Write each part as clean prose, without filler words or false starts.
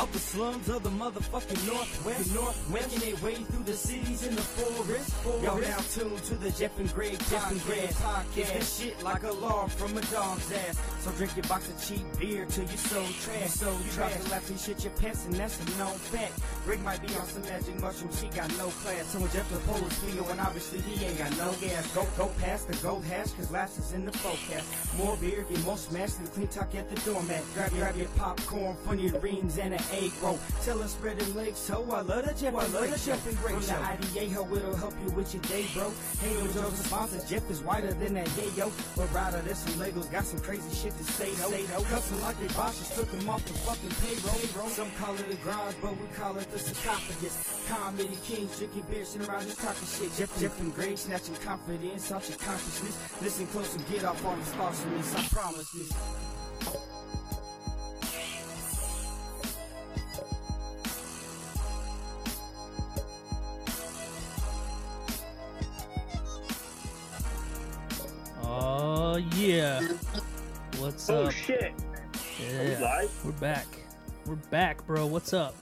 Out the slums of the motherfucking Northwest, making their way through the cities in the forest. Y'all now tuned to the Jeff and Greg podcast. This shit like a log from a dog's ass. So drink your box of cheap beer till you so trash. So you try to laugh and shit your pants, and that's a known fact. Rick might be on some magic mushroom, she got no class. So when Jeff the pole is Leo, and obviously he ain't got no gas. Go past the gold hash, cause laughs is in the forecast. More beer, get more smashed than clean talk at the doormat. Grab your popcorn, funny rings, and an egg roll. Tell us spread the legs, so I love the Jeff, and Greg show. From the IDA, it'll help you with your day, bro. Hey, no Joe's sponsor, Jeff is whiter than that yayo. But rider, there's some Legos, got some crazy shit to say, though. Custom like they bosses, took them off the fucking payroll. Some call it a garage, but we call it the sarcophagus. Comedy kings, drinking beer, sitting around just talking shit. Jeff and Greg snatching confidence out your consciousness. Listen close and get off on these thoughts from this, I promise this. Oh yeah, what's up? Oh shit! Yeah, we're back. We're back, bro. What's up?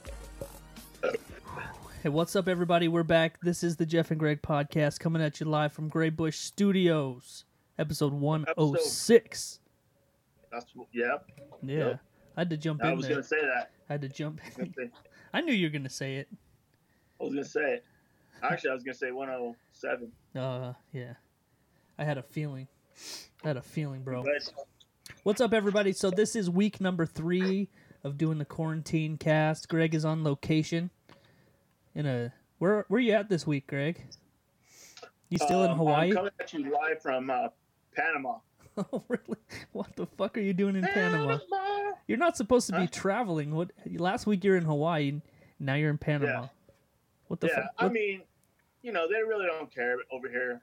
Hey, what's up, everybody? We're back. This is the Jeff and Greg podcast coming at you live from Greybush Studios, episode 106. Yep. I had to jump in. I was going to say that. I had to jump in. I knew you were going to say it. I was going to say it. Actually, I was going to say 107. Yeah. I had a feeling, bro. What's up, everybody? So this is week number 3 of doing the quarantine cast. Greg is on location. Where you at this week, Greg? You still in Hawaii? I'm coming at you live from Panama. Oh, really? What the fuck are you doing in Panama? You're not supposed to be traveling. What? Last week you're in Hawaii, now you're in Panama. Yeah. What the fuck? I mean, you know, they really don't care over here.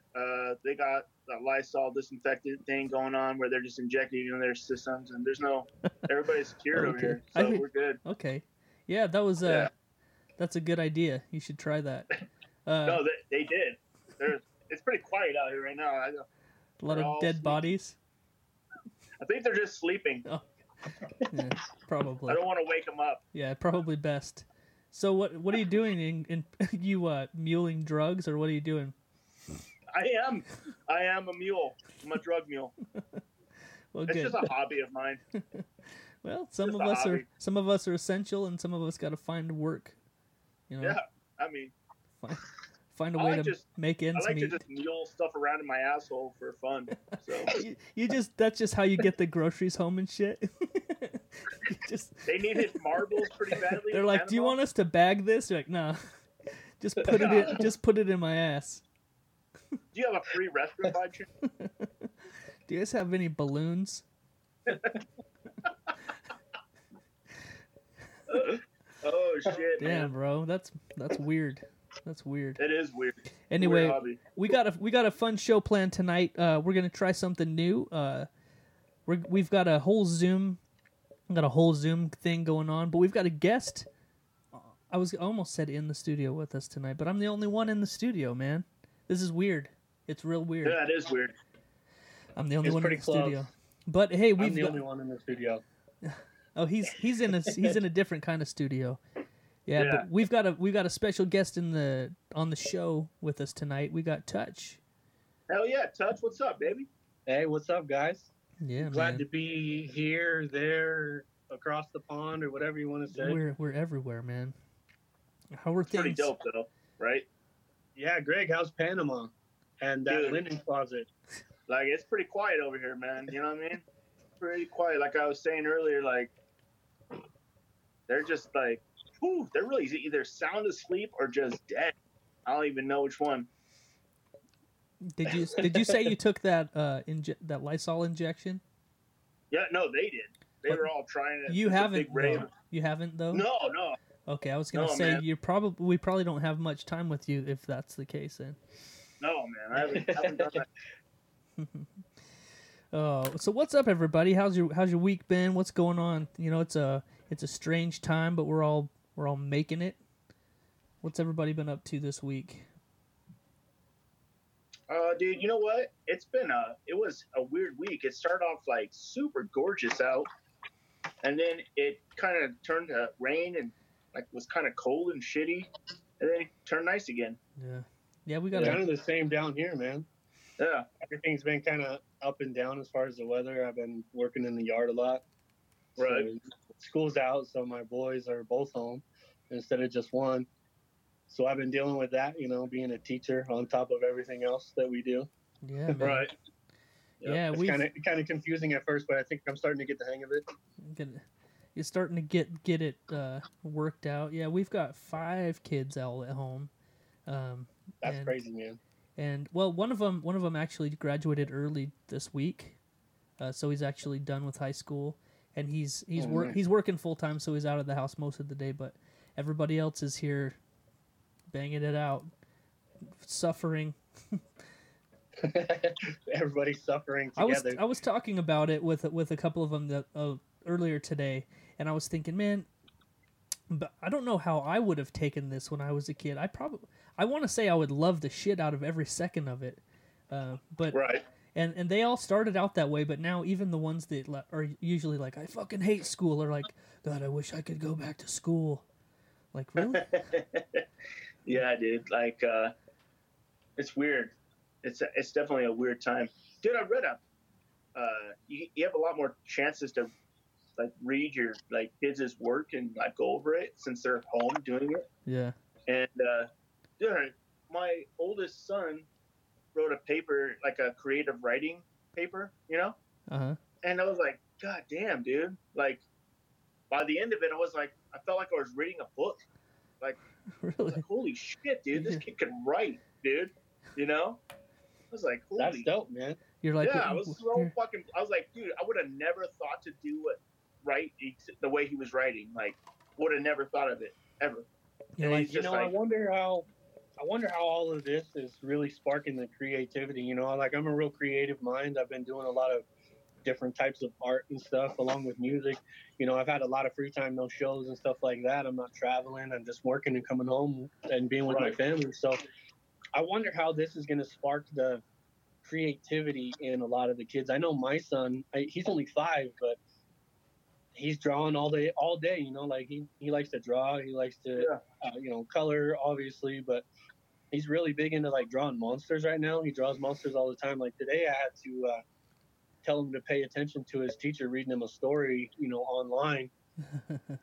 They got that Lysol disinfectant thing going on where they're just injecting in their systems, and there's no everybody's cured over here, so we're good. Okay. Yeah, that was that's a good idea. You should try that. No, they did. It's pretty quiet out here right now. A lot of dead bodies. I think they're just sleeping. Oh. Yeah, probably. I don't want to wake them up. Yeah, probably best. So what are you doing? You muling drugs, or what are you doing? I am a mule. I'm a drug mule. Well, it's just a hobby of mine. Well, some of us are essential, and some of us got to find work. You know? Yeah, I mean, find a way make ends meet. I like to just mule stuff around in my asshole for fun. So that's just how you get the groceries home and shit. They needed marbles pretty badly. They're like, "Do you want us to bag this?" You're like, "No, nah. Just put it in. Just put it in my ass." Do you have a free restaurant by chance? Do you guys have any balloons? Oh shit! Damn, man. Bro, that's weird. That's weird. It is weird. Anyway, weird we got a fun show planned tonight. We're gonna try something new. We've got a whole Zoom thing going on, but we've got a guest. I almost said in the studio with us tonight, but I'm the only one in the studio, man. This is weird. It's real weird. Yeah, it is weird. I'm the only one in the studio. But hey, I'm the only one in the studio. Oh, he's in a different kind of studio. Yeah. But we've got a special guest on the show with us tonight. We got Touch. Hell yeah, Touch! What's up, baby? Hey, what's up, guys? Yeah, man. Glad to be here, there, across the pond, or whatever you want to say. We're everywhere, man. How are things? Pretty dope, though, right? Yeah, Greg, how's Panama and that linen closet? Like, it's pretty quiet over here, man. You know what I mean? Pretty quiet. Like I was saying earlier, like, they're just like, whew, they're really either sound asleep or just dead. I don't even know which one. Did you say you took that that Lysol injection? Yeah, no, they did. They were all trying to. You haven't. No. You haven't though. No. Okay, I was gonna say, man. We probably don't have much time with you if that's the case then. No, man, I haven't done that. Oh, so what's up, everybody? How's your week been? What's going on? You know, it's a strange time, but we're all making it. What's everybody been up to this week? Dude, you know what? It was a weird week. It started off like super gorgeous out, And then it kind of turned to rain and like was kind of cold and shitty. And then it turned nice again. Yeah. Yeah, we got kind of the same down here, man. Yeah. Everything's been kind of up and down as far as the weather. I've been working in the yard a lot. Right. So school's out, so my boys are both home instead of just one. So I've been dealing with that, you know, being a teacher on top of everything else that we do. Yeah, man. Right. Yep. Yeah, it's kind of confusing at first, but I think I'm starting to get the hang of it. You're starting to get it worked out. Yeah, we've got 5 kids out at home. That's crazy, man. And well, one of them actually graduated early this week, so he's actually done with high school, and he's working full time, so he's out of the house most of the day. But everybody else is here, banging it out, suffering. Everybody's suffering together. I was talking about it with a couple of them earlier today, and I was thinking, man, but I don't know how I would have taken this when I was a kid. I want to say I would love the shit out of every second of it, but right. And they all started out that way, but now even the ones that are usually like, I fucking hate school, are like, God, I wish I could go back to school. Like, really? Yeah, dude. Like, it's weird. It's definitely a weird time, dude. I read up. You have a lot more chances to like read your like kids' work and like go over it since they're home doing it. Yeah. And dude, my oldest son wrote a paper, like a creative writing paper, you know. Uh huh. And I was like, God damn, dude! Like, by the end of it, I was like, I felt like I was reading a book. Like, really? I was like, holy shit, dude! This kid can write, dude. You know. I was like, holy. That's dope, man. You're like, yeah, I was so fucking. I was like, dude, I would have never thought to do what write the way he was writing. Like, would have never thought of it ever. Yeah, like, you know, like, I wonder how all of this is really sparking the creativity. You know, like I'm a real creative mind. I've been doing a lot of different types of art and stuff, along with music. You know, I've had a lot of free time, no shows and stuff like that. I'm not traveling. I'm just working and coming home and being with my family. So. I wonder how this is going to spark the creativity in a lot of the kids. I know my son, he's only 5, but he's drawing all day, you know, like he likes to draw. He likes to, you know, color, obviously, but he's really big into like drawing monsters right now. He draws monsters all the time. Like today I had to tell him to pay attention to his teacher reading him a story, you know, online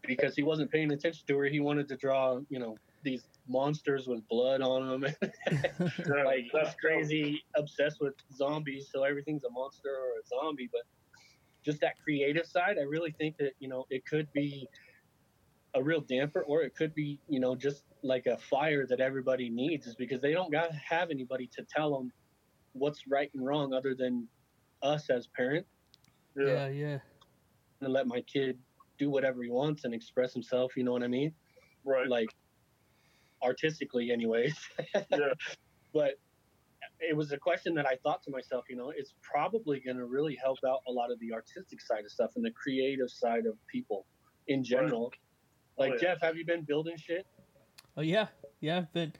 because he wasn't paying attention to her. He wanted to draw, you know, these monsters with blood on them. Like that's crazy, obsessed with zombies, so everything's a monster or a zombie. But just that creative side, I really think that, you know, it could be a real damper, or it could be, you know, just like a fire that everybody needs, is because they don't have anybody to tell them what's right and wrong other than us as parents. Yeah. And let my kid do whatever he wants and express himself, you know what I mean? Right. Like, artistically anyways. Yeah. But it was a question that I thought to myself, you know, it's probably going to really help out a lot of the artistic side of stuff and the creative side of people in general. Right. Like, Jeff, have you been building shit? Oh, yeah. Yeah, I've been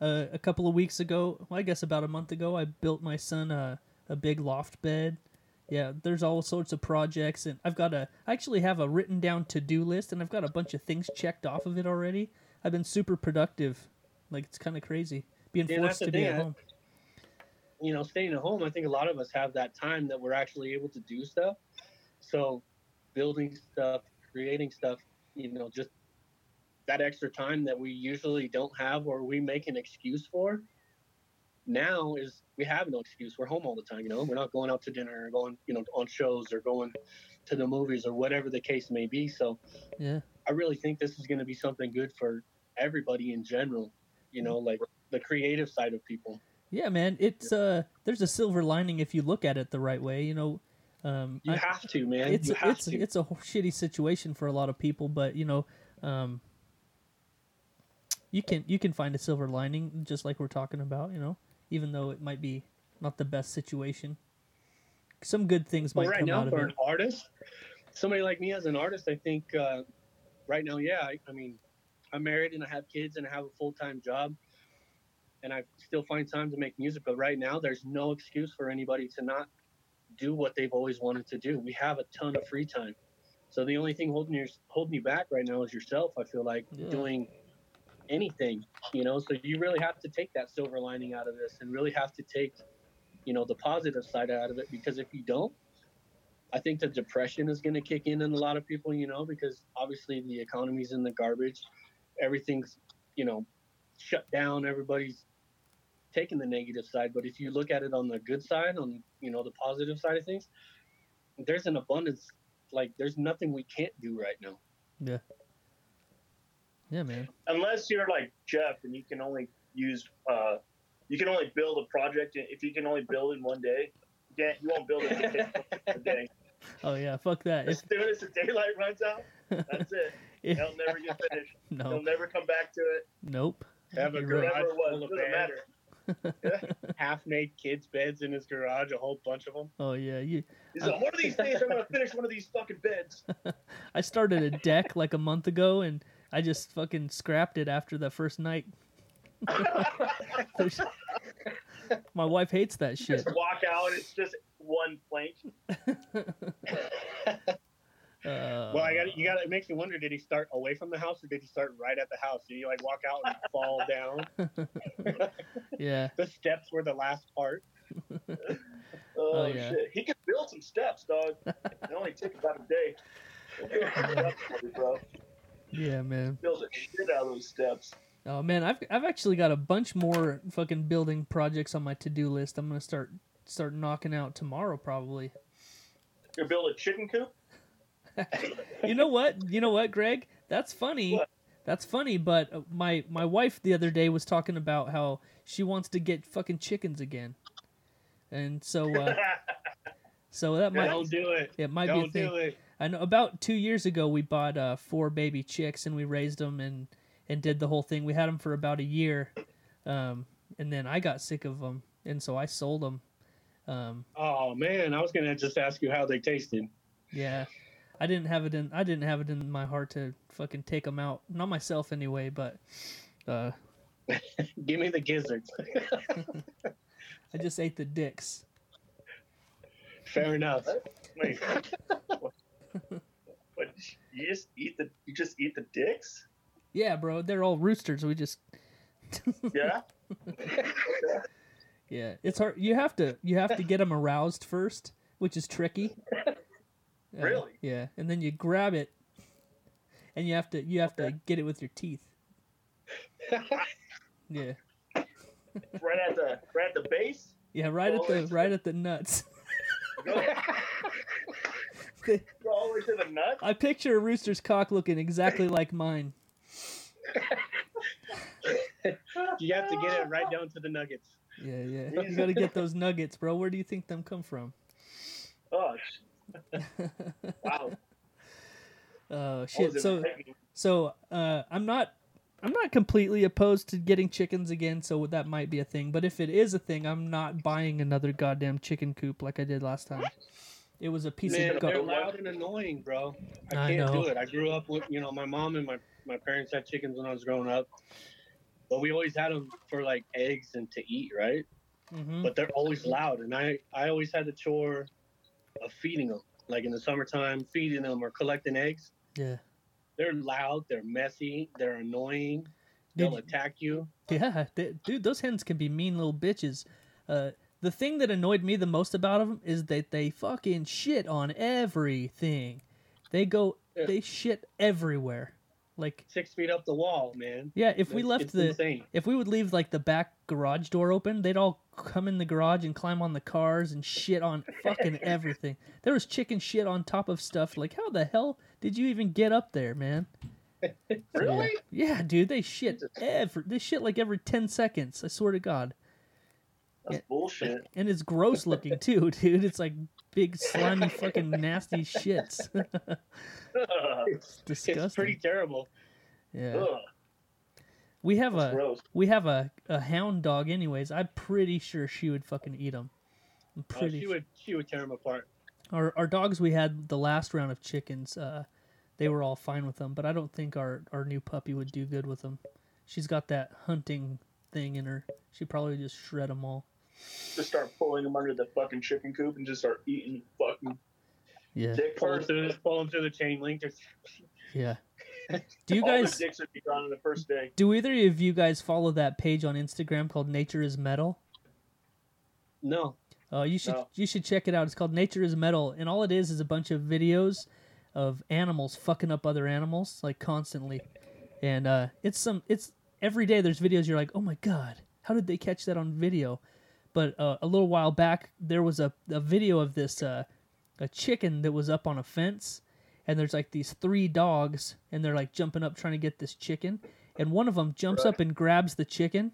a couple of weeks ago, well, I guess about a month ago, I built my son a big loft bed. Yeah, there's all sorts of projects, and I actually have a written down to-do list, and I've got a bunch of things checked off of it already. I've been super productive. Like, it's kind of crazy being forced to be at home. You know, staying at home, I think a lot of us have that time that we're actually able to do stuff. So building stuff, creating stuff, you know, just that extra time that we usually don't have or we make an excuse for. Now is we have no excuse. We're home all the time, you know. We're not going out to dinner or going, you know, on shows or going to the movies or whatever the case may be. So yeah. I really think this is going to be something good for everybody in general, you know, like the creative side of people. Yeah, man, it's there's a silver lining if you look at it the right way, you know. You have to, man. It's a shitty situation for a lot of people, but you know, you can find a silver lining, just like we're talking about, you know, even though it might be not the best situation. Some good things might come out of it. Right now, for an artist, somebody like me as an artist, I think. Right now, yeah. I mean, I'm married and I have kids and I have a full-time job and I still find time to make music. But right now, there's no excuse for anybody to not do what they've always wanted to do. We have a ton of free time. So the only thing holding you back right now is yourself, I feel like, doing anything, you know. So you really have to take that silver lining out of this and really have to take, you know, the positive side out of it, because if you don't, I think the depression is going to kick in a lot of people, you know, because obviously the economy's in the garbage. Everything's, you know, shut down. Everybody's taking the negative side. But if you look at it on the good side, on, you know, the positive side of things, there's an abundance. Like, there's nothing we can't do right now. Yeah. Yeah, man. Unless you're like Jeff and you can only use, you can only build a project. If you can only build in one day, you won't build it a day. Oh, yeah. Fuck that. As soon as the daylight runs out, that's it. It'll never get finished. No. You'll never come back to it. Nope. Have a garage full of beds. Half-made kids' beds in his garage, a whole bunch of them. Oh, yeah. He's like, one of these days I'm going to finish one of these fucking beds. I started a deck like a month ago, and I just fucking scrapped it after the first night. My wife hates that shit. Just walk out, it's just one plank. Well, it makes me wonder, did he start away from the house or did he start right at the house? Did he like walk out and fall down? Yeah. The steps were the last part. Oh yeah. Shit. He could build some steps, dog. It only took about a day. Yeah, man. Build the shit out of those steps. Oh man, I've actually got a bunch more fucking building projects on my to-do list. I'm gonna start knocking out tomorrow probably. You're building a chicken coop? You know what, Greg? That's funny. What? That's funny, but my wife the other day was talking about how she wants to get fucking chickens again. And so so that might Don't do it. It might Don't be a thing. Do it. I know about 2 years ago we bought 4 baby chicks and we raised them and did the whole thing. We had them for about a year, and then I got sick of them, and so I sold them. Oh man, I was gonna just ask you how they tasted. Yeah, I didn't have it in my heart to fucking take them out. Not myself anyway, but give me the gizzards. I just ate the dicks. Fair enough. Wait, what? You just eat the dicks? Yeah, bro, they're all roosters. We just yeah, yeah. It's hard. You have to get them aroused first, which is tricky. Really? Yeah, and then you grab it, and you have to get it with your teeth. Yeah. Right at the base. Yeah, right at the nuts. They go all the way to the nuts. I picture a rooster's cock looking exactly like mine. You have to get it right down to the nuggets. Yeah, yeah. You gotta get those nuggets, bro. Where do you think them come from? Oh, wow. Oh shit. So I'm not completely opposed to getting chickens again. So that might be a thing. But if it is a thing, I'm not buying another goddamn chicken coop like I did last time. It was a piece of garbage. They're loud and annoying, bro. I can't do it. I grew up with, you know, my mom and my parents had chickens when I was growing up, but we always had them for like eggs and to eat, right? Mm-hmm. But they're always loud, and I always had the chore of feeding them, like in the summertime, feeding them or collecting eggs. Yeah, they're loud, they're messy, they're annoying, they'll attack you. Yeah, dude, those hens can be mean little bitches. The thing that annoyed me the most about them is that they fucking shit on everything. They shit everywhere. Like 6 feet up the wall, man. Yeah, if we would leave like the back garage door open, they'd all come in the garage and climb on the cars and shit on fucking everything. There was chicken shit on top of stuff. Like, how the hell did you even get up there, man? Really? Yeah, dude, they shit like every 10 seconds. I swear to God. That's bullshit. And it's gross looking too, dude. It's like big, slimy, fucking nasty shits. It's disgusting. It's pretty terrible. Yeah. Ugh. We have a hound dog. Anyways, I'm pretty sure she would fucking eat them. I'm pretty. She would tear them apart. Our dogs we had the last round of chickens. They were all fine with them, but I don't think our new puppy would do good with them. She's got that hunting thing in her. She'd probably just shred them all. Just start pulling them under the fucking chicken coop and just start eating fucking Yeah. Dick person falling through the chain link. Yeah. Do you guys? All the dicks would be gone in the first day. Do either of you guys follow that page on Instagram called Nature Is Metal? No. Oh, you should check it out. It's called Nature Is Metal, and all it is a bunch of videos of animals fucking up other animals like constantly, and it's every day. There's videos you're like, oh my god, how did they catch that on video? But a little while back, there was a video of this a chicken that was up on a fence, and there's like these three dogs, and they're like jumping up trying to get this chicken, and one of them jumps up and grabs the chicken,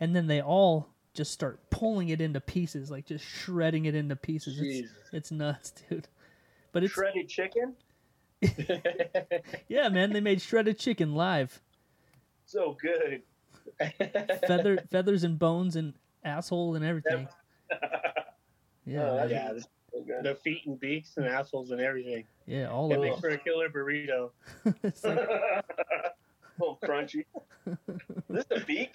and then they all just start pulling it into pieces, like just shredding it into pieces. It's nuts, dude. But it's shredded chicken. Yeah, man, they made shredded chicken live. So good. Feathers and bones and asshole and everything. Yeah, yeah, so good. The feet and beaks and assholes and everything. Yeah, all of it. It makes for a killer burrito. It's like... a little crunchy. Is this a beak?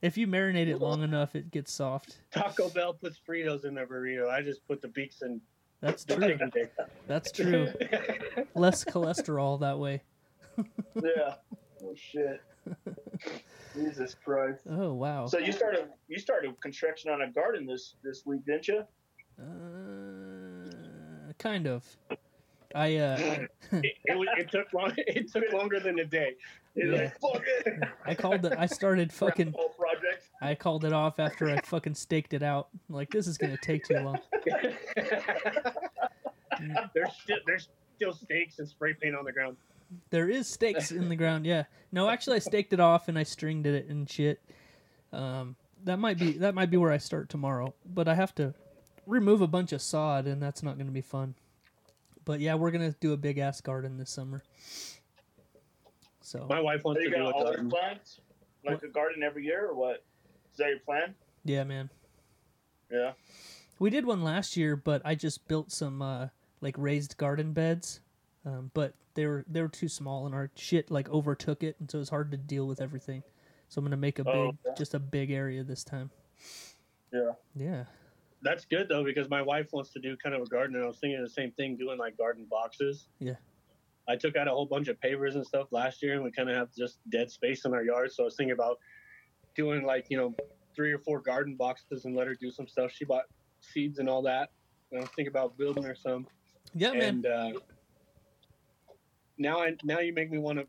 If you marinate it long enough, it gets soft. Taco Bell puts Fritos in their burrito. I just put the beaks in. That's true. That's true. Less cholesterol that way. Yeah. Oh shit. Jesus Christ. Oh wow. So you started construction on a garden this week, didn't you? Kind of. It took longer than a day. Yeah. Like, fuck it. I called it off after I fucking staked it out. I'm like, this is gonna take too long. There's still stakes and spray paint on the ground. There is stakes in the ground, yeah. No, actually, I staked it off and I stringed it and shit. That might be where I start tomorrow, but I have to remove a bunch of sod, and that's not gonna be fun. But yeah, we're gonna do a big ass garden this summer. So my wife wants to do a garden. Plants? Like a garden every year, or what? Is that your plan? Yeah, man. Yeah. We did one last year, but I just built some like raised garden beds, but they were too small, and our shit like overtook it, and so it's hard to deal with everything. So I'm gonna make a big area this time. Yeah. Yeah. That's good, though, because my wife wants to do kind of a garden, and I was thinking the same thing, doing, like, garden boxes. Yeah. I took out a whole bunch of pavers and stuff last year, and we kind of have just dead space in our yard, so I was thinking about doing, like, you know, 3 or 4 garden boxes and let her do some stuff. She bought seeds and all that, and I was thinking about building her some. Yeah, and, man. Now you make me want to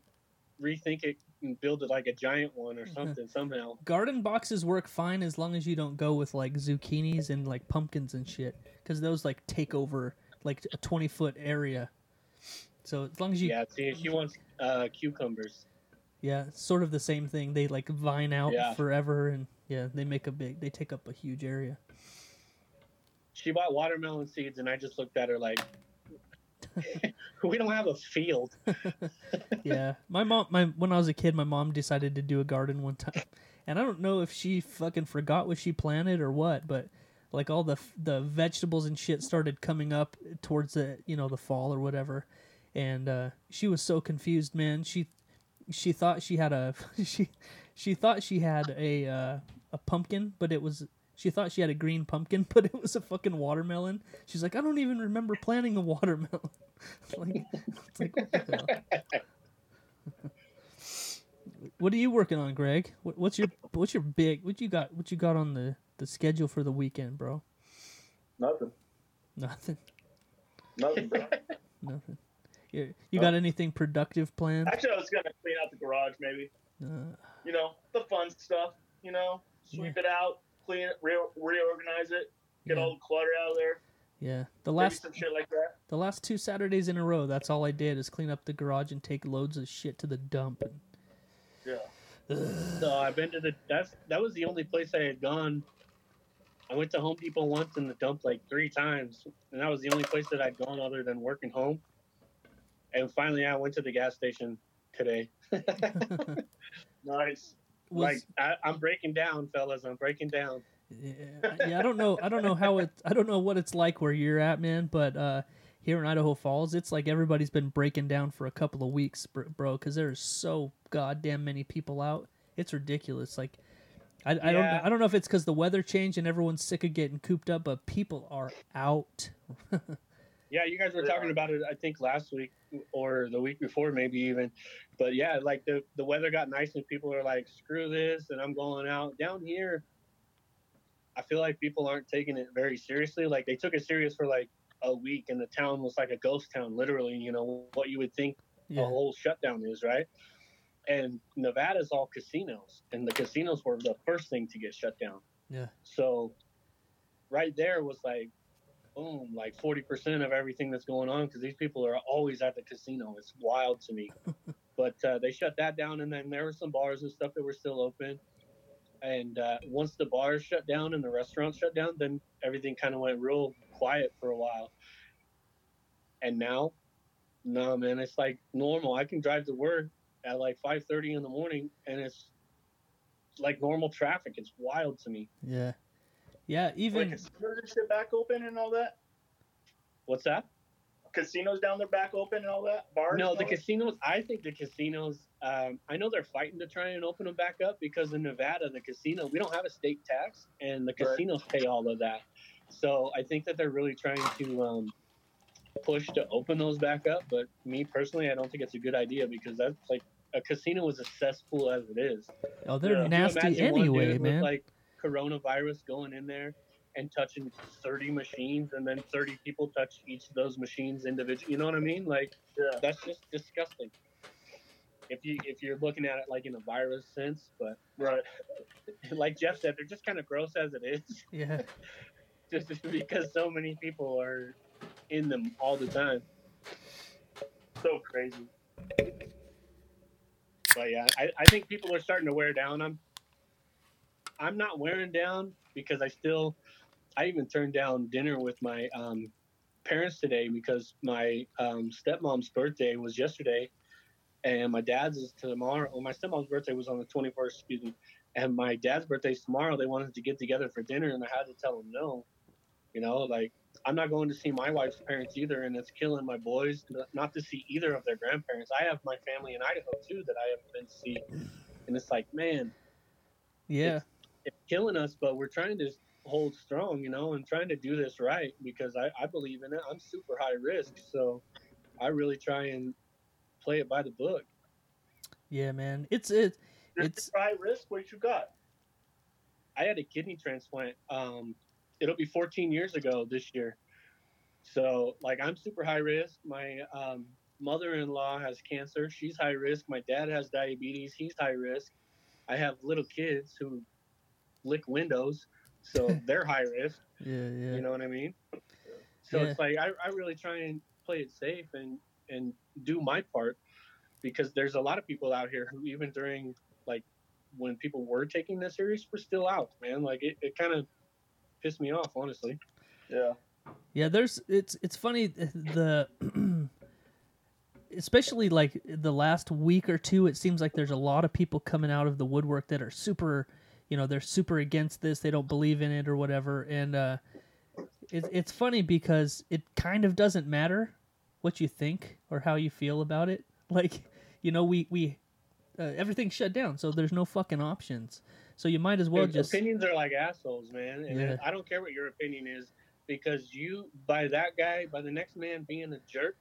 rethink it and build it like a giant one or something somehow. Garden boxes work fine as long as you don't go with like zucchinis and like pumpkins and shit, because those like take over like a 20-foot area. So as long as you see, she wants cucumbers. Yeah, sort of the same thing. They like vine out forever, and they take up a huge area. She bought watermelon seeds, and I just looked at her like, we don't have a field. Yeah, when I was a kid, my mom decided to do a garden one time, and I don't know if she fucking forgot what she planted or what, but like all the vegetables and shit started coming up towards the the fall or whatever, and she was so confused, man. She thought she had a she thought she had a pumpkin, but it was. She thought she had a green pumpkin, but it was a fucking watermelon. She's like, I don't even remember planting a watermelon. It's like, what the hell? What are you working on, Greg? What you got on the schedule for the weekend, bro? Nothing, bro. Nothing. You got anything productive planned? Actually, I was gonna clean out the garage, maybe. The fun stuff. Sweep it out. Clean it, reorganize it, get all the clutter out of there. Yeah, some shit like that. The last 2 Saturdays in a row, that's all I did is clean up the garage and take loads of shit to the dump. And... yeah. So I've been to that was the only place I had gone. I went to Home Depot once and the dump like 3 times, and that was the only place that I'd gone other than working home. And finally, I went to the gas station today. Nice. I'm breaking down, fellas. I'm breaking down. Yeah, I don't know how it. I don't know what it's like where you're at, man. But here in Idaho Falls, it's like everybody's been breaking down for a couple of weeks, bro. Because there's so goddamn many people out. It's ridiculous. Like I don't know if it's because the weather changed and everyone's sick of getting cooped up, but people are out. Yeah, you guys were talking about it, I think, last week or the week before, maybe even. But, yeah, like the weather got nice and people are like, screw this, and I'm going out. Down here, I feel like people aren't taking it very seriously. Like, they took it serious for, like, a week, and the town was like a ghost town, literally, you know, what you would think the whole shutdown is, right? And Nevada's all casinos, and the casinos were the first thing to get shut down. Yeah. So right there was like, boom, like 40% of everything that's going on, because these people are always at the casino. It's wild to me. But they shut that down, and then there were some bars and stuff that were still open. And once the bars shut down and the restaurants shut down, then everything kind of went real quiet for a while. And now, no, man, it's like normal. I can drive to work at like 5:30 in the morning, and it's like normal traffic. It's wild to me. Yeah. Yeah, even... Wait, casinos are back open and all that? What's that? Casinos down there back open and all that? Bars? No, the casinos... I think the casinos... I know they're fighting to try and open them back up, because in Nevada, the casino... We don't have a state tax, and the casinos pay all of that. So I think that they're really trying to push to open those back up. But me, personally, I don't think it's a good idea, because that's like... A casino is a cesspool as it is. Oh, they're nasty anyway, man. Like, coronavirus going in there and touching 30 machines, and then 30 people touch each of those machines individually. You know what I mean? Like, that's just disgusting. If you're looking at it like in a virus sense, but right, like Jeff said, they're just kind of gross as it is. Yeah, just because so many people are in them all the time. So crazy. But yeah, I think people are starting to wear down. I'm not wearing down, because I even turned down dinner with my parents today, because my stepmom's birthday was yesterday, and my dad's is tomorrow. Well, my stepmom's birthday was on the 21st, excuse me, and my dad's birthday's tomorrow. They wanted to get together for dinner, and I had to tell them no. You know, like, I'm not going to see my wife's parents either, and it's killing my boys not to see either of their grandparents. I have my family in Idaho, too, that I haven't been to see, and it's like, man. Yeah. It's killing us, but we're trying to hold strong, you know, and trying to do this right, because I believe in it. I'm super high risk, so I really try and play it by the book. Yeah, man. It's high risk. What you got? I had a kidney transplant. It'll be 14 years ago this year. So, like, I'm super high risk. My mother-in-law has cancer. She's high risk. My dad has diabetes. He's high risk. I have little kids who lick windows, so they're high risk. Yeah. You know what I mean? So it's like I really try and play it safe and do my part, because there's a lot of people out here who, even during, like, when people were taking this serious, were still out, man. Like, it kind of pissed me off, honestly. Yeah. Yeah, it's funny, especially like the last week or two, it seems like there's a lot of people coming out of the woodwork that are super... You know, they're super against this. They don't believe in it or whatever. And it's funny, because it kind of doesn't matter what you think or how you feel about it. Like, you know, we everything's shut down, so there's no fucking options. So you might as well just... Opinions are like assholes, man. And I don't care what your opinion is, because by the next man being a jerk,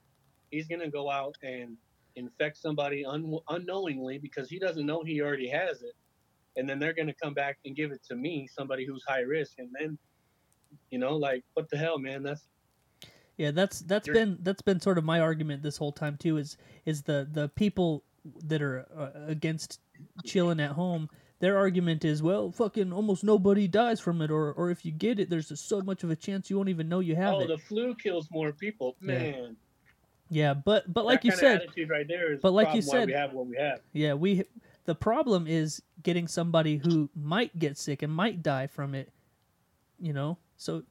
he's going to go out and infect somebody unknowingly, because he doesn't know he already has it. And then they're going to come back and give it to me, somebody who's high risk. And then, you know, like, what the hell, man? That's been sort of my argument this whole time too, is the people that are against chilling at home, their argument is, well, fucking almost nobody dies from it, or if you get it, there's so much of a chance you won't even know you have it. Oh, the flu kills more people, man. Yeah. Yeah, but like you said, right there is why we have what we have. Yeah, the problem is getting somebody who might get sick and might die from it, you know. So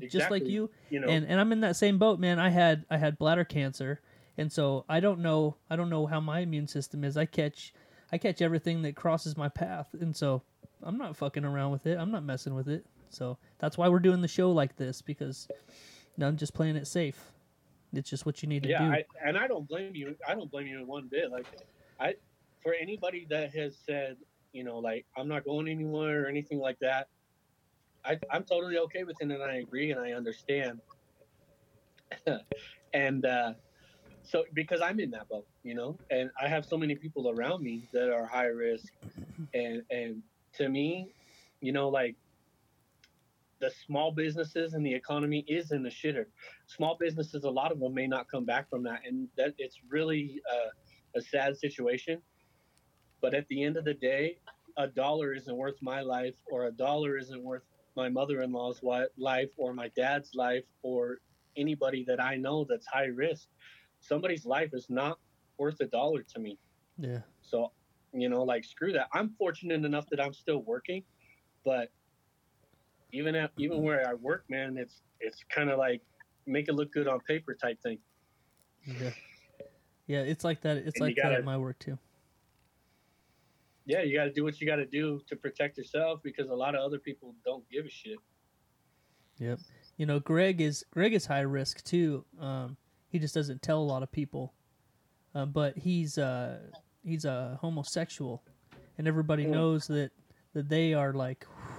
exactly. Just like you know. And I'm in that same boat, man. I had bladder cancer, and so I don't know how my immune system is. I catch everything that crosses my path, and so I'm not fucking around with it. I'm not messing with it. So that's why we're doing the show like this, because I'm just playing it safe. It's just what you need to do. Yeah, and I don't blame you. I don't blame you in one bit. Like, for anybody that has said, you know, like I'm not going anywhere or anything like that. I'm totally okay with it, and I agree and I understand. And so because I'm in that boat, you know, and I have so many people around me that are high risk. And to me, you know, like the small businesses and the economy is in the shitter. Small businesses, a lot of them may not come back from that. And that it's really a sad situation. But at the end of the day, $1 isn't worth my life, or $1 isn't worth my mother-in-law's life or my dad's life or anybody that I know that's high risk. Somebody's life is not worth $1 to me. Yeah. So, you know, like, screw that. I'm fortunate enough that I'm still working, but even where I work, man, it's kind of like make it look good on paper type thing. Yeah. Yeah. It's like that. It's like that at my work too. Yeah, you got to do what you got to do to protect yourself, because a lot of other people don't give a shit. Yep. You know, Greg is high risk too. He just doesn't tell a lot of people. But he's a homosexual, and everybody knows that they are like whew,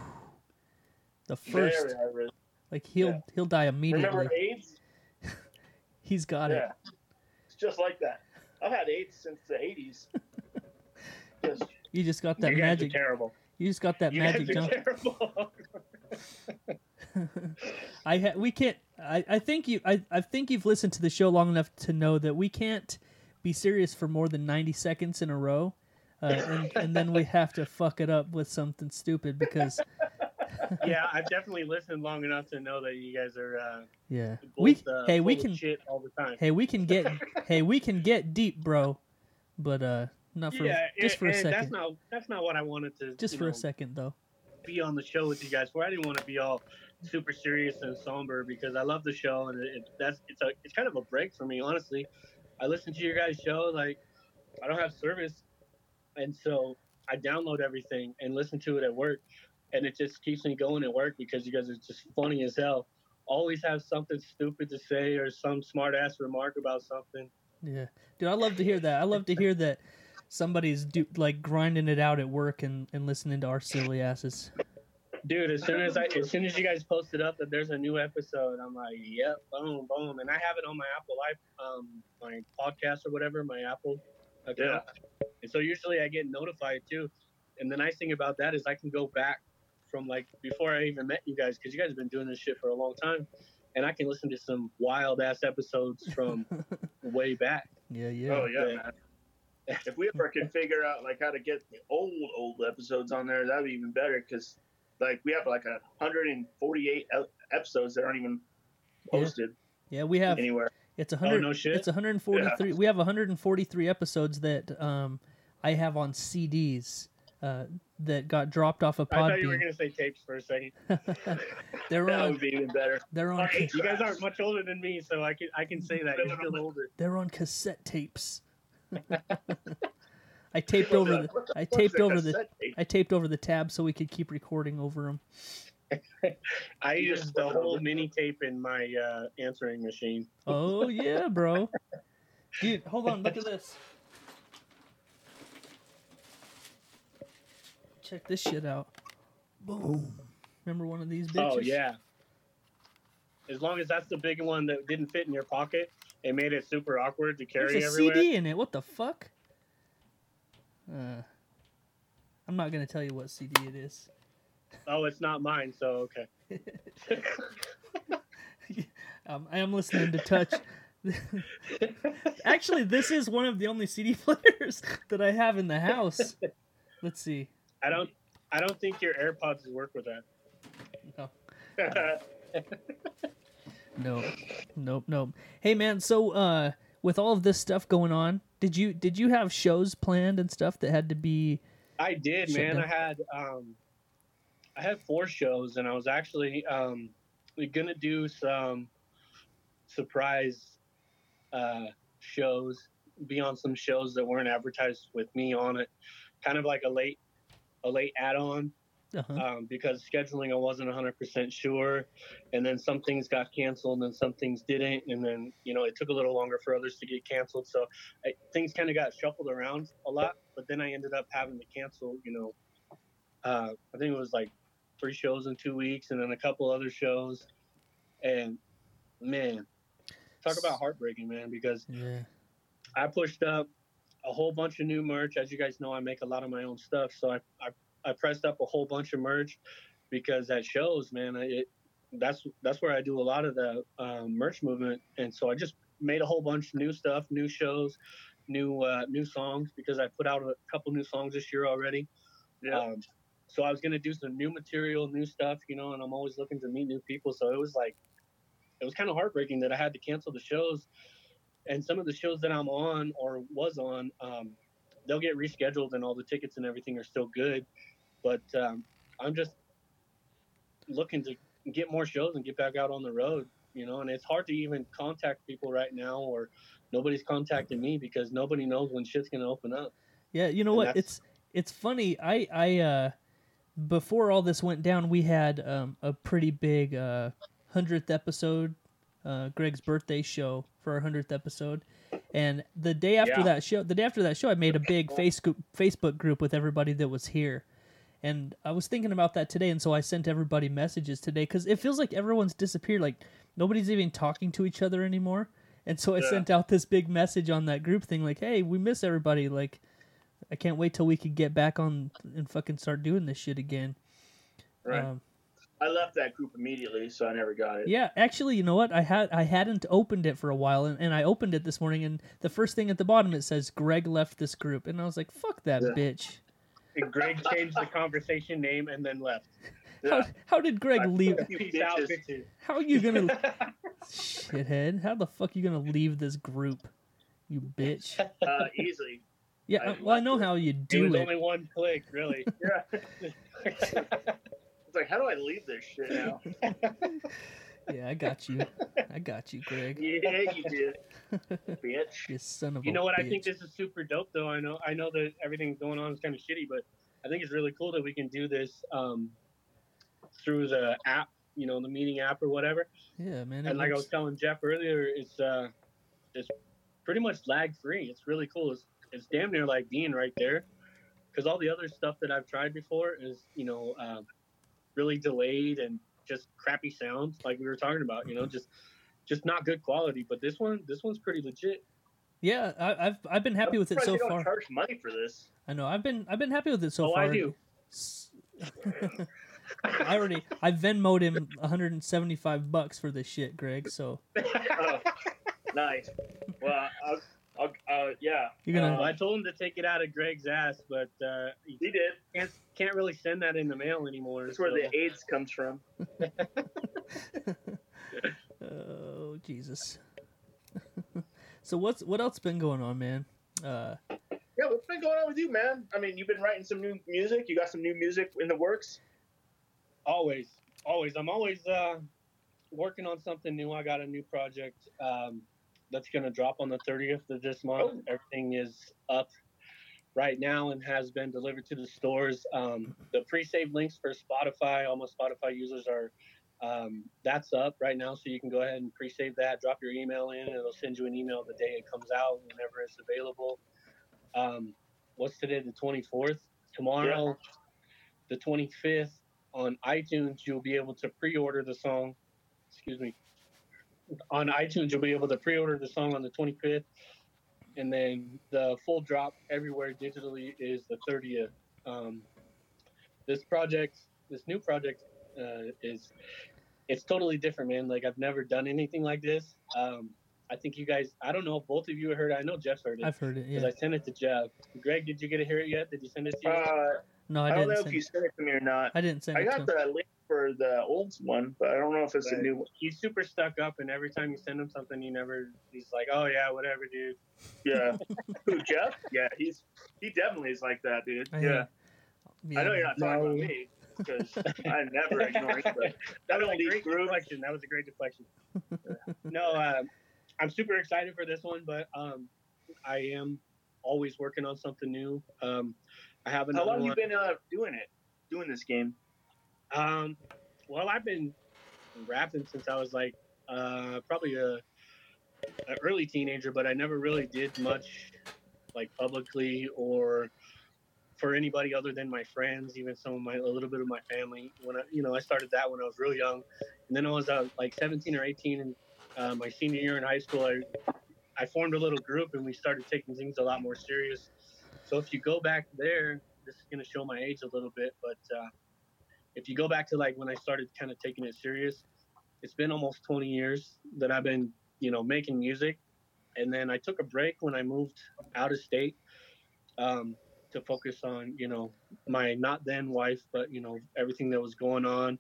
the first. Very high risk. Like he'll die immediately. Remember AIDS? He's got it. It's just like that. I've had AIDS since the 80s. You just got that magic. Terrible. You just got that magic jump. Terrible. We can't. I think you. I think you've listened to the show long enough to know that we can't be serious for more than 90 seconds in a row, and then we have to fuck it up with something stupid because. Yeah, I've definitely listened long enough to know that you guys are. Both, we can shit all the time. Hey, we can get deep, bro. But not for just for a second. That's not what I wanted to. Just for a second, though. Be on the show with you guys for. I didn't want to be all super serious and somber because I love the show, and it's kind of a break for me, honestly. I listen to your guys' show. Like, I don't have service, and so I download everything and listen to it at work, and it just keeps me going at work because you guys are just funny as hell. Always have something stupid to say or some smart ass remark about something. Yeah, dude, I love to hear that. I love to hear that. Somebody's like grinding it out at work and listening to our silly asses. Dude, as soon as you guys posted up that there's a new episode, I'm like, yep, boom, boom. And I have it on my Apple Live, my podcast or whatever, my Apple account. Yeah. And so usually I get notified too. And the nice thing about that is I can go back from like before I even met you guys, because you guys have been doing this shit for a long time. And I can listen to some wild ass episodes from way back. Yeah, yeah. Oh, yeah, man. If we ever could figure out like how to get the old episodes on there, that'd be even better. Because like we have like 148 episodes that aren't even posted. Yeah, we have anywhere. It's 100. Oh, no shit. It's 143. Yeah. We have 143 episodes that I have on CDs that got dropped off of Podbean. I thought you were gonna say tapes for a second. That would be even better. They're on. You guys aren't much older than me, so I can say that you're still older. They're on cassette tapes. I taped over the tab so we could keep recording over them. I used the whole mini tape in my answering machine. Oh yeah, bro. Dude, hold on, look at this. Check this shit out. Boom. Remember one of these bitches? Oh yeah. As long as that's the big one that didn't fit in your pocket. It made it super awkward to carry everywhere. There's a CD in it. What the fuck? I'm not going to tell you what CD it is. Oh, it's not mine, so okay. I am listening to Touch. Actually, this is one of the only CD players that I have in the house. Let's see. I don't think your AirPods work with that. No. Nope. Hey man, so with all of this stuff going on, did you have shows planned and stuff that had to be? I did, man. Down? I had 4 shows, and I was actually gonna do some surprise shows, be on some shows that weren't advertised with me on it, kind of like a late add-on. Uh-huh. Because scheduling, I wasn't 100% sure, and then some things got canceled and some things didn't, and then you know it took a little longer for others to get canceled, so things kind of got shuffled around a lot. But then I ended up having to cancel, you know, I think it was like 3 shows in 2 weeks and then a couple other shows. And, man, talk about heartbreaking, man, because I pushed up a whole bunch of new merch. As you guys know, I make a lot of my own stuff. So I pressed up a whole bunch of merch because at shows, man, that's where I do a lot of the merch movement. And so I just made a whole bunch of new stuff, new shows, new songs, because I put out a couple new songs this year already. Yeah. So I was going to do some new material, new stuff, you know, and I'm always looking to meet new people. So it was like, it was kind of heartbreaking that I had to cancel the shows. And some of the shows that I'm on or was on, they'll get rescheduled and all the tickets and everything are still good. But I'm just looking to get more shows and get back out on the road, you know, and it's hard to even contact people right now, or nobody's contacting me because nobody knows when shit's going to open up. Yeah. You know what? It's funny. I before all this went down, we had a pretty big 100th episode, Greg's birthday show for our 100th episode. And the day after that show, I made a big Facebook group with everybody that was here. And I was thinking about that today, and so I sent everybody messages today, because it feels like everyone's disappeared. Like, nobody's even talking to each other anymore. And so I sent out this big message on that group thing, like, hey, we miss everybody. Like, I can't wait till we can get back on and fucking start doing this shit again. Right. I left that group immediately, so I never got it. Yeah, actually, you know what? I hadn't opened it for a while, and I opened it this morning, and the first thing at the bottom, it says, Greg left this group. And I was like, fuck that bitch. And Greg changed the conversation name and then left. Yeah. How did Greg leave? How are you going to... Shithead. How the fuck are you going to leave this group, you bitch? Easily. Yeah, I know how you do it. It was only one click, really. Yeah. It's like, how do I leave this shit now? Yeah, I got you, Greg. Yeah, you did, bitch. You son of a bitch. You know what? I think this is super dope, though. I know that everything's going on is kind of shitty, but I think it's really cool that we can do this through the app, you know, the meeting app or whatever. Yeah, man. And like I was telling Jeff earlier, it's pretty much lag-free. It's really cool. It's damn near like being right there, because all the other stuff that I've tried before is, you know, really delayed and just crappy sounds, like we were talking about, you know, just not good quality. But this one's pretty legit. Yeah, I've been happy with it so far. Don't charge money for this. I know. I've been happy with it so far. Oh, I do. I Venmo'd him $175 for this shit, Greg. So nice. Well, yeah. I told him to take it out of Greg's ass, but he did. Can't really send that in the mail anymore. That's where the AIDS comes from. Oh, Jesus. So what else been going on, man? Yeah, what's been going on with you, man? I mean, you've been writing some new music. You got some new music in the works? Always. I'm always working on something new. I got a new project. That's going to drop on the 30th of this month. Oh. Everything is up right now and has been delivered to the stores. The pre-saved links for Spotify, all my Spotify users are, that's up right now. So you can go ahead and pre-save that, drop your email in, and it'll send you an email the day it comes out, whenever it's available. What's today? The 24th. Tomorrow, the 25th, on iTunes, you'll be able to pre-order the song. Excuse me. On iTunes, you'll be able to pre-order the song on the 25th, and then the full drop everywhere digitally is the 30th. This new project, it's totally different, man. Like, I've never done anything like this. I think you guys, I don't know if both of you heard it. I know Jeff's heard it. I've heard it, yeah. Because I sent it to Jeff. Greg, did you get to hear it yet? Did you send it to you? No, I don't know if you sent it to me or not. I didn't send it to him. I got the link for the old one, but I don't know if it's a new one. He's super stuck up, and every time you send him something, he's like, oh, yeah, whatever, dude. Yeah. Who, Jeff? Yeah, he definitely is like that, dude. Yeah. I know you're not talking about me, because I never ignore it. That was a great deflection. No, I'm super excited for this one, but I am always working on something new. How long have you been doing this game? Well, I've been rapping since I was like probably an early teenager, but I never really did much like publicly or for anybody other than my friends, even some of my, a little bit of my family. When I, you know, I started that when I was real young, and then I was like 17 or 18, and my senior year in high school, I formed a little group and we started taking things a lot more serious. So if you go back there, this is going to show my age a little bit, but if you go back to like when I started kind of taking it serious, it's been almost 20 years that I've been, you know, making music. And then I took a break when I moved out of state to focus on, you know, my not then wife, but, you know, everything that was going on.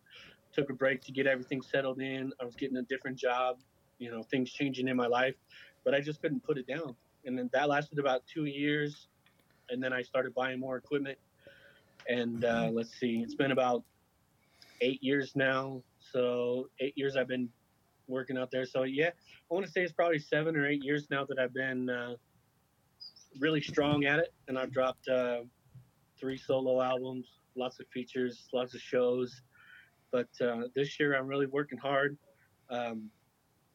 Took a break to get everything settled in. I was getting a different job, you know, things changing in my life, but I just couldn't put it down. And then that lasted about 2 years. And then I started buying more equipment. And let's see, it's been about 8 years now. So 8 years I've been working out there. So yeah, I want to say it's probably 7 or 8 years now that I've been really strong at it. And I've dropped 3 solo albums, lots of features, lots of shows. But this year I'm really working hard. I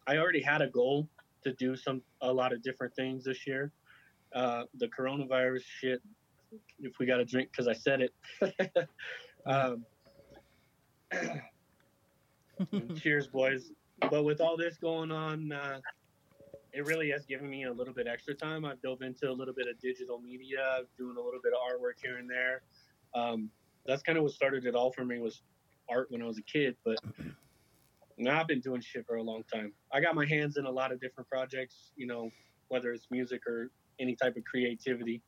already had a goal to do a lot of different things this year. The coronavirus shit, if we got a drink, because I said it. Cheers, boys. But with all this going on, it really has given me a little bit extra time. I've dove into a little bit of digital media, doing a little bit of artwork here and there. That's kind of what started it all for me, was art when I was a kid. But now I've been doing shit for a long time. I got my hands in a lot of different projects, you know, whether it's music or any type of creativity.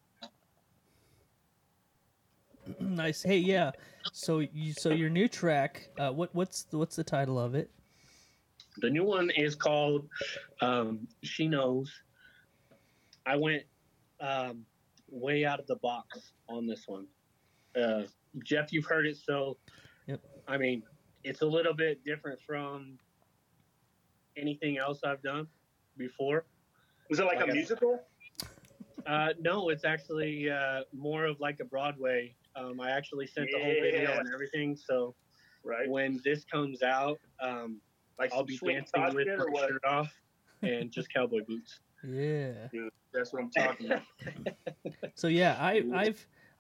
Nice. Hey, yeah. So your new track, what's the title of it? The new one is called She Knows. I went way out of the box on this one. Jeff, you've heard it, so yep. I mean, it's a little bit different from anything else I've done before. Was it like a musical? No, it's actually more of like a Broadway. I actually sent the whole video and everything, so right. When this comes out, like I'll be dancing with my shirt off and just cowboy boots. Yeah, dude, that's what I'm talking about. So yeah,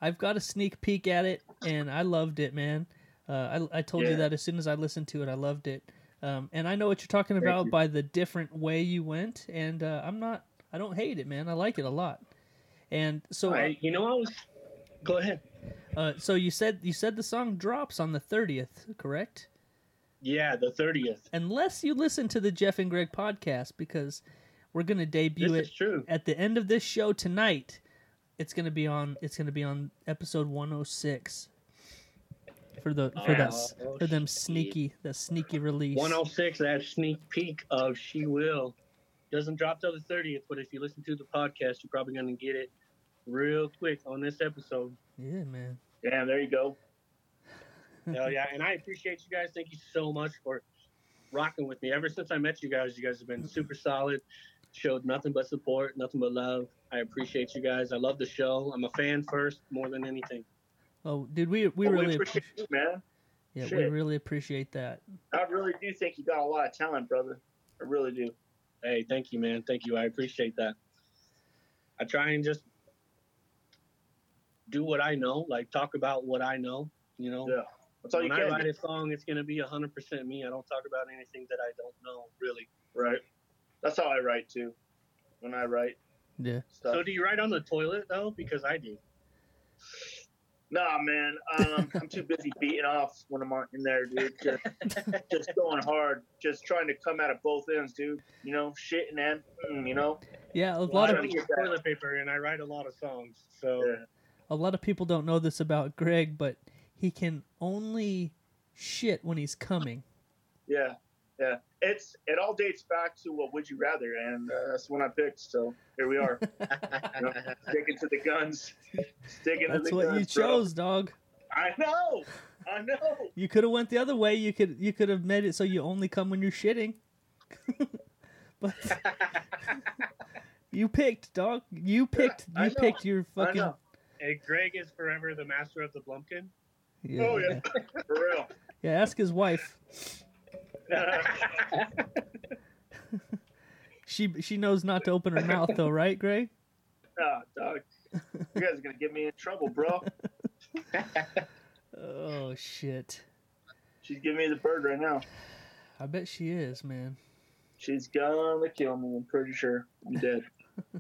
I've got a sneak peek at it, and I loved it, man. I told you that as soon as I listened to it, I loved it. And I know what you're talking about by the different way you went, and I don't hate it, man. I like it a lot. And so go ahead. So you said the song drops on the 30th, correct? Yeah, the 30th. Unless you listen to the Jeff and Greg podcast, because we're going to debut it at the end of this show tonight. It's going to be on episode 106 for that sneaky release. 106, that sneak peek of She Will. Doesn't drop till the 30th, but if you listen to the podcast, you're probably going to get it real quick on this episode. Yeah, man. Yeah, there you go. Hell yeah, and I appreciate you guys. Thank you so much for rocking with me. Ever since I met you guys have been super solid, showed nothing but support, nothing but love. I appreciate you guys. I love the show. I'm a fan first, more than anything. Oh, dude, we really appreciate you, man. Yeah, shit. We really appreciate that. I really do think you got a lot of talent, brother. I really do. Hey, thank you, man. Thank you. I appreciate that. I try and just do what I know, like talk about what I know, you know. Yeah. When I write a song, it's going to be 100% me. I don't talk about anything that I don't know, really. Right. That's how I write, too, when I write. Yeah. So do you write on the toilet, though? Because I do. Nah, man. I'm too busy beating off when I'm in there, dude. Just going hard. Just trying to come out of both ends, dude. You know, shit and then, you know. Yeah, a lot of toilet paper, and I write a lot of songs. So yeah. A lot of people don't know this about Greg, but he can only shit when he's coming. Yeah. It all dates back to what Would You Rather, and that's when I picked. So here we are, you know, sticking to the guns. That's what guns, you chose, bro. Dog. I know. You could have went the other way. You could have made it so you only come when you're shitting. But you picked, dog. You picked your fucking. Hey, Greg is forever the master of the Blumpkin. Yeah. Oh, yeah. For real. Yeah, ask his wife. She knows not to open her mouth, though, right, Greg? Nah, dog. You guys are going to get me in trouble, bro. Oh, shit. She's giving me the bird right now. I bet she is, man. She's going to kill me, I'm pretty sure. I'm dead.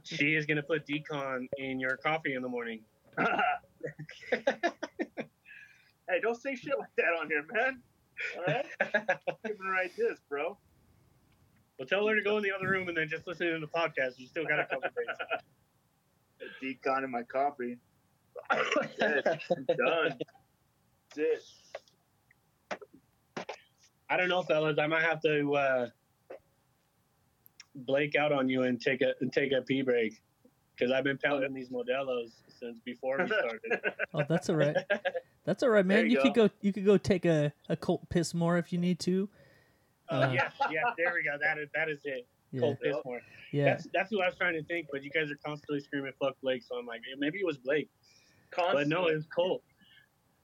She is going to put decon in your coffee in the morning. Hey, don't say shit like that on here, man. All right? Give her right this, bro. Well, tell her to go in the other room and then just listen to the podcast. You still got a couple days. Decon in my coffee. I'm done. That's it. I don't know, fellas. I might have to Blake out on you and take a pee break because I've been pounding these Modelos since before we started. Oh, that's all right. That's all right, man. You could go take a Colt Pissmore if you need to. Yeah, there we go. That is it. Yeah. Colt Pissmore. Yeah, that's who I was trying to think, but you guys are constantly screaming "fuck Blake," so I'm like, maybe it was Blake. Constantly. But no, it was Colt.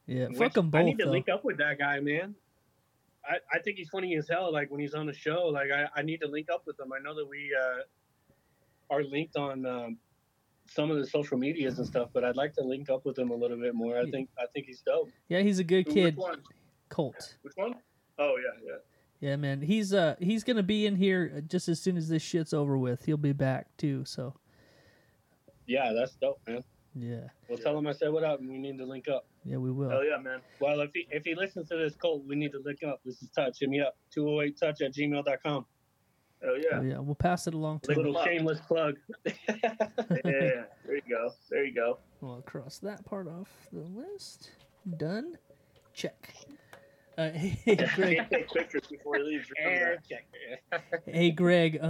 Yeah, fuck them both. I need to link up with that guy, man. I think he's funny as hell. Like when he's on the show, like I need to link up with him. I know that we are linked on some of the social medias and stuff, but I'd like to link up with him a little bit more. I think he's dope. Yeah, he's a good kid. Which one? Colt. Which one? Oh yeah. Yeah, man. He's gonna be in here just as soon as this shit's over with. He'll be back too. So. Yeah, that's dope, man. Yeah. Well, tell him I said what up, and we need to link up. Yeah, we will. Hell yeah, man. Well, if he listens to this, Colt, we need to link up. This is Touch. Hit me up. 208touch@gmail.com. Hell yeah. Oh, yeah. We'll pass it along to him. Little shameless plug. Yeah. There you go. We'll cross that part off the list. Done. Check. Hey, Greg. Take pictures before he leaves. Check. Hey, Greg.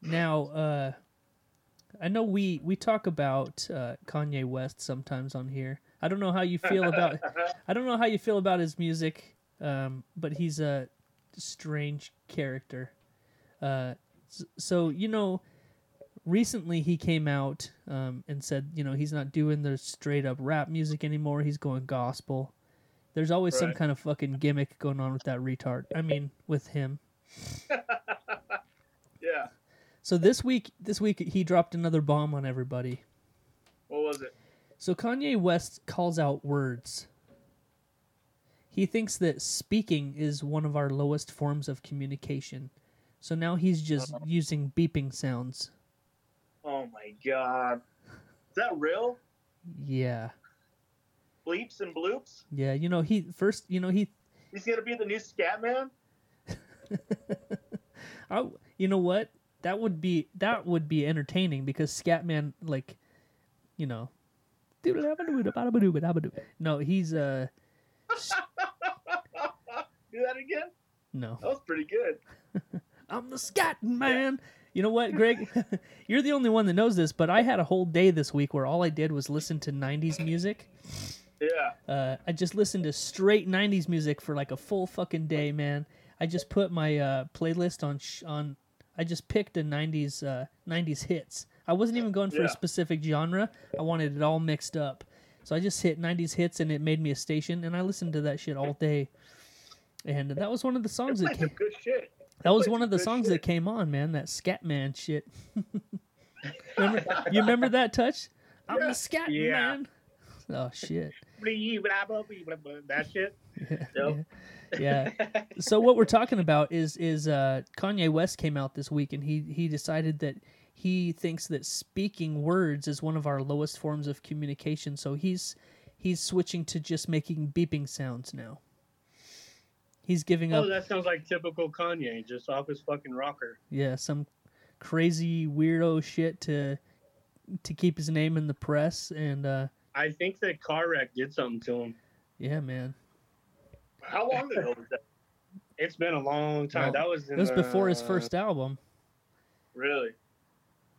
Now, I know we talk about Kanye West sometimes on here. I don't know how you feel about his music, but he's a strange character. So you know, recently he came out and said, you know, he's not doing the straight up rap music anymore. He's going gospel. There's always some kind of fucking gimmick going on with that retard. I mean, with him. Yeah. So this week he dropped another bomb on everybody. What was it? So Kanye West calls out words. He thinks that speaking is one of our lowest forms of communication. So now he's just using beeping sounds. Oh my God. Is that real? Yeah. Bleeps and bloops? Yeah, you know, he's going to be the new Scatman? You know what? That would be entertaining because Scatman, like, you know, no, he's do that again? No. That was pretty good. I'm the Scatman, man. You know what, Greg? You're the only one that knows this, but I had a whole day this week where all I did was listen to 90s music. Yeah. I just listened to straight 90s music for like a full fucking day, man. I just put my playlist on. I just picked a 90s hits. I wasn't even going for a specific genre. I wanted it all mixed up. So I just hit 90s hits, and it made me a station, and I listened to that shit all day. And that was one of the songs that came. Good shit. That was one of the songs that came on, man, that Scatman shit. You remember that, Touch? I'm the Scatman. Yeah. Oh, shit. That shit? Yeah. Nope. Yeah. So what we're talking about is Kanye West came out this week, and he decided that he thinks that speaking words is one of our lowest forms of communication. So he's switching to just making beeping sounds now. He's giving up. Oh, that sounds like typical Kanye, just off his fucking rocker. Yeah, some crazy weirdo shit to keep his name in the press, and I think that car wreck did something to him. Yeah, man. How long ago was that? It's been a long time. Well, it was before his first album. Really?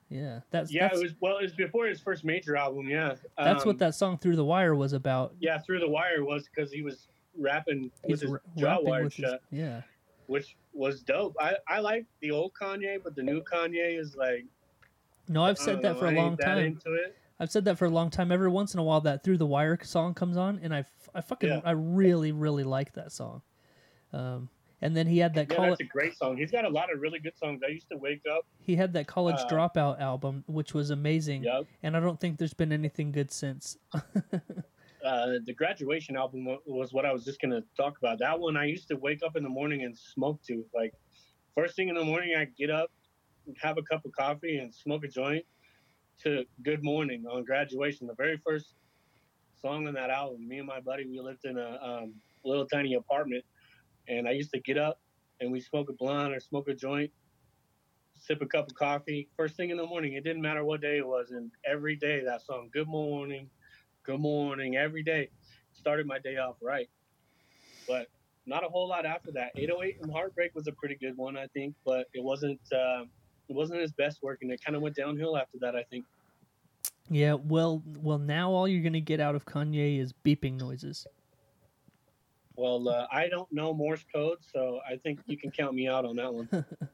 Yeah. It was before his first major album, yeah. That's what that song Through the Wire was about. Yeah, Through the Wire was because he was rapping with his jaw wired shut. Yeah. Which was dope. I like the old Kanye, but the new Kanye is like... No, I've said that for a long time. Into it. I've said that for a long time. Every once in a while, that Through the Wire song comes on, and I really, really like that song. And then he had that. Yeah, that's a great song. He's got a lot of really good songs. I used to wake up. He had that College Dropout album, which was amazing. Yep. And I don't think there's been anything good since. The Graduation album was what I was just going to talk about. That one I used to wake up in the morning and smoke to. Like, first thing in the morning, I get up, have a cup of coffee, and smoke a joint to Good Morning on Graduation. The very first song on that album, me and my buddy, we lived in a little tiny apartment. And I used to get up and we smoke a blunt or smoke a joint, sip a cup of coffee. First thing in the morning, it didn't matter what day it was. And every day that song, good morning, every day, started my day off right. But not a whole lot after that. 808 and Heartbreak was a pretty good one, I think. But it wasn't his best work. And it kind of went downhill after that, I think. Yeah, well, now all you're going to get out of Kanye is beeping noises. Well, I don't know Morse code, so I think you can count me out on that one.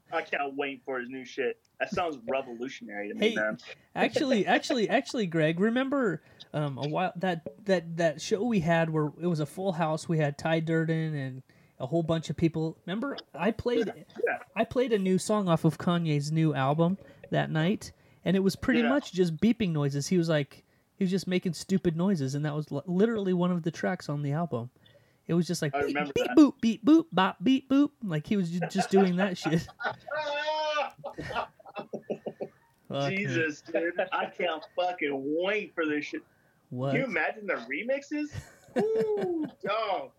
I can't wait for his new shit. That sounds revolutionary to me, man. Actually, Greg, remember a while that show we had where it was a full house. We had Ty Durden and a whole bunch of people. Remember, I played a new song off of Kanye's new album that night, and it was pretty much just beeping noises. He was just making stupid noises, and that was literally one of the tracks on the album. It was just like beep, beep, boop, beep, boop, bop, beep, boop. Like he was just doing that shit. Jesus, dude. I can't fucking wait for this shit. What? Can you imagine the remixes? Ooh, dog.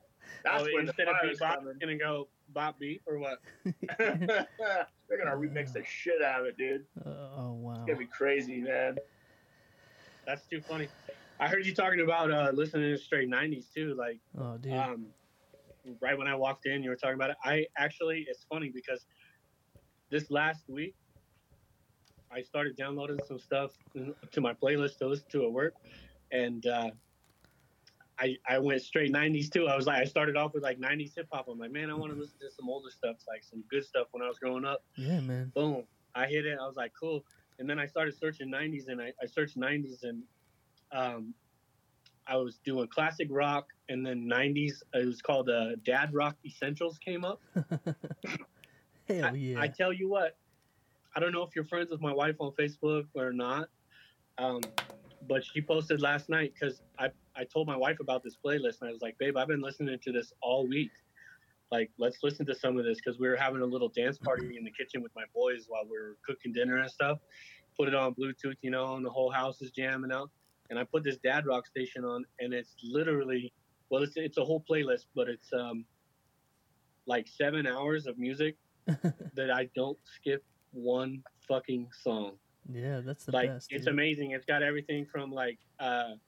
That's when instead of beep, bop, they're going to go bop, beep, or what? They're going to remix the shit out of it, dude. Oh, wow. It's going to be crazy, man. That's too funny. I heard you talking about listening to straight 90s, too. Like, oh, dude. Right when I walked in, you were talking about it. It's funny because this last week, I started downloading some stuff to my playlist to listen to at work. And I went straight 90s, too. I was like, I started off with, like, 90s hip-hop. I'm like, man, I want to listen to some older stuff, like some good stuff when I was growing up. Yeah, man. Boom. I hit it. I was like, cool. And then I started searching 90s, and I searched 90s, and I was doing classic rock, and then 90s. It was called Dad Rock Essentials came up. Hell yeah! I tell you what, I don't know if you're friends with my wife on Facebook or not, but she posted last night because I told my wife about this playlist, and I was like, babe, I've been listening to this all week. Like, let's listen to some of this because we were having a little dance party in the kitchen with my boys while we were cooking dinner and stuff. Put it on Bluetooth, you know, and the whole house is jamming out. And I put this Dad Rock station on, and it's literally, well, it's a whole playlist, but it's like 7 hours of music that I don't skip one fucking song. Yeah, that's the best. It's amazing. It's got everything from like the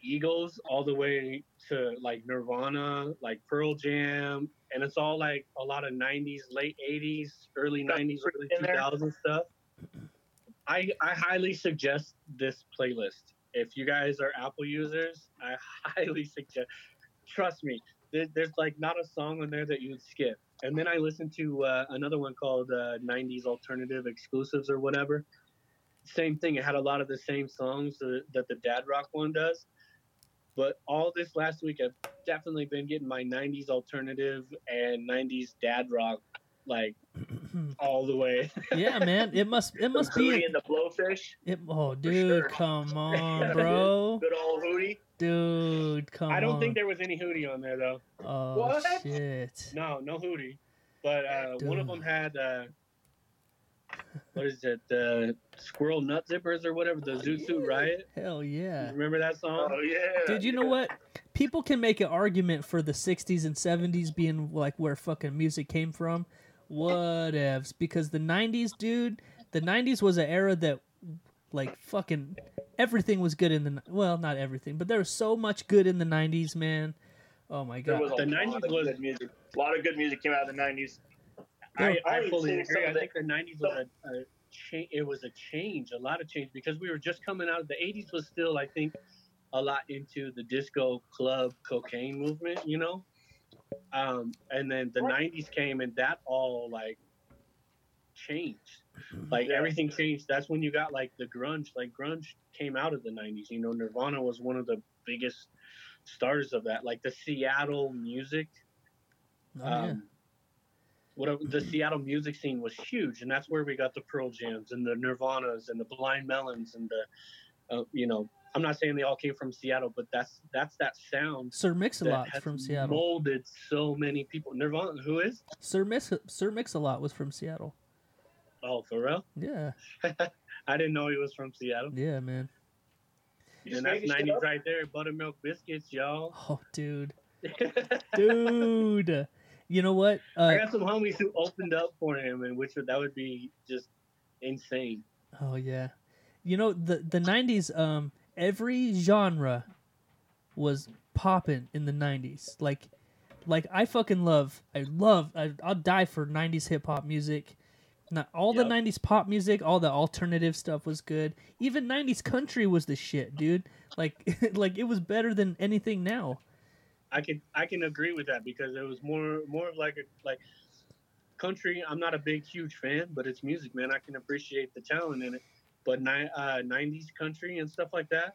Eagles all the way to like Nirvana, like Pearl Jam, and it's all like a lot of 90s, late 80s, early 90s, early 2000s stuff. I highly suggest this playlist. If you guys are Apple users, I highly suggest. Trust me, there's like not a song on there that you would skip. And then I listened to another one called 90s Alternative Exclusives or whatever. Same thing. It had a lot of the same songs that the Dad Rock one does. But all this last week, I've definitely been getting my 90s Alternative and 90s Dad Rock, like, all the way. Yeah, man. It must be Hootie and the Blowfish. Oh, dude, sure. Come on, bro. Good old Hootie. Dude, come on. I don't think there was any Hootie on there, though. Oh, what? Shit. No Hootie. But one of them had, what is it, Squirrel Nut Zippers or whatever, the Zoot Suit Riot. Hell yeah. You remember that song? Oh, yeah. Dude, you know what? People can make an argument for the 60s and 70s being like where fucking music came from. Whatevs, because the 90s, dude, the 90s was an era that like fucking everything was good in the, well, not everything, but there was so much good in the 90s, man. Oh my god, the 90s was good music. A lot of good music came out of the 90s. I fully agree. I think the 90s was a change, a lot of change, because we were just coming out of the 80s was still, I think, a lot into the disco, club, cocaine movement, you know. And then the 90s came, and that all like changed, like everything changed. That's when you got like the grunge. Like grunge came out of the 90s. You know, Nirvana was one of the biggest stars of that. Like the Seattle music The Seattle music scene was huge, and that's where we got the Pearl Jams and the Nirvanas and the Blind Melons and the, I'm not saying they all came from Seattle, but that's that sound. Sir Mix-a-Lot from Seattle molded so many people. Nirvana, who is? Sir Mix-a-Lot was from Seattle. Oh, for real? Yeah. I didn't know he was from Seattle. Yeah, man. And that's 90s right there. Buttermilk biscuits, y'all. Oh, dude. Dude. You know what? I got some homies who opened up for him, and that would be just insane. Oh, yeah. You know, the 90s, every genre was popping in the 90s. Like I fucking love, I'll die for 90s hip-hop music. Not all the 90s pop music, all the alternative stuff was good. Even 90s country was the shit, dude. Like it was better than anything now. I can agree with that because it was more of like country. I'm not a big huge fan, but it's music, man. I can appreciate the talent in it. But 90s country and stuff like that,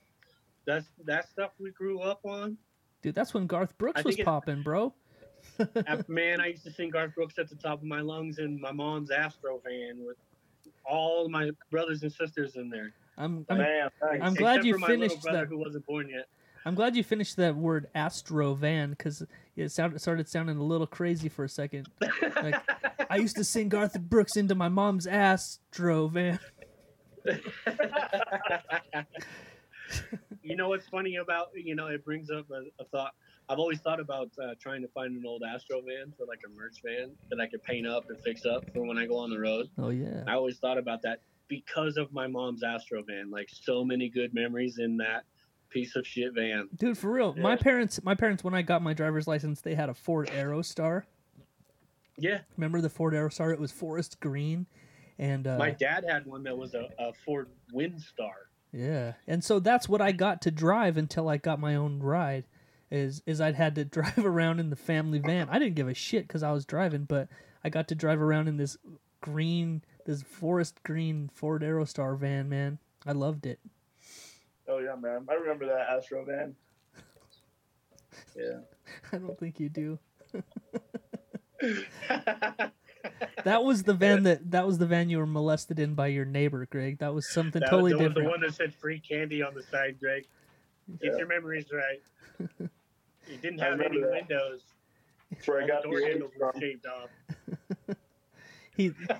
that's stuff we grew up on. Dude, that's when Garth Brooks was popping, bro. Man, I used to sing Garth Brooks at the top of my lungs in my mom's Astro van with all my brothers and sisters in there. I'm glad you finished that. Who wasn't born yet. I'm glad you finished that word Astro van because it started sounding a little crazy for a second. Like, I used to sing Garth Brooks into my mom's Astro van. You know what's funny about it brings up a thought. I've always thought about trying to find an old Astro van for like a merch van that I could paint up and fix up for when I go on the road. Oh, yeah. I always thought about that because of my mom's Astro van. Like, so many good memories in that piece of shit van. Dude, for real. Yeah. My parents, when I got my driver's license, they had a Ford Aerostar. Yeah. Remember the Ford Aerostar? It was forest green. And my dad had one that was a Ford Windstar. Yeah. And so that's what I got to drive until I got my own ride. Is I'd had to drive around in the family van. I didn't give a shit because I was driving, but I got to drive around in this forest green Ford Aerostar van, man. I loved it. Oh, yeah, man. I remember that Astro van. Yeah. I don't think you do. That was the van you were molested in by your neighbor, Greg. That was something totally different. That was the one that said free candy on the side, Greg. Get your memories right. You didn't have any windows. That's where I got the door handles shaved off.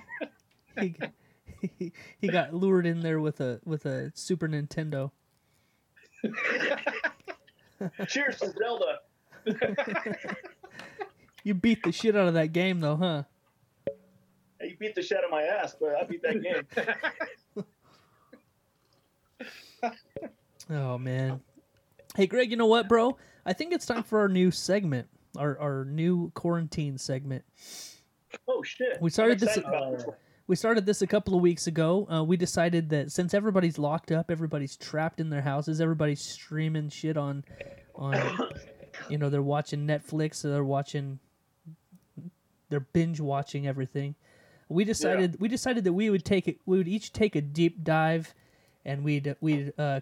he got lured in there with a Super Nintendo. Cheers to Zelda. You beat the shit out of that game, though, huh? You beat the shit out of my ass, but I beat that game. Oh, man. Hey, Greg, you know what, bro? I think it's time for our new segment, our new quarantine segment. Oh, shit. We started this a couple of weeks ago. We decided that since everybody's locked up, everybody's trapped in their houses, everybody's streaming shit on they're watching Netflix, so they're binge watching everything. We decided that we would each take a deep dive. And we'd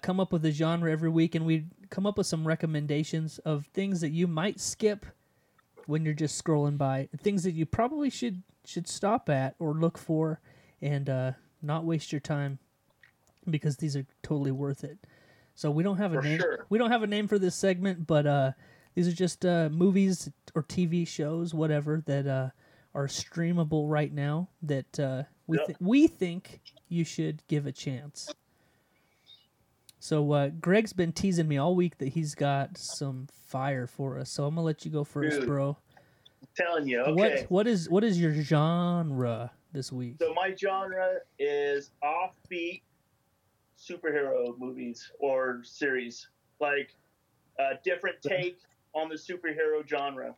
come up with a genre every week, and we'd come up with some recommendations of things that you might skip when you're just scrolling by, things that you probably should stop at or look for, and not waste your time because these are totally worth it. So we don't have a name. Sure. We don't have a name for this segment, but these are just movies or TV shows, whatever, that are streamable right now that we think you should give a chance. So Greg's been teasing me all week that he's got some fire for us. So I'm gonna let you go first, bro. I'm telling you, okay. What is your genre this week? So my genre is offbeat superhero movies or series, like a different take on the superhero genre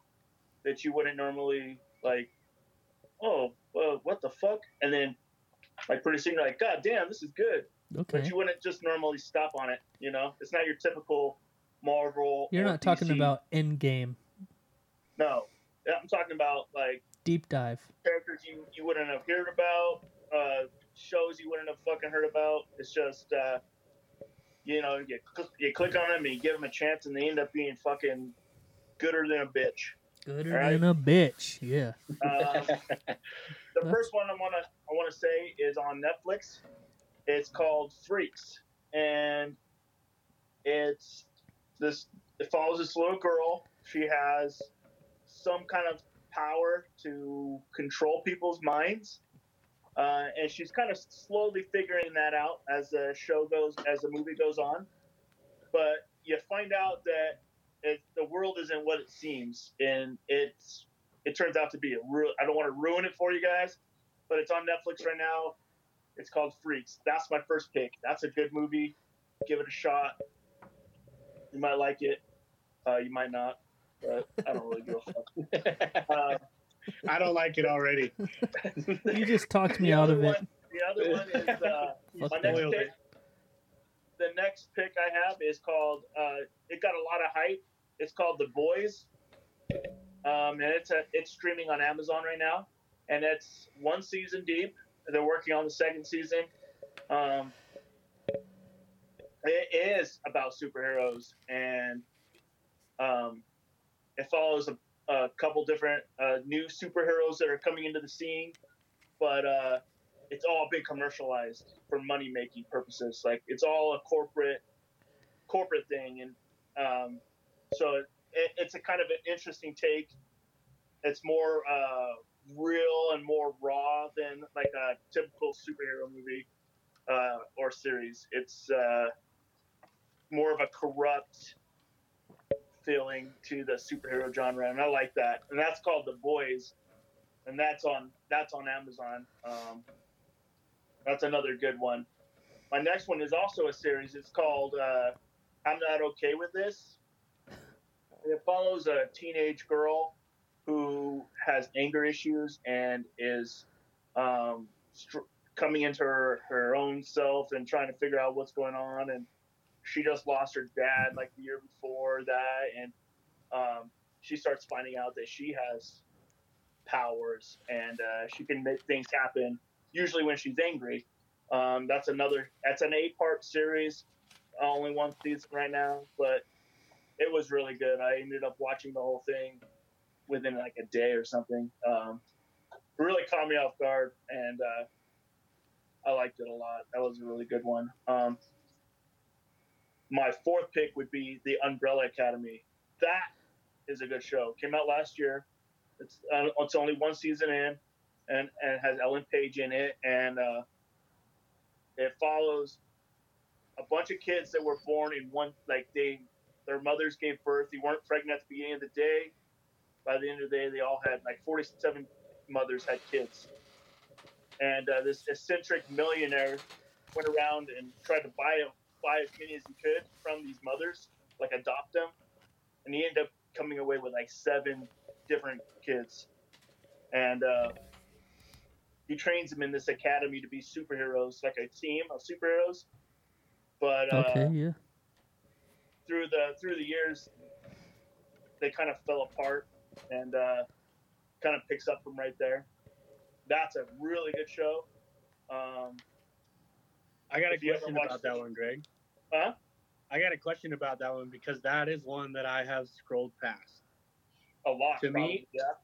that you wouldn't normally like. Oh, well, what the fuck? And then like pretty soon you're like, God damn, this is good. Okay. But you wouldn't just normally stop on it, you know? It's not your typical Marvel. You're not talking about Endgame. No. I'm talking about, like... Deep dive. Characters you wouldn't have heard about, shows you wouldn't have fucking heard about. It's just, you click on them and you give them a chance and they end up being fucking gooder than a bitch. Gooder than a bitch. Yeah. The first one I want to say is on Netflix. It's called Freaks, and it's this. It follows this little girl. She has some kind of power to control people's minds, and she's kind of slowly figuring that out as the show goes, as the movie goes on. But you find out that the world isn't what it seems, and it turns out to be I don't want to ruin it for you guys, but it's on Netflix right now. It's called Freaks. That's my first pick. That's a good movie. Give it a shot. You might like it. You might not. But I don't really give a fuck. I don't like it already. You just talked me out of it. The other one is the next pick I have is called, it got a lot of hype. It's called The Boys. And it's streaming on Amazon right now. And it's one season deep. They're working on the second season. It is about superheroes. And it follows a couple different new superheroes that are coming into the scene. But it's all been commercialized for money-making purposes. Like, it's all a corporate thing. And so it's a kind of an interesting take. It's more real and more raw than like a typical superhero movie or series. It's more of a corrupt feeling to the superhero genre, and I like that. And that's called The Boys, and that's on Amazon. That's another good one. My next one is also a series. It's called I'm Not Okay With This. It follows a teenage girl who has anger issues and is coming into her own self and trying to figure out what's going on. And she just lost her dad like the year before that. And she starts finding out that she has powers and she can make things happen, usually when she's angry. That's an 8-part series, only one season right now, but it was really good. I ended up watching the whole thing within like a day or something. Really caught me off guard, and I liked it a lot. That was a really good one. My fourth pick would be The Umbrella Academy. That is a good show. Came out last year. It's only one season in, and it has Ellen Page in it, and it follows a bunch of kids that were born in one, like their mothers gave birth. They weren't pregnant at the beginning of the day. By the end of the day, they all had, like, 47 mothers had kids. And this eccentric millionaire went around and tried to buy as many as he could from these mothers, like adopt them. And he ended up coming away with, like, 7 different kids. And he trains them in this academy to be superheroes, like a team of superheroes. But through the years, they kind of fell apart. And kind of picks up from right there. That's a really good show. I got a question about that one, Greg. Huh? I got a question about that one because that is one that I have scrolled past a lot. To me, yeah.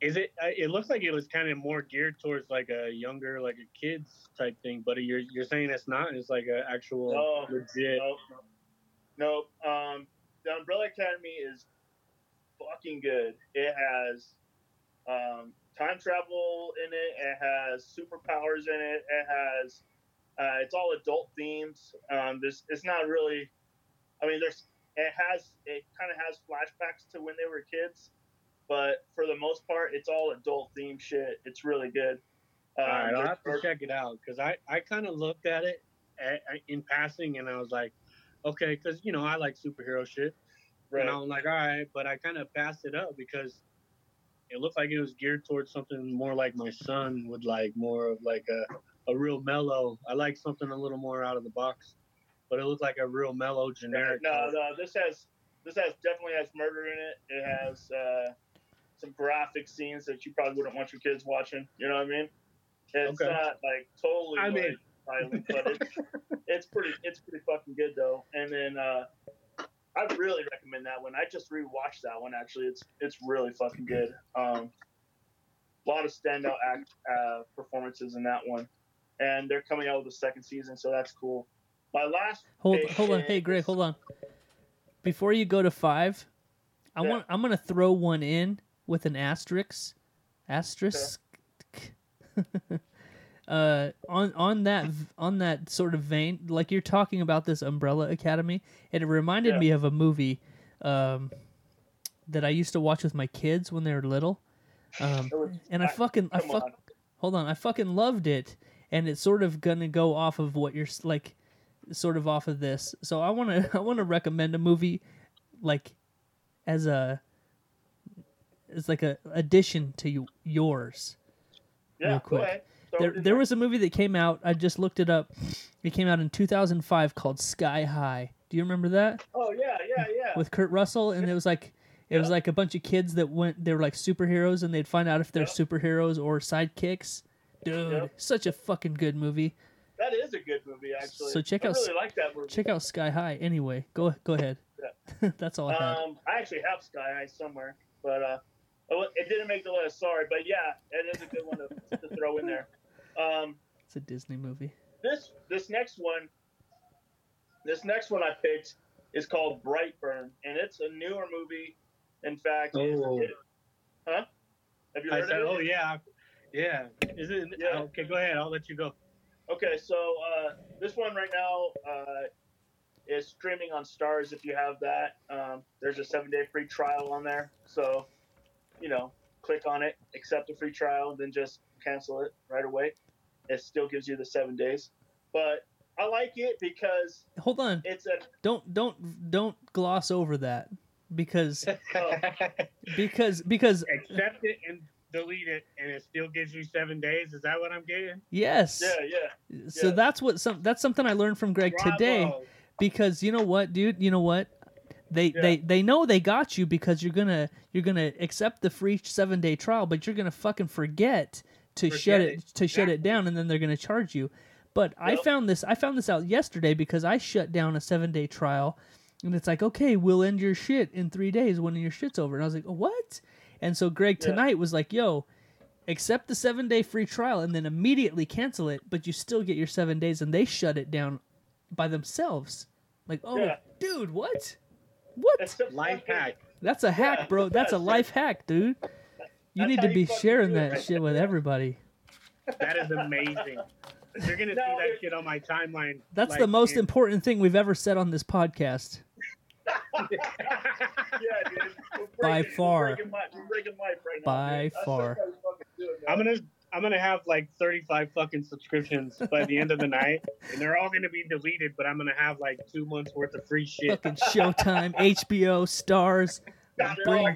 It looks like it was kind of more geared towards like a younger, like a kids type thing. But you're saying it's not. It's like an actual legit. Nope. The Umbrella Academy is fucking good. It has time travel in it. It has superpowers in it. It has it's all adult themes. It's not really. I mean, it kind of has flashbacks to when they were kids, but for the most part, it's all adult theme shit. It's really good. All right, I'll have to check it out because I kind of looked at it in passing and I was like, okay, because you know I like superhero shit. Right. And I'm like, all right, but I kind of passed it up because it looked like it was geared towards something more like my son would like, more of like a real mellow. I like something a little more out of the box, but it looked like a real mellow generic. No, this definitely has murder in it. It has some graphic scenes that you probably wouldn't want your kids watching. You know what I mean? It's not like totally violent, but it's pretty fucking good though. And then I really recommend recommend that one. I just rewatched that one, actually. It's really fucking good. A lot of standout performances in that one. And they're coming out with the second season, so that's cool. My last... Hold on. Hey, Greg, hold on. Before you go to 5, I'm going to throw one in with an asterisk. Okay. on that sort of vein, like you're talking about this Umbrella Academy, and it reminded me of a movie that I used to watch with my kids when they were little, and I fucking loved it, and it's sort of gonna go off of what you're like, sort of off of this. So I wanna recommend a movie, like as a, it's like a addition to yours. Yeah, real quick. Go ahead. There was a movie that came out. I just looked it up. It came out in 2005 called Sky High. Do you remember that? Oh yeah. With Kurt Russell, and it was like a bunch of kids that went. They were like superheroes, and they'd find out if they're superheroes or sidekicks. Dude, such a fucking good movie. That is a good movie, actually. So check out. I really like that movie. Check out Sky High. Anyway, go ahead. Yeah. That's all I have. I actually have Sky High somewhere, but it didn't make the list. Sorry, but yeah, it is a good one to throw in there. It's a Disney movie. This next one I picked is called Brightburn, and it's a newer movie. In fact, huh? Have you heard of it? Oh yeah. Is it? Yeah. Okay, go ahead. I'll let you go. Okay, so this one right now is streaming on Starz. If you have that, there's a 7-day free trial on there. So, click on it, accept the free trial, and then just cancel it right away. It still gives you the 7 days, but I like it because don't gloss over that because accept it and delete it and it still gives you 7 days. Is that what I'm getting? Yes. Yeah. So that's something I learned from Greg today, because you know what, dude, they know they got you because you're gonna accept the free 7-day trial, but you're gonna fucking forget to shut it down, and then they're going to charge you. But I found this out yesterday because I shut down a 7-day trial, and it's like, okay, we'll end your shit in 3 days when your shit's over. And I was like, oh, what? And so Greg tonight was like, yo, accept the 7-day free trial and then immediately cancel it, but you still get your 7 days, and they shut it down by themselves. Like, dude, what? That's a life hack. That's a hack, bro. That's a life hack, dude. You need to be sharing that shit with everybody. That is amazing. You're going to see that shit on my timeline. That's the most important thing we've ever said on this podcast. Yeah, dude. By far. We're breaking life right now. By far. I'm gonna have like 35 fucking subscriptions by the end of the night, and they're all gonna be deleted, but I'm gonna have like 2 months worth of free shit. Fucking Showtime, HBO, Starz. I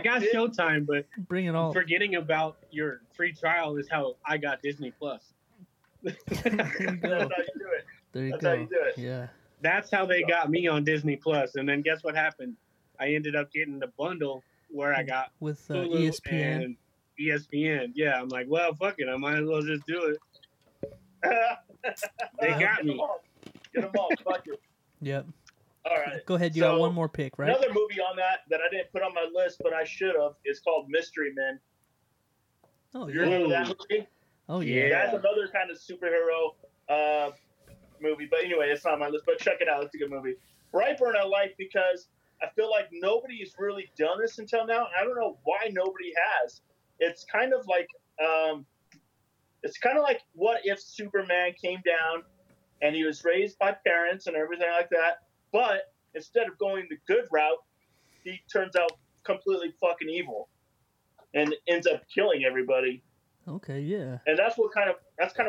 got Showtime, but bring it all. Forgetting about your free trial is how I got Disney Plus. That's how you do it. Yeah. That's how they got me on Disney Plus, and then guess what happened? I ended up getting the bundle where I got with ESPN. And ESPN. Yeah, I'm like, well, fuck it. I might as well just do it. They got me. Get them all. Fuck it. Yep. All right. Go ahead. You got one more pick, right? Another movie on that I didn't put on my list, but I should have. It's called Mystery Men. Oh, yeah. You remember that movie? Oh, yeah. That's another kind of superhero movie. But anyway, it's not on my list, but check it out. It's a good movie. Brightburn I like because I feel like nobody's really done this until now. I don't know why nobody has. It's kind of like what if Superman came down and he was raised by parents and everything like that. But instead of going the good route, he turns out completely fucking evil and ends up killing everybody. Okay, yeah. And that's kind of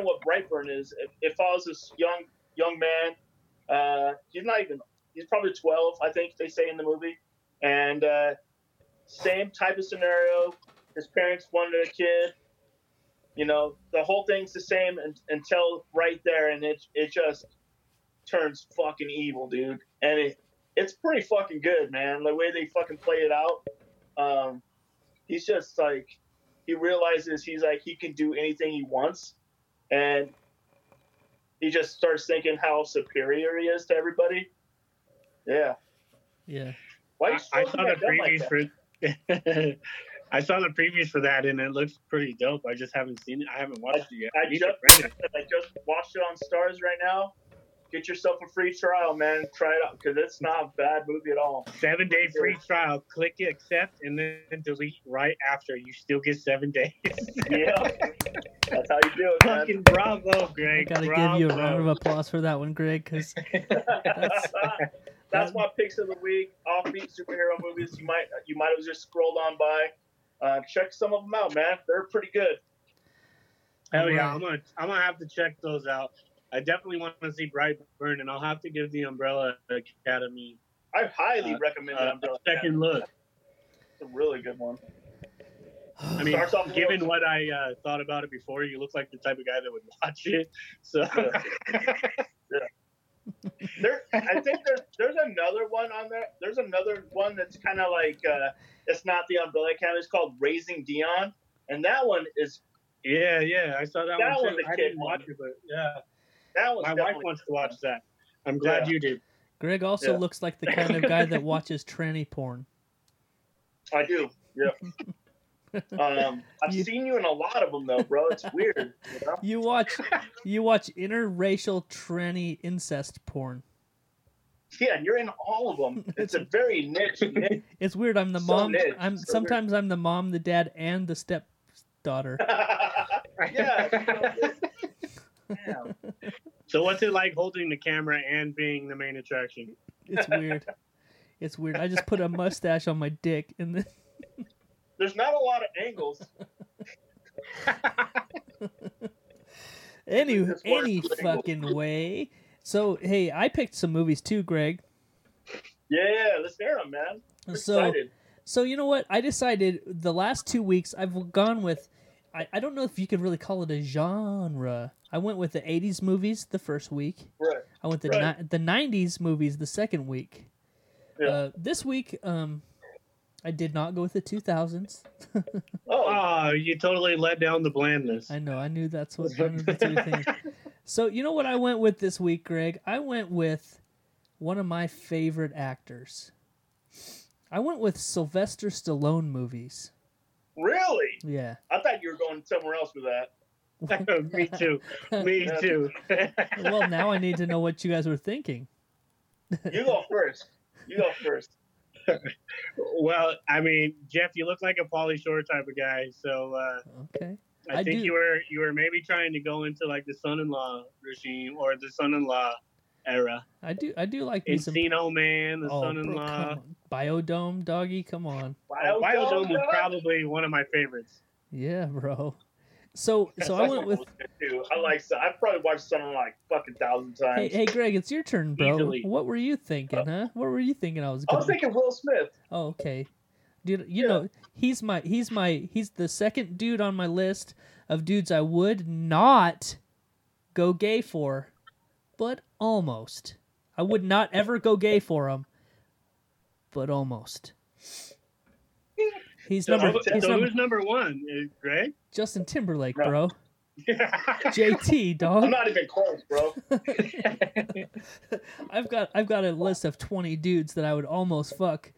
what Brightburn is. It follows this young man. He's probably 12, I think they say in the movie. And same type of scenario. His parents wanted a kid. The whole thing's the same until right there, and it just turns fucking evil, dude, and it's pretty fucking good, man. The way they fucking play it out, he's just like, he realizes he's like, he can do anything he wants, and he just starts thinking how superior he is to everybody. Yeah. I saw the previews for that, and it looks pretty dope. I just haven't seen it. I haven't watched it yet. I just watched it on Stars right now. Get yourself a free trial, man. Try it out, because it's not a bad movie at all. 7-day free trial. Click accept and then delete right after. You still get 7 days. Yeah. That's how you do it, man. Fucking bravo, Greg. I gotta give you a round of applause for that one, Greg, because that's my picks of the week. Offbeat superhero movies you might have just scrolled on by. Check some of them out, man. They're pretty good. Hell yeah, I'm gonna have to check those out. I definitely want to see Brightburn, and I'll have to give The Umbrella Academy. I highly recommend The Umbrella Academy. Second look. It's a really good one. I mean, given what I thought about it before, you look like the type of guy that would watch it. So, yeah. I think there's another one on there. There's another one that's kind of like it's not The Umbrella Academy. It's called Raising Dion, and that one is. Yeah, I saw that one. I didn't watch it, but yeah. My wife wants to watch that. I'm glad you did. Greg also looks like the kind of guy that watches tranny porn. I do, yeah. I've seen you in a lot of them, though, bro. It's weird. You know? You watch interracial tranny incest porn. Yeah, you're in all of them. It's a very niche. It's weird. I'm the mom. Niche. I'm the mom, the dad, and the stepdaughter. Yeah. Damn. So what's it like holding the camera and being the main attraction? It's weird. I just put a mustache on my dick and then there's not a lot of angles. any fucking way. So hey, I picked some movies too, Greg. Yeah, let's hear them, man. I'm excited. So you know what? I decided the last 2 weeks I've gone with I don't know if you could really call it a genre. I went with the 80s movies the first week. Right. I went the 90s movies the second week. Yeah. This week, I did not go with the 2000s. Oh, you totally let down the blandness. I know. I knew that's what one of the two things. So you know what I went with this week, Greg? I went with one of my favorite actors. I went with Sylvester Stallone movies. Really? Yeah. I thought you were going somewhere else with that. Me too. Well, now I need to know what you guys were thinking. You go first. Well, I mean, Jeff, you look like a Pauly Shore type of guy, so okay. I think you were maybe trying to go into like the son-in-law regime or the son-in-law era. I do like Encino Man, the son-in-law. Biodome, doggy, come on. Biodome was probably one of my favorites. Yeah, bro. So I went with. I like. I've probably watched Son-in-Law like fucking 1,000 times. Hey, Greg, it's your turn, bro. Easily. What were you thinking, huh? What were you thinking? I was thinking Will Smith. Oh, okay, dude. You know he's the second dude on my list of dudes I would not go gay for, but almost. I would not ever go gay for him, but almost. Who's number one, Greg? Justin Timberlake, bro. JT, dog. I'm not even close, bro. I've got a list of 20 dudes that I would almost fuck,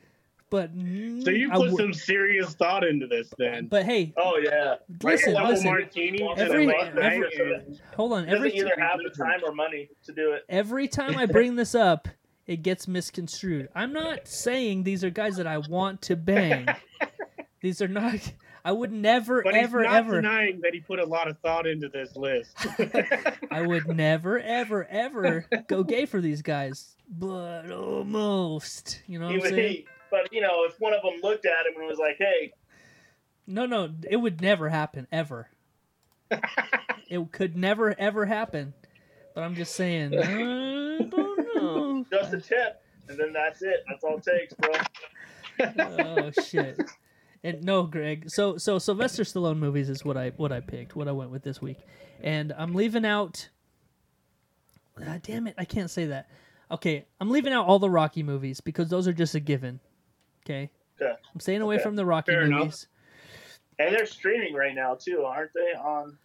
but so you put some serious thought into this, then. But hey, oh yeah, listen. Every time, either have the time or money to do it. Every time I bring this up, it gets misconstrued. I'm not saying these are guys that I want to bang. These are not. I would never, ever. Denying that he put a lot of thought into this list. I would never, ever, ever go gay for these guys, but almost. You know what I'm saying? But you know, if one of them looked at him and was like, "Hey," no, it would never happen ever. It could never, ever happen. But I'm just saying, I don't know. Just a tip, and then that's it. That's all it takes, bro. Oh shit. And no, Greg. So Sylvester Stallone movies is what I picked, what I went with this week, and I'm leaving out. God damn it, I can't say that. Okay, I'm leaving out all the Rocky movies because those are just a given. Okay. Yeah. I'm staying away from the Rocky movies. Fair enough. And they're streaming right now too, aren't they? On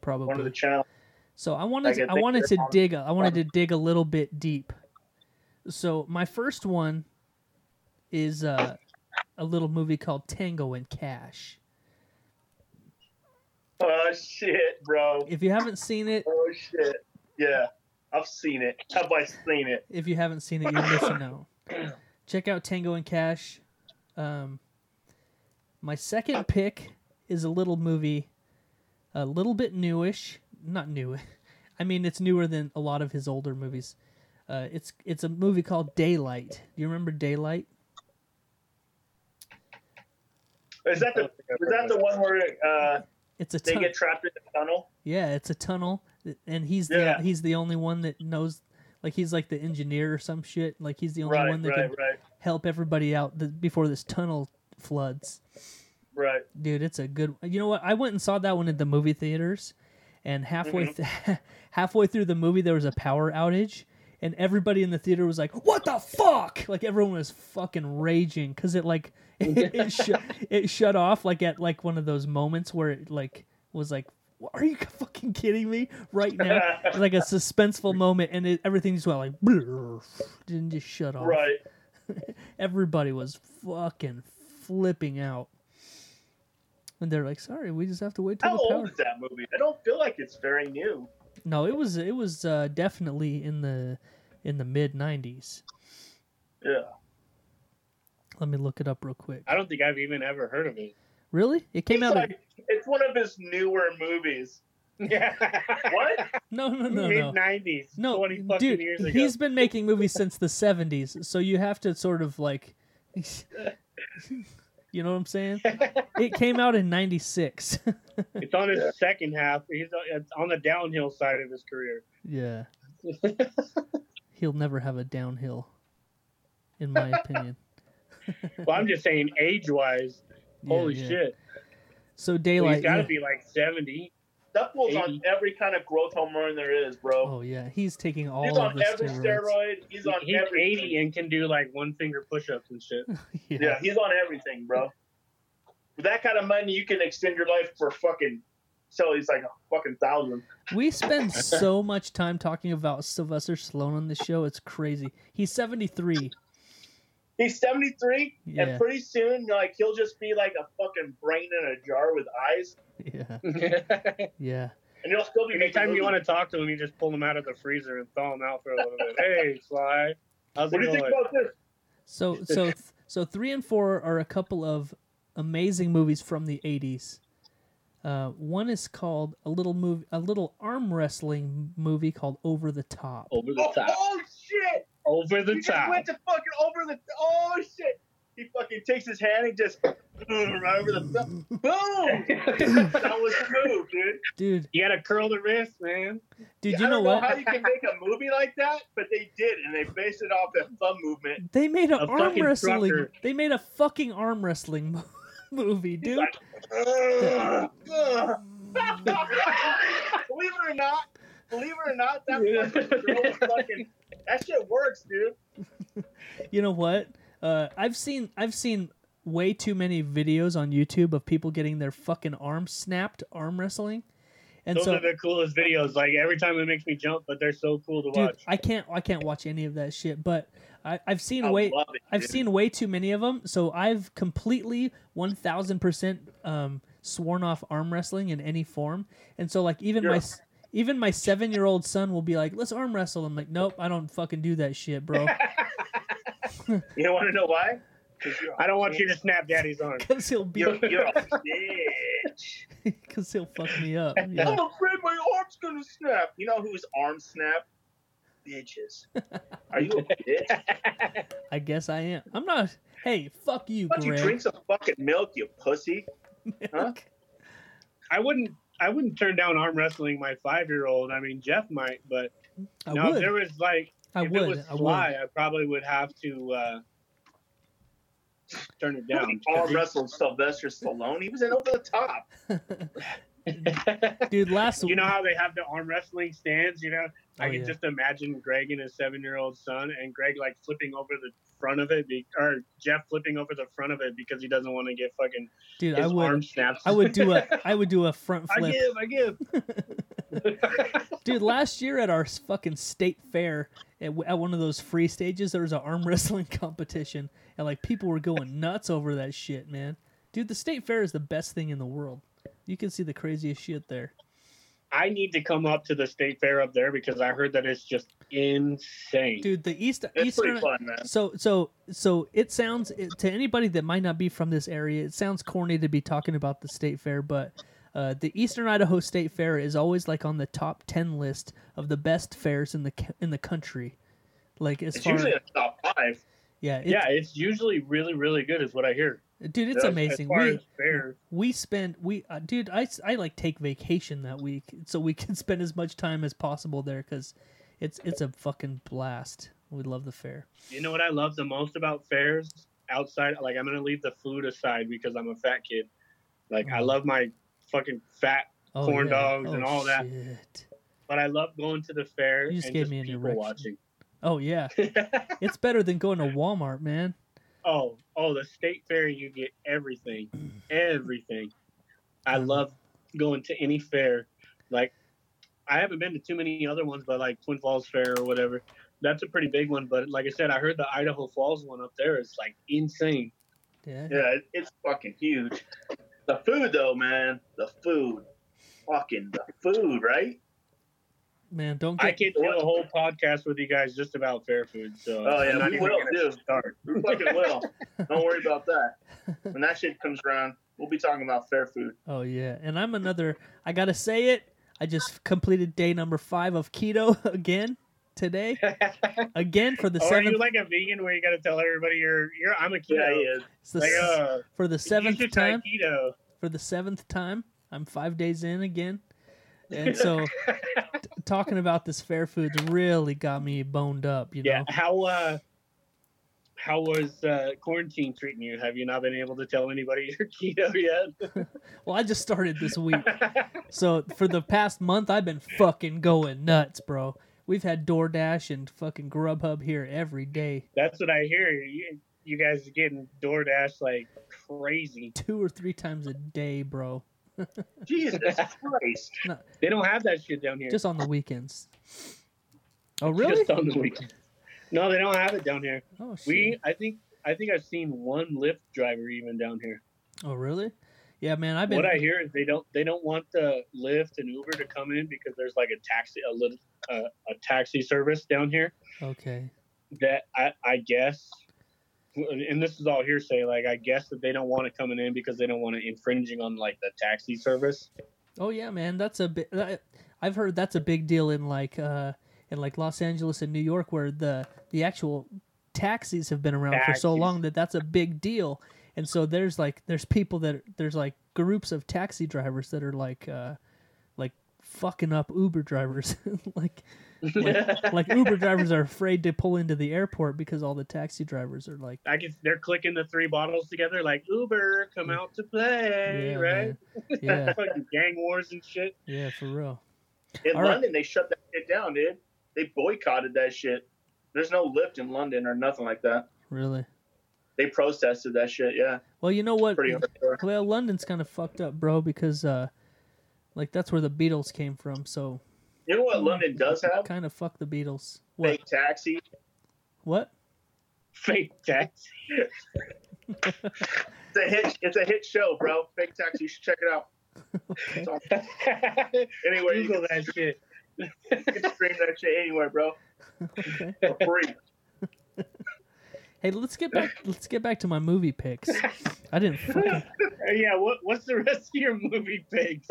probably one of the channels. So I wanted to dig a little bit deep. So my first one is a little movie called Tango and Cash. Oh, shit, bro. If you haven't seen it... Oh, shit. Yeah, I've seen it. Have I seen it? If you haven't seen it, you're missing out. Check out Tango and Cash. My second pick is a little movie, a little bit newish. Not new. I mean, it's newer than a lot of his older movies. It's a movie called Daylight. Do you remember Daylight? Is that the one where it's a they get trapped in the tunnel? Yeah, it's a tunnel, and he's the only one that knows. Like he's like the engineer or some shit. Like he's the only one that can help everybody out before this tunnel floods. Right, dude, it's a good. You know what? I went and saw that one at the movie theaters, and halfway through the movie there was a power outage, and everybody in the theater was like, "What the fuck!" Like everyone was fucking raging because it like it shut off like at like one of those moments where it like was like, "Are you fucking kidding me right now?" Like a suspenseful moment, and everything just went like, "Brrr," didn't just shut off. Right, everybody was fucking flipping out. And they're like, "Sorry, we just have to wait till the power." How old is that movie? I don't feel like it's very new. No, it was definitely in the mid '90s. Yeah. Let me look it up real quick. I don't think I've even ever heard of it. Really? It came out. It's one of his newer movies. Yeah. What? No. Mid '90s. No, 20 fucking years ago. He's been making movies since the '70s. So you have to sort of like. You know what I'm saying? It came out in 96. It's on his second half. It's on the downhill side of his career. Yeah. He'll never have a downhill, in my opinion. Well, I'm just saying age-wise, holy shit. So Daylight... He's got to be like 70. That fool's on every kind of growth hormone there is, bro. Oh, yeah. He's taking all of the steroids. He's on every steroid. He's every 80 and can do like one-finger push-ups and shit. Yeah, he's on everything, bro. With that kind of money, you can extend your life for fucking... So he's like a fucking 1,000. We spend so much time talking about Sylvester Stallone on this show. It's crazy. He's 73. He's 73? Yeah. And pretty soon, like, he'll just be like a fucking brain in a jar with eyes. Yeah. Yeah. And he'll still be. Anytime you want to talk to him, you just pull him out of the freezer and thaw him out for a little bit. Hey, Sly. How's it going? So 3 and 4 are a couple of amazing movies from the 80s. One is called a little arm wrestling movie called Over the Top. Over the Top. Oh shit! Over the Top. He went to fucking over the. Oh shit! He fucking takes his hand and just right over the boom. That was the move, dude. You gotta curl the wrist, man. Dude, you know what? I don't know how you can make a movie like that, but they did, and they based it off that thumb movement. They made an arm wrestling. Trucker. They made a fucking arm wrestling movie, dude. Like, believe it or not, that fucking that shit works, dude. You know what? I've seen way too many videos on YouTube of people getting their fucking arms snapped arm wrestling, and those are the coolest videos. Like every time it makes me jump, but they're so cool to watch. I can't watch any of that shit. But I've seen way too many of them. So I've completely 1,000% sworn off arm wrestling in any form. And so like even my 7-year-old son will be like, "Let's arm wrestle." I'm like, "Nope, I don't fucking do that shit, bro." You want to know why? I don't want you to snap daddy's arm. Because he'll be... You're a bitch. Because he'll fuck me up. Yeah. I'm afraid my arm's going to snap. You know whose arm snapped? Bitches. Are you a bitch? I guess I am. I'm not... Hey, fuck you, Greg. Why don't you drink some fucking milk, you pussy? Milk? Huh? I wouldn't turn down arm wrestling my 5-year-old. I mean, Jeff might, but... If there was like... If it was Sly, I probably would have to turn it down. Arm wrestled Sylvester Stallone. He was in Over the Top. Dude, last week. You know how they have the arm wrestling stands? You know, I can just imagine Greg and his 7-year-old son, and Greg like flipping over the front of it, or Jeff flipping over the front of it because he doesn't want to get fucking arm snapped. I would do a front flip. I give. Dude, last year at our fucking state fair, at one of those free stages, there was an arm wrestling competition, and like people were going nuts over that shit, man. Dude, the state fair is the best thing in the world. You can see the craziest shit there. I need to come up to the state fair up there because I heard that it's just insane. Dude, the Eastern fun, man. So it sounds, to anybody that might not be from this area, it sounds corny to be talking about the state fair, but the Eastern Idaho State Fair is always like on the top 10 list of the best fairs in the country. Like as it's far usually as, a top 5. Yeah, it's usually really, really good is what I hear. Dude, it's amazing. I like take vacation that week so we can spend as much time as possible there because it's a fucking blast. We love the fair. You know what I love the most about fairs outside? Like, I'm gonna leave the food aside because I'm a fat kid. Like, I love my fucking fat corn dogs and all that. Shit. But I love going to the fair. You just gave me an erection. Watching. Oh yeah, it's better than going to Walmart, man. Oh, the state fair, you get everything. Everything. I love going to any fair. Like, I haven't been to too many other ones, but like Twin Falls Fair or whatever. That's a pretty big one. But like I said, I heard the Idaho Falls one up there is like insane. Yeah, it's fucking huge. The food, though, man. The food. Fucking the food, right? Man, I can do a whole podcast with you guys just about fair food. So we will do. We fucking will. Don't worry about that. When that shit comes around, we'll be talking about fair food. Oh yeah, and I gotta say it. I just completed day number 5 of keto again today. Again for the 7th. Are you like a vegan where you gotta tell everybody you're? I'm a keto. Yeah, he is. For the 7th time. Keto. For the 7th time, I'm 5 days in again. And so talking about this fair food really got me boned up, you know. How was quarantine treating you? Have you not been able to tell anybody you're keto yet? Well, I just started this week. So for the past month, I've been fucking going nuts, bro. We've had DoorDash and fucking Grubhub here every day. That's what I hear. You guys are getting DoorDash like crazy. 2 or 3 times a day, bro. Jesus Christ! No, they don't have that shit down here. Just on the weekends. Oh, really? Just on the weekends. No, they don't have it down here. Oh shit! I think I've seen one Lyft driver even down here. Oh really? Yeah, man. I've been. What I hear is they don't want the Lyft and Uber to come in because there's like a taxi service down here. Okay. That I guess. And this is all hearsay, like, I guess that they don't want it coming in because they don't want it infringing on, like, the taxi service. Oh, yeah, man, that's a big... I've heard that's a big deal in Los Angeles and New York where the actual taxis have been around for so long that's a big deal. And so there's people that... There's, like, groups of taxi drivers that are, like fucking up Uber drivers. like Uber drivers are afraid to pull into the airport because all the taxi drivers are like, they're clicking the 3 bottles together like Uber, come out to play, yeah, right? Man. Yeah, fucking gang wars and shit. Yeah, for real. In all London, They shut that shit down, dude. They boycotted that shit. There's no Lyft in London or nothing like that. Really? They protested that shit. Yeah. Well, you know what? Well, London's kind of fucked up, bro, because like that's where the Beatles came from, so. You know what London does have? Kind of fuck the Beatles. What? Fake taxi. What? Fake taxi. It's a hit show, bro. Fake taxi. You should check it out. Okay. Anyway, Google that shit. You can stream that shit anywhere, bro. Okay. For free. Hey, let's get back to my movie picks. I didn't fucking... Yeah, what's the rest of your movie picks?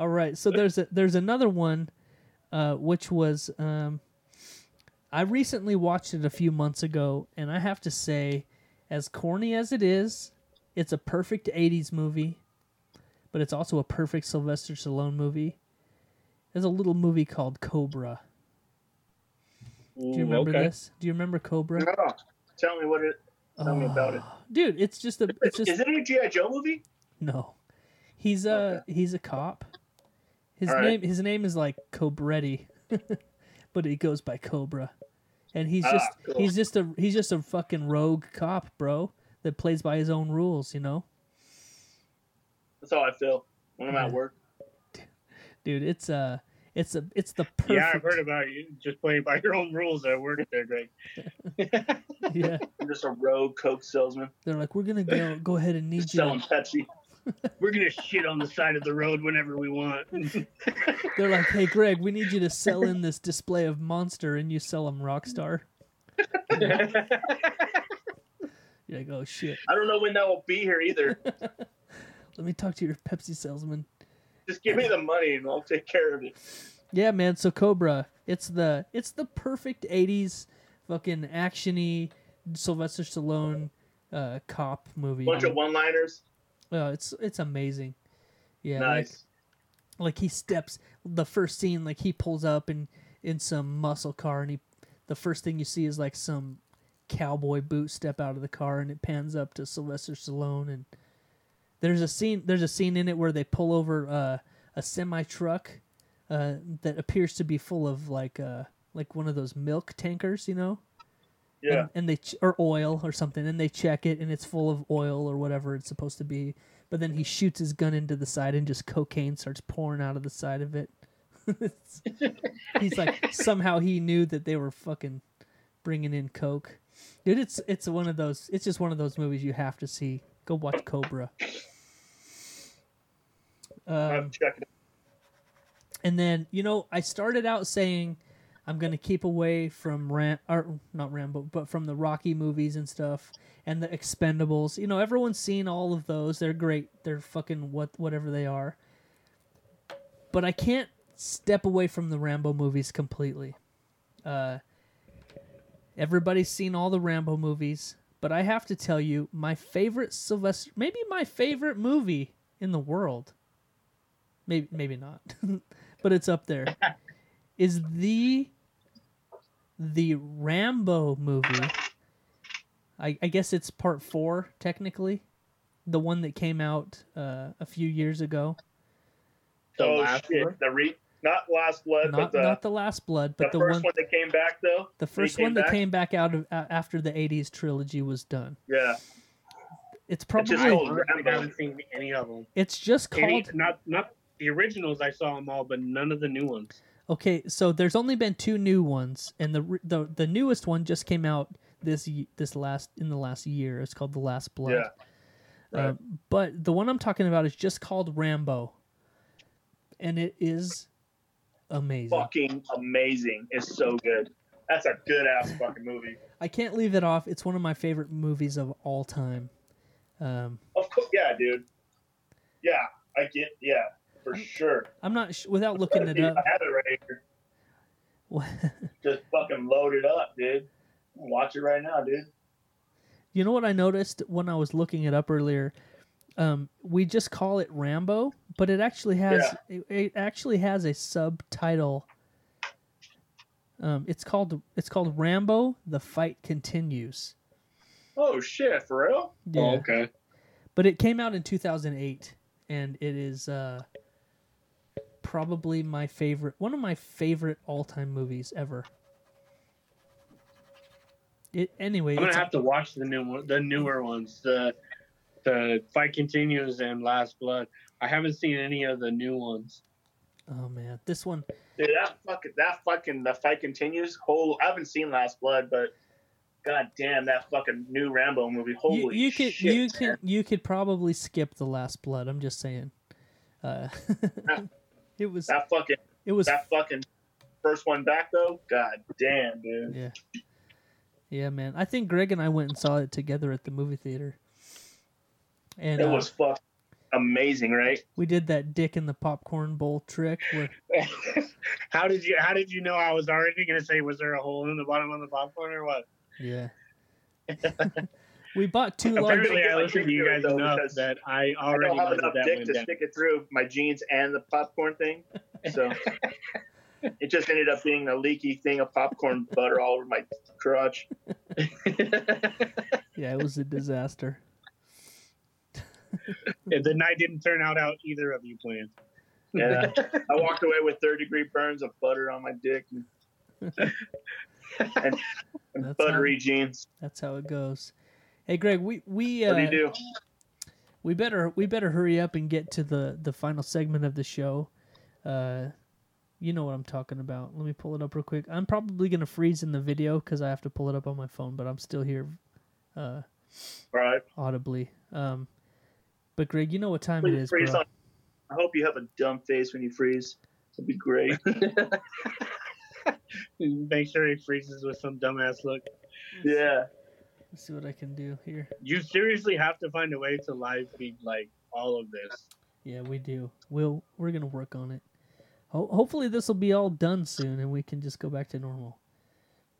All right, so there's another one, which was I recently watched it a few months ago, and I have to say, as corny as it is, it's a perfect 80s movie, but it's also a perfect Sylvester Stallone movie. There's a little movie called Cobra. Do you remember this? Do you remember Cobra? No. Tell me about it, dude. Is it a G.I. Joe movie? No, he's a cop. His name is like Cobretti, but he goes by Cobra, and he's just a fucking rogue cop, bro, that plays by his own rules, you know. That's how I feel when I'm at work. dude. It's the perfect. Yeah, I've heard about you just playing by your own rules at work there, Greg. Yeah, I'm just a rogue Coke salesman. They're like, we're gonna go ahead and need just you selling Pepsi. We're gonna shit on the side of the road whenever we want. They're like, hey, Greg, we need you to sell in this display of Monster, and you sell them Rockstar. You're like, oh shit. I don't know when that will be here either. Let me talk to your Pepsi salesman. Just give me the money and I'll take care of it. Yeah, man. So Cobra, it's the perfect 80s fucking actiony Sylvester Stallone cop movie. Bunch of one-liners. Oh, it's amazing. Yeah. Nice. Like he steps the first scene, like he pulls up in some muscle car, and the first thing you see is like some cowboy boot step out of the car, and it pans up to Sylvester Stallone, and there's a scene in it where they pull over a semi truck that appears to be full of like one of those milk tankers, you know? Yeah. And they or oil or something, and they check it, and it's full of oil or whatever it's supposed to be. But then he shoots his gun into the side, and just cocaine starts pouring out of the side of it. He's like, somehow he knew that they were fucking bringing in coke. Dude, it's one of those. It's just one of those movies you have to see. Go watch Cobra. And then, you know, I started out saying I'm going to keep away from from the Rocky movies and stuff, and the Expendables. You know, everyone's seen all of those. They're great. They're fucking whatever they are. But I can't step away from the Rambo movies completely. Everybody's seen all the Rambo movies, but I have to tell you, my favorite movie in the world, maybe not, but it's up there, is the Rambo movie. I guess it's part 4, technically, the one that came out a few years ago. Not The Last Blood, but the first one that came back, though. The first one that came back out after the 80s trilogy was done. Yeah. It's probably... I haven't seen any of them. It's just called... Not the originals, I saw them all, but none of the new ones. Okay, so there's only been 2 new ones, and the newest one just came out in the last year. It's called The Last Blood. Yeah. Right. But the one I'm talking about is just called Rambo, and it is... amazing. Fucking amazing. It's so good. That's a good ass fucking movie. I can't leave it off. It's one of my favorite movies of all time. Of course, yeah, dude. Yeah, I get, yeah, for sure. I'm not without looking it up. I have it right here. What? Just fucking load it up, dude. Watch it right now, dude. You know what I noticed when I was looking it up earlier? We just call it Rambo, but it actually has a subtitle. It's called Rambo: The Fight Continues. Oh shit, for real? Yeah. Oh, okay. But it came out in 2008, and it is probably one of my favorite all-time movies ever. I'm gonna have to watch the newer ones. The Fight Continues and Last Blood. I haven't seen any of the new ones. Oh man, this one. Dude, that fucking The Fight Continues. I haven't seen Last Blood, but goddamn, that fucking new Rambo movie. Holy shit! You could probably skip The Last Blood. I'm just saying. It was that fucking first one back though. Goddamn, dude. Yeah, man. I think Greg and I went and saw it together at the movie theater. And it was fucking amazing, right? We did that dick in the popcorn bowl trick. How did you know I was already going to say, was there a hole in the bottom of the popcorn or what? Yeah. We bought 2 large... Apparently, I listened to you guys enough that I already... I don't have enough dick to stick it through my jeans and the popcorn thing. So it just ended up being a leaky thing of popcorn butter all over my crotch. Yeah, it was a disaster. The night didn't turn out either of you planned. Yeah, I walked away with third-degree burns of butter on my dick and buttery jeans. That's how it goes. Hey, Greg, we what do you do? We better hurry up and get to the final segment of the show. You know what I'm talking about. Let me pull it up real quick. I'm probably going to freeze in the video because I have to pull it up on my phone, but I'm still here audibly. But, Greg, you know what time it is, bro. I hope you have a dumb face when you freeze. It'll be great. Make sure he freezes with some dumbass look. Yeah. Let's see what I can do here. You seriously have to find a way to live feed, like, all of this. Yeah, we do. We're going to work on it. Hopefully this will be all done soon and we can just go back to normal.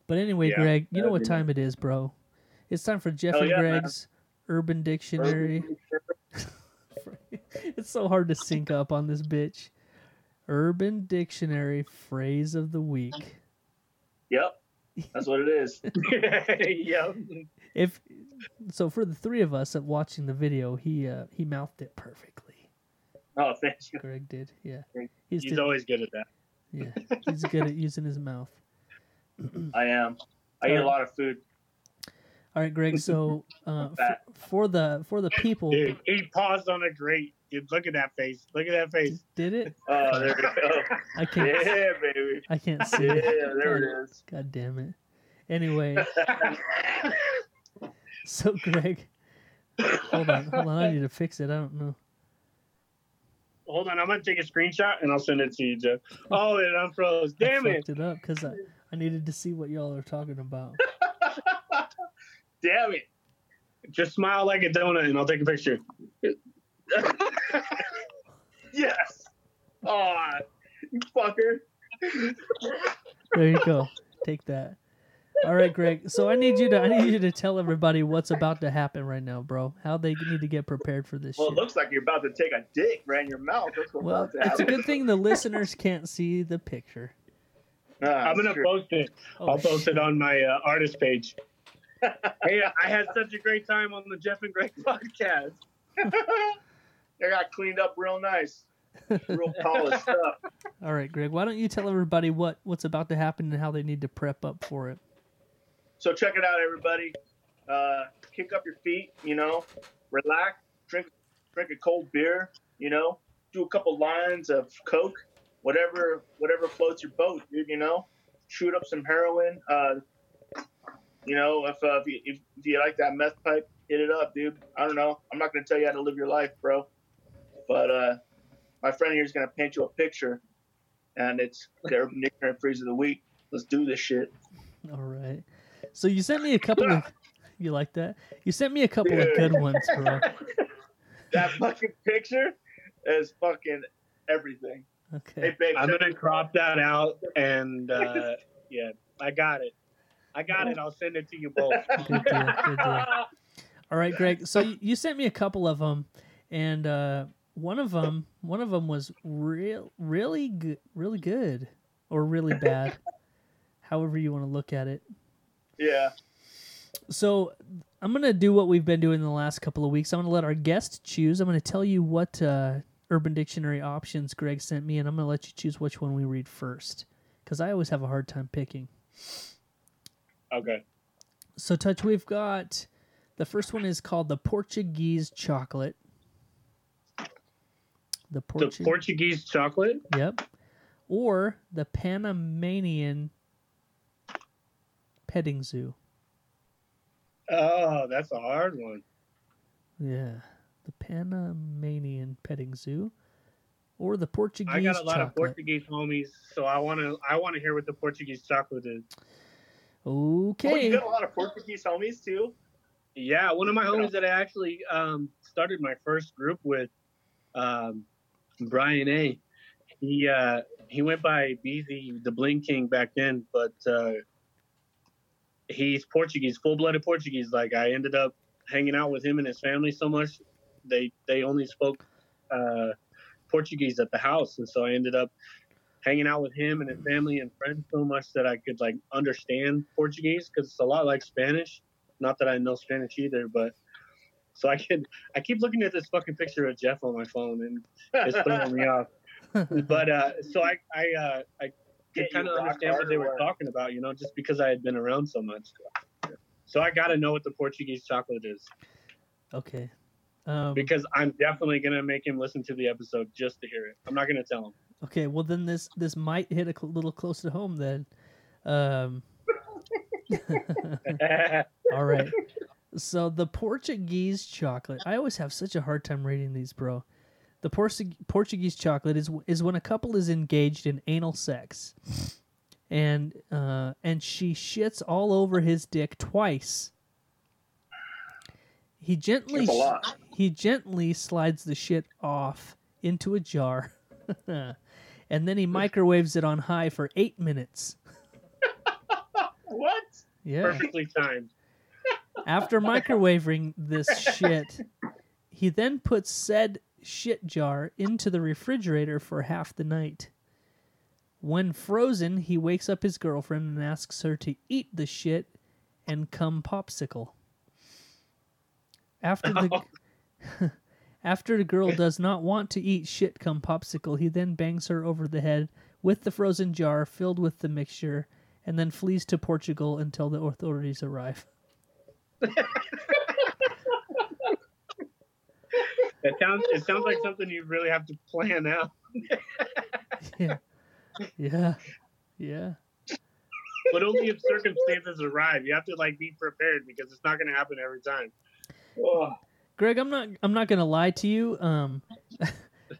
But anyway, yeah, Greg, you know what time it is, bro. It's time for Jeff and Greg's Urban Dictionary. It's so hard to sync up on this bitch. Urban Dictionary Phrase of the Week. Yep. That's what it is. Yep. So for the three of us at watching the video, he mouthed it perfectly. Oh, thank you. Greg did, yeah. He's always good at that. Yeah, he's good at using his mouth. I am. I eat a lot of food. All right, Greg. So for the people, dude, he paused on a great. Dude, look at that face. Look at that face. Did it? Oh, there we go. I can't. Yeah, baby. I can't see. Yeah, there it is. God damn it. Anyway, so Greg, hold on. I need to fix it. I don't know. Hold on, I'm going to take a screenshot, and I'll send it to you, Jeff. Oh, and I'm froze. Damn it. I fucked it up because I needed to see what y'all are talking about. Damn it. Just smile like a donut, and I'll take a picture. Yes. Aw, you fucker. There you go. Take that. All right, Greg. So I need you to tell everybody what's about to happen right now, bro. How they need to get prepared for this. Well, it looks like you're about to take a dick right in your mouth. That's what about to happen. It's a good thing the listeners can't see the picture. I'm gonna post it. I'll post it on my artist page. Hey, I had such a great time on the Jeff and Greg podcast. They got cleaned up real nice, real polished up. All right, Greg. Why don't you tell everybody what's about to happen and how they need to prep up for it? So check it out, everybody. Kick up your feet, you know, relax, drink a cold beer, you know, do a couple lines of coke, whatever floats your boat, dude. You know, shoot up some heroin. You know, if you like that meth pipe, hit it up, dude. I don't know. I'm not gonna tell you how to live your life, bro. But my friend here is gonna paint you a picture, and it's the Urban Dictionary Phrase of the Week. Let's do this shit. All right. So you sent me a couple of... You like that? You sent me a couple of good ones, bro. That fucking picture is fucking everything. Okay. Hey, babe, I'm going to crop that out and, yeah, I got it. I'll send it to you both. Good deal. All right, Greg. So you sent me a couple of them, and one of them was really good or really bad, however you want to look at it. Yeah. So I'm going to do what we've been doing the last couple of weeks. I'm going to let our guest choose. I'm going to tell you what Urban Dictionary options Greg sent me, and I'm going to let you choose which one we read first because I always have a hard time picking. Okay. So, Touch, we've got the first one is called the Portuguese chocolate. The Portuguese chocolate? Yep. Or the Panamanian petting zoo. Oh, that's a hard one. Yeah. The Panamanian petting zoo or the Portuguese chocolate. I got a lot of Portuguese homies, so I wanna hear what the Portuguese chocolate is. Okay. Oh, you got a lot of Portuguese homies too? Yeah, one of my homies that I actually started my first group with, Brian A. He went by BZ, the Bling King back then, but he's Portuguese, full-blooded Portuguese. Like, I ended up hanging out with him and his family so much. They only spoke Portuguese at the house. And so I ended up hanging out with him and his family and friends so much that I could, like, understand Portuguese because it's a lot like Spanish. Not that I know Spanish either, but so I keep looking at this fucking picture of Jeff on my phone and it's throwing me off. But so I could kind of understand what they were talking about, you know, just because I had been around so much. So I got to know what the Portuguese chocolate is. Okay. Because I'm definitely going to make him listen to the episode just to hear it. I'm not going to tell him. Okay, well then this might hit a little closer to home then. All right. So the Portuguese chocolate. I always have such a hard time reading these, bro. The Portuguese chocolate is when a couple is engaged in anal sex, and she shits all over his dick twice. He gently slides the shit off into a jar, and then he microwaves it on high for 8 minutes. What? Yeah. Perfectly timed. After microwaving this shit, he then puts said shit jar into the refrigerator for half the night. When frozen, he wakes up his girlfriend and asks her to eat the shit and cum popsicle. After the girl does not want to eat shit cum popsicle, he then bangs her over the head with the frozen jar filled with the mixture and then flees to Portugal until the authorities arrive. It sounds like something you really have to plan out. Yeah. But only if circumstances arrive. You have to be prepared because it's not going to happen every time. Oh. Greg, I'm not going to lie to you.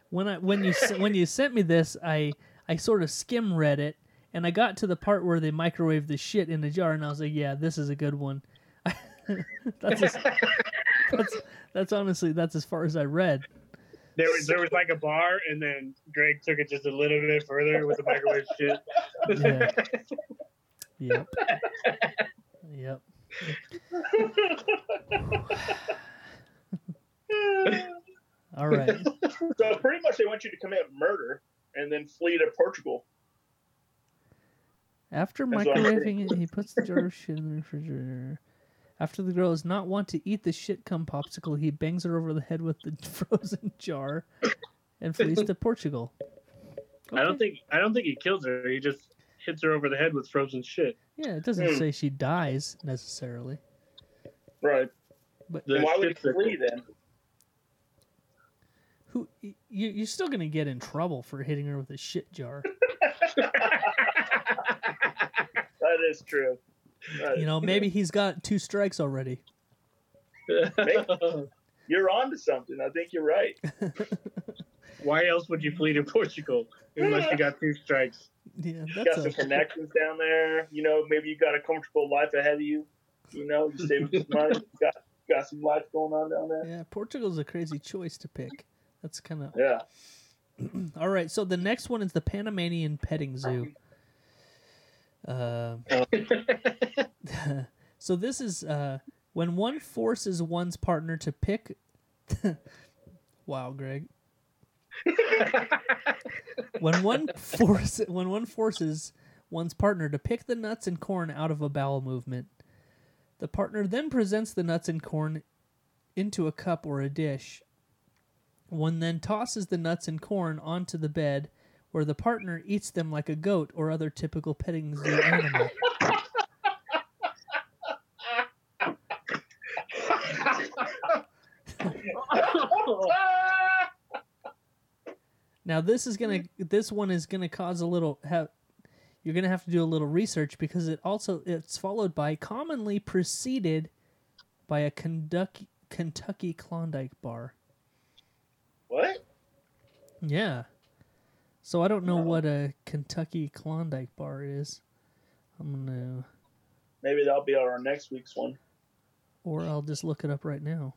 When you sent me this, I sort of skim read it, and I got to the part where they microwave the shit in the jar, and I was like, yeah, this is a good one. That's honestly as far as I read. There was a bar, and then Greg took it just a little bit further with the microwave shit. Yeah. Yep. All right. So pretty much they want you to commit murder and then flee to Portugal. After microwaving it, he puts the jar of shit in the refrigerator. After the girl does not want to eat the shit cum popsicle, he bangs her over the head with the frozen jar and flees to Portugal. Okay. I don't think he kills her. He just hits her over the head with frozen shit. Yeah, it doesn't say she dies necessarily. Right. But then why would he flee then? Who you're still gonna get in trouble for hitting her with a shit jar. That is true. Right. Maybe he's got 2 strikes already. You're on to something. I think you're right. Why else would you flee to Portugal unless you got 2 strikes? Yeah, you got some connections down there. Maybe you got a comfortable life ahead of you. You save some money. Got some life going on down there. Yeah, Portugal's a crazy choice to pick. That's kind of... Yeah. All right, so the next one is the Panamanian petting zoo. So this is when one forces one's partner to pick. Wow, Greg. When one forces one's partner to pick the nuts and corn out of a bowel movement, the partner then presents the nuts and corn into a cup or a dish. One then tosses the nuts and corn onto the bed, where the partner eats them like a goat or other typical petting zoo animal. Now this one is gonna cause a little. You're gonna have to do a little research because it's followed by commonly preceded by a Kentucky Klondike bar. What? Yeah. So I don't know what a Kentucky Klondike bar is. I'm gonna. Maybe that'll be our next week's one. Or I'll just look it up right now.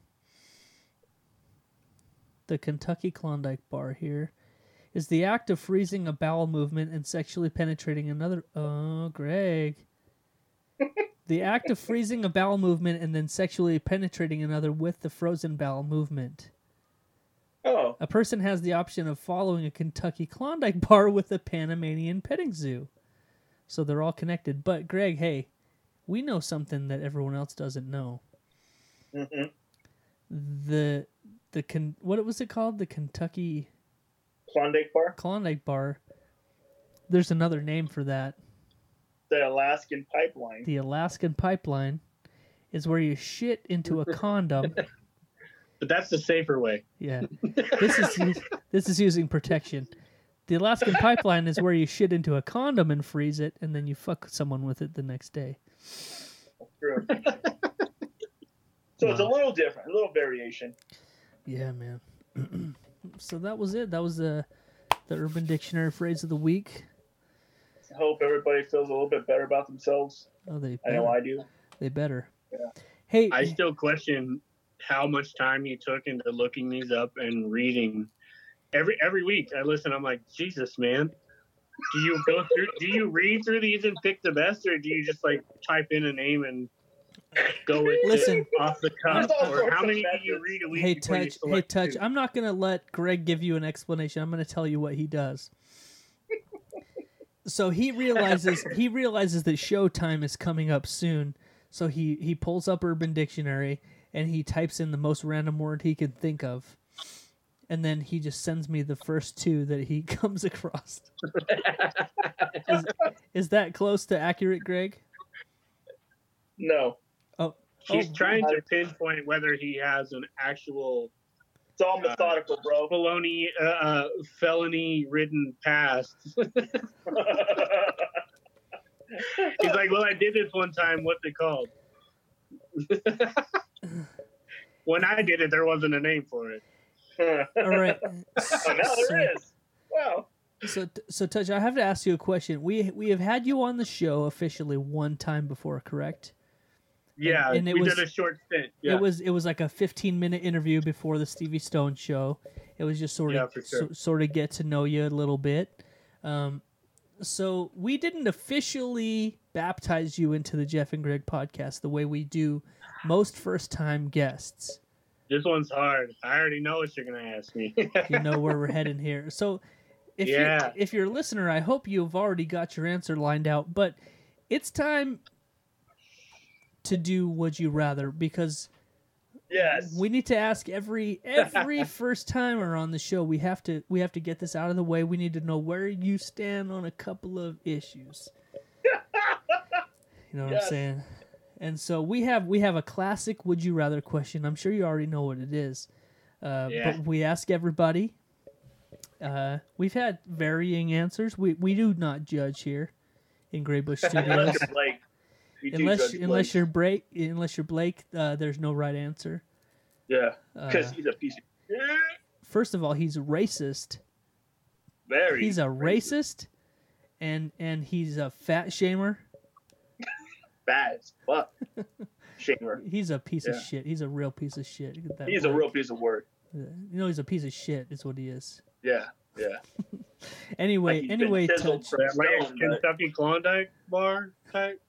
The Kentucky Klondike bar here is the act of freezing a bowel movement and sexually penetrating another. Oh, Greg. The act of freezing a bowel movement and then sexually penetrating another with the frozen bowel movement. Oh. A person has the option of following a Kentucky Klondike bar with a Panamanian petting zoo. So they're all connected. But, Greg, hey, we know something that everyone else doesn't know. Mm-hmm. What was it called? The Kentucky... Klondike bar? Klondike bar. There's another name for that. The Alaskan pipeline. The Alaskan pipeline is where you shit into a condom... But that's the safer way. Yeah. This is using protection. The Alaskan pipeline is where you shit into a condom and freeze it, and then you fuck someone with it the next day. That's true. So it's a little different, a little variation. Yeah, man. So that was it. That was the Urban Dictionary phrase of the week. I hope everybody feels a little bit better about themselves. Oh, they better. I know I do. They better. Yeah. Hey, I still question how much time you took into looking these up and reading. Every week I listen, I'm like, Jesus, man. Do you go through? Do you read through these and pick the best, or do you just like type in a name and go with listen off the cuff? Or how many do you read a week? Hey, touch. I'm not gonna let Greg give you an explanation. I'm gonna tell you what he does. So he realizes that Showtime is coming up soon. So he pulls up Urban Dictionary and he types in the most random word he can think of. And then he just sends me the first two that he comes across. Is that close to accurate, Greg? No. Oh, he's trying to pinpoint whether he has an actual. It's all methodical, bro. Baloney, felony-ridden past. He's like, well, I did this one time. What's it called? When I did it, there wasn't a name for it. All right. So, now there is. Wow. So Touch, I have to ask you a question. We have had you on the show officially one time before, correct? Yeah, and we did a short stint. Yeah. It was like a 15-minute interview before the Stevie Stone show. It was just sort of get to know you a little bit. So we didn't officially baptize you into the Jeff and Greg podcast the way we do most first-time guests. This one's hard. I already know what you're going to ask me. You know where we're heading here. So if you're a listener, I hope you've already got your answer lined out. But it's time to do Would You Rather, because yes, we need to ask every first timer on the show. We have to get this out of the way. We need to know where you stand on a couple of issues. You know what I'm saying? And so we have a classic Would You Rather question. I'm sure you already know what it is. But we ask everybody. We've had varying answers. We do not judge here in Greybush Studios. Unless you're Blake, there's no right answer. Yeah, because he's a piece of... First of all, he's racist. He's a racist, and he's a fat shamer. Bad as fuck. Shamer. He's a piece of shit. He's a real piece of shit. He's a real piece of work. You know, he's a piece of shit is what he is. Yeah, yeah. Anyway, Touch. Like Kentucky Klondike bar type.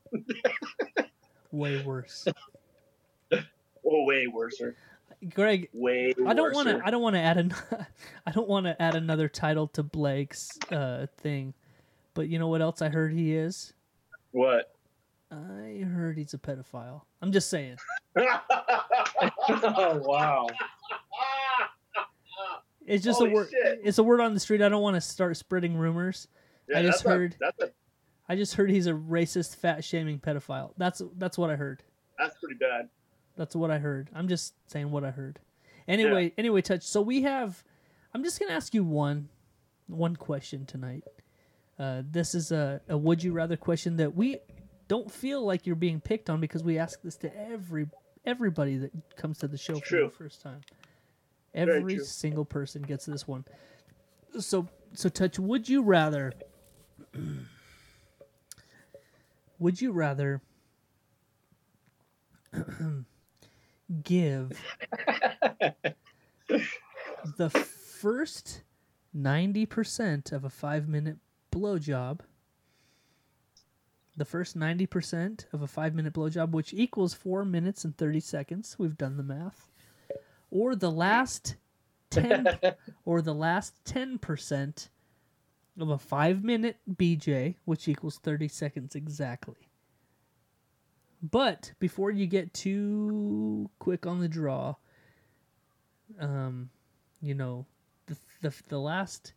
Way worse. Oh, way worser. Greg, way worser. I don't want to add another title to Blake's thing. But you know what else I heard he is? What? I heard he's a pedophile. I'm just saying. Oh, wow. It's just holy a word. Shit. It's a word on the street. I don't want to start spreading rumors. Yeah, I just heard he's a racist, fat-shaming pedophile. That's what I heard. That's pretty bad. That's what I heard. I'm just saying what I heard. Anyway, Touch. So we have... I'm just going to ask you one question tonight. This is a Would You Rather question that we don't feel like you're being picked on, because we ask this to everybody that comes to the show for the first time. Every single person gets this one. So Touch, would you rather... Would you rather give the first 90% of a 5-minute blowjob, which equals 4 minutes and 30 seconds, we've done the math, or the last 10% of a 5-minute BJ, which equals 30 seconds exactly. But before you get too quick on the draw, you know, the last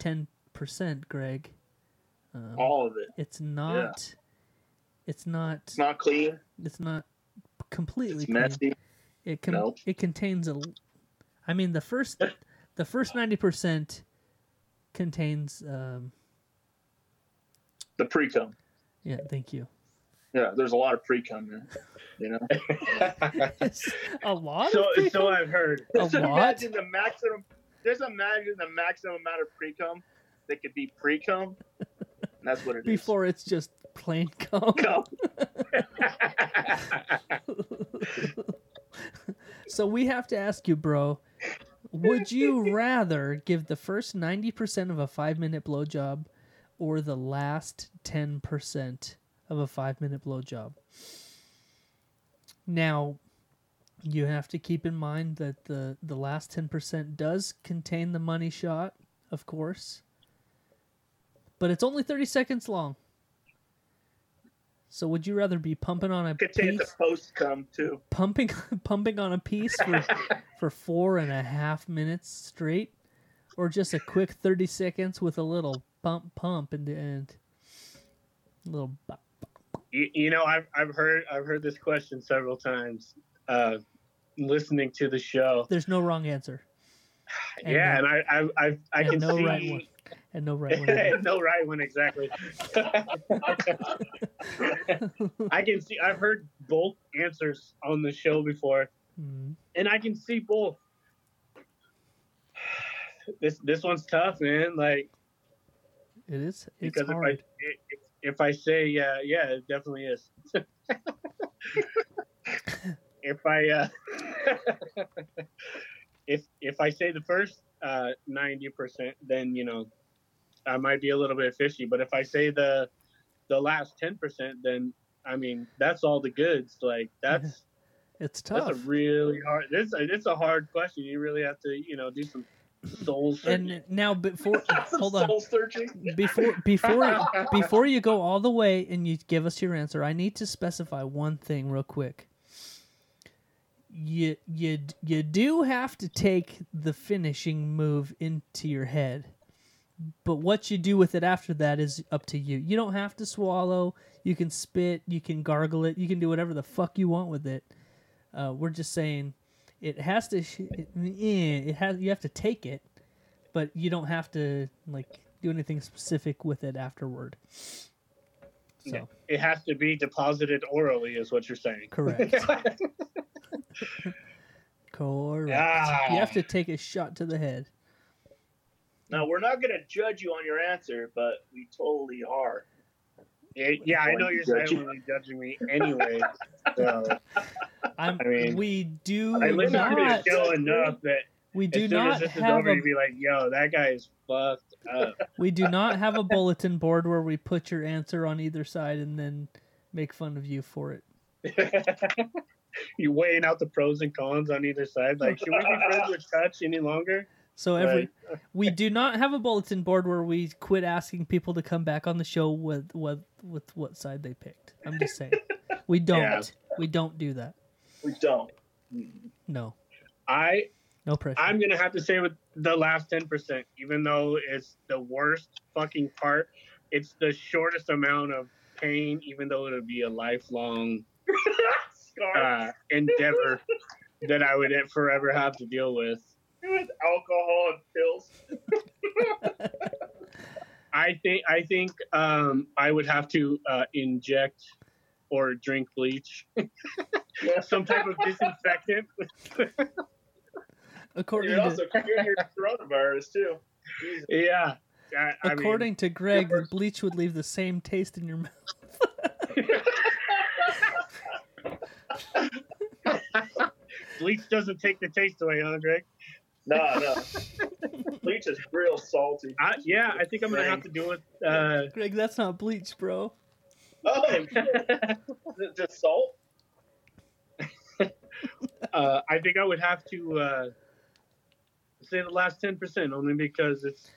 10%, Greg. All of it. It's not. Yeah. It's not clean. It's not completely. It's messy. Clean. It contains a. I mean, the first 90%. contains the pre-cum. Yeah, thank you. Yeah, there's a lot of pre-cum there, you know. A lot? So I've heard. Just imagine the maximum. Just imagine the maximum amount of pre-cum that could be pre-cum. And that's what it is. Before it's just plain cum. Cum. So we have to ask you, bro, would you rather give the first 90% of a 5-minute blowjob or the last 10% of a 5-minute blowjob? Now, you have to keep in mind that the last 10% does contain the money shot, of course. But it's only 30 seconds long. So would you rather be pumping on a piece? The post come too. Pumping on a piece for 4.5 minutes straight, or just a quick 30 seconds with a little pump in the end. A little. You know, I've heard this question several times. Listening to the show, there's no wrong answer. And yeah, no, and I can no see. Right one. And no right one. And no right one, exactly. I can see. I've heard both answers on the show before, and I can see both. This one's tough, man. Like it is. It's because hard. If I say yeah, it definitely is. If I say the first 90%, then you know I might be a little bit fishy. But if I say the last 10%, then I mean that's all the goods. Like that's it's tough. That's a really hard. It's a hard question. You really have to do some soul searching. And now before hold on, soul searching before you go all the way and you give us your answer, I need to specify one thing real quick. You do have to take the finishing move into your head, but what you do with it after that is up to you. You don't have to swallow. You can spit. You can gargle it. You can do whatever the fuck you want with it. We're just saying it has to. You have to take it, but you don't have to like do anything specific with it afterward. So it has to be deposited orally, is what you're saying. Correct. Correct. Ah. You have to take a shot to the head. Now, we're not going to judge you on your answer, but we totally are. Yeah, I know you're silently judging me anyway. So, we do not. I listen to the show enough that we do not have a. Be like, yo, that guy is fucked up. We do not have a bulletin board where we put your answer on either side and then make fun of you for it. You're weighing out the pros and cons on either side. Like, should we be friends with Touch any longer? So we do not have a bulletin board where we quit asking people to come back on the show with what side they picked. I'm just saying, we don't. Yeah. We don't do that. We don't. No. No pressure. I'm gonna have to say with the last 10%, even though it's the worst fucking part. It's the shortest amount of pain, even though it'll be a lifelong. Endeavor that I would forever have to deal with alcohol and pills. I think I would have to inject or drink bleach, some type of disinfectant. According to also cure your coronavirus too. Jesus. Yeah. According to Greg, the bleach would leave the same taste in your mouth. Bleach doesn't take the taste away, huh, Greg? No. Bleach is real salty. I think I'm going to have to do it. Greg, that's not bleach, bro. Oh, is it just salt? I think I would have to say the last 10%, only because it's...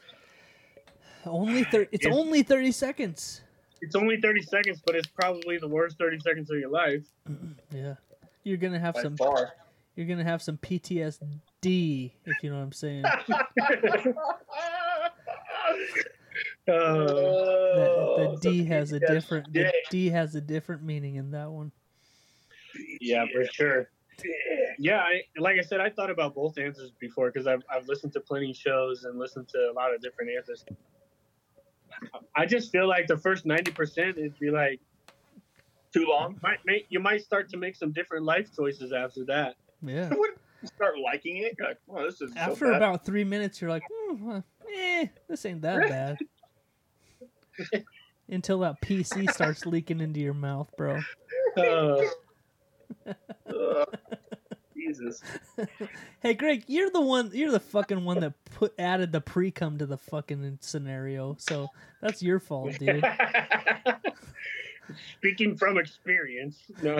only 30 seconds. It's only 30 seconds, but it's probably the worst 30 seconds of your life. Yeah. You're going to have You're going to have some PTSD, if you know what I'm saying. The D has a different meaning in that one. Yeah, for sure. Yeah, like I said, I thought about both answers before because I've listened to plenty of shows and listened to a lot of different answers. I just feel like the first 90% it'd be like too long. You might start to make some different life choices after that. Yeah. Start liking it. You're like, oh, this is after so bad. About 3 minutes, you're like, this ain't that bad. Until that PC starts leaking into your mouth, bro. Jesus. Hey, Greg, you're the fucking one that added the pre-cum to the fucking scenario, so that's your fault, dude. Speaking from experience. No.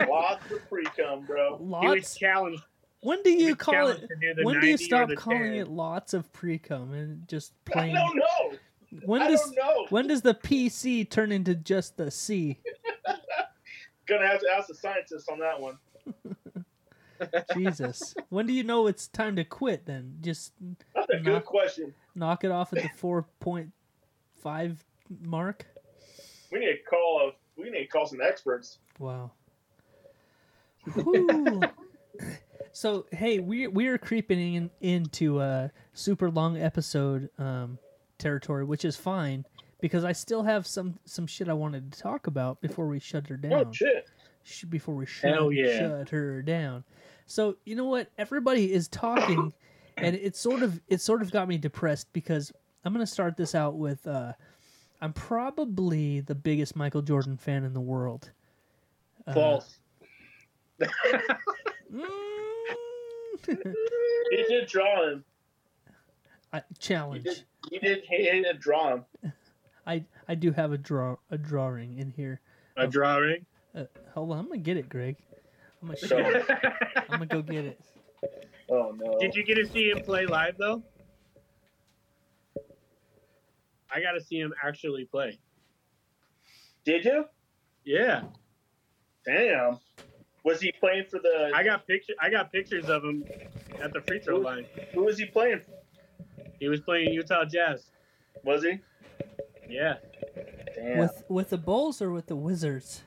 Lots of pre-cum, bro. Lots? He was challenged. When do you call it? When do you stop calling 10? It lots of pre-cum and just plain? I don't know. When does the PC turn into just the C? Gonna have to ask the scientists on that one. Jesus. When do you know it's time to quit then? Just that's a good question. Knock it off at the 4.5 mark? We need to call some experts. Wow. So, hey, we are creeping into a super long episode territory, which is fine because I still have some shit I wanted to talk about before we shut her down. Oh shit! Shut her down. So you know what? Everybody is talking, and it sort of got me depressed because I'm gonna start this out with. I'm probably the biggest Michael Jordan fan in the world. False. He did draw him. Challenge. He did draw him. I do have a drawing in here. A drawing? Hold on, I'm gonna get it, Greg. I'm gonna show it. I'm gonna go get it. Oh no! Did you get to see him play live though? I got to see him actually play. Did you? Yeah. Damn. Was he playing for the... I got pictures of him at the free throw line. Who was he playing for? He was playing Utah Jazz. Was he? Yeah. Damn. With the Bulls or with the Wizards?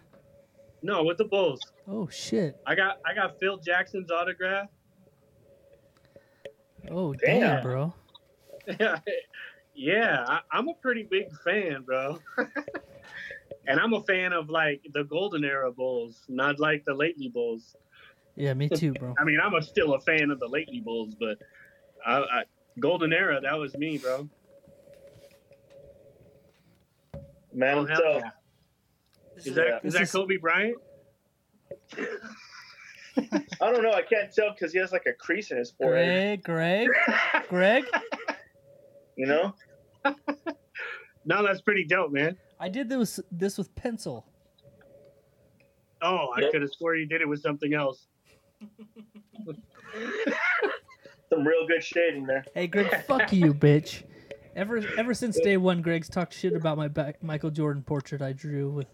No, with the Bulls. Oh, shit. I got Phil Jackson's autograph. Oh, damn bro. Yeah. Yeah, I'm a pretty big fan, bro. And I'm a fan of, like, the golden era Bulls, not, like, the lately Bulls. Yeah, me too, bro. I mean, still a fan of the lately Bulls, but golden era, that was me, bro. Man, so. Is that Kobe Bryant? I don't know. I can't tell because he has, like, a crease in his forehead. Greg? You know? No, that's pretty dope, man. I did this with pencil. Oh, I could have swore you did it with something else. Some real good shading there. Hey, Greg, fuck you, bitch. Ever since day one, Greg's talked shit about my Michael Jordan portrait I drew with.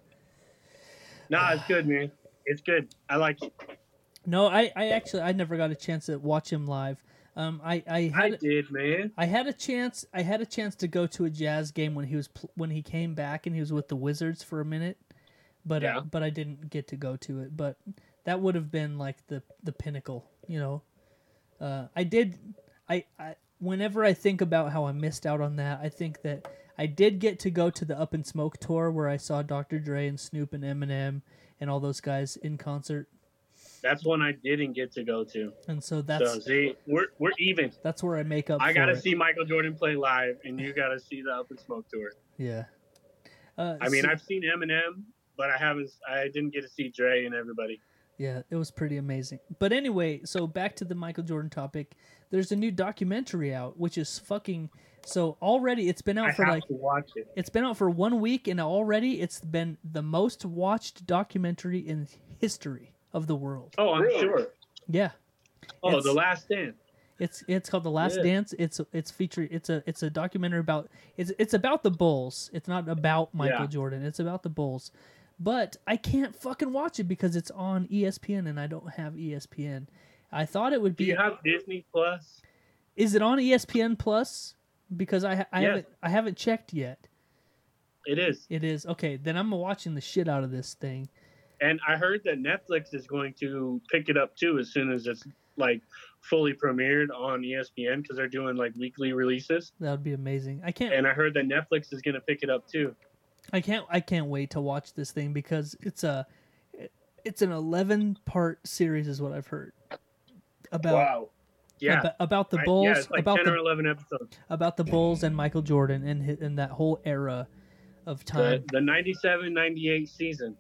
Nah, it's good, man. It's good. I like it. No, I actually never got a chance to watch him live. I did, man. I had a chance to go to a Jazz game when he came back and he was with the Wizards for a minute, but I didn't get to go to it. But that would have been like the pinnacle, you know. Whenever I think about how I missed out on that, I think that I did get to go to the Up in Smoke tour where I saw Dr. Dre and Snoop and Eminem and all those guys in concert. That's one I didn't get to go to. And so that's... So, see, we're even. That's where I make up for it. I got to see Michael Jordan play live, and you got to see the Up and Smoke tour. Yeah. I've seen Eminem, but I didn't get to see Dre and everybody. Yeah, it was pretty amazing. But anyway, so back to the Michael Jordan topic. There's a new documentary out, which is fucking... So already it's been out to watch it. It's been out for 1 week, and already it's been the most watched documentary in history. Of the world. Oh, I'm sure. Yeah. Oh, The Last Dance. It's called The Last Dance. It's a documentary about it's about the Bulls. It's not about Michael Jordan. It's about the Bulls. But I can't fucking watch it because it's on ESPN and I don't have ESPN. I thought it would be. Do you have Disney Plus? Is it on ESPN Plus? Because I haven't checked yet. It is. Okay, then I'm watching the shit out of this thing. And I heard that Netflix is going to pick it up too as soon as it's like fully premiered on ESPN, because they're doing like weekly releases. That would be amazing. I can't. And I heard that Netflix is going to pick it up too. I can't wait to watch this thing, because it's an 11-part series is what I've heard about. Wow. Yeah. About the Bulls. Yeah, it's like about 10 or 11 episodes. About the Bulls and Michael Jordan and that whole era of time. The 97-98 season.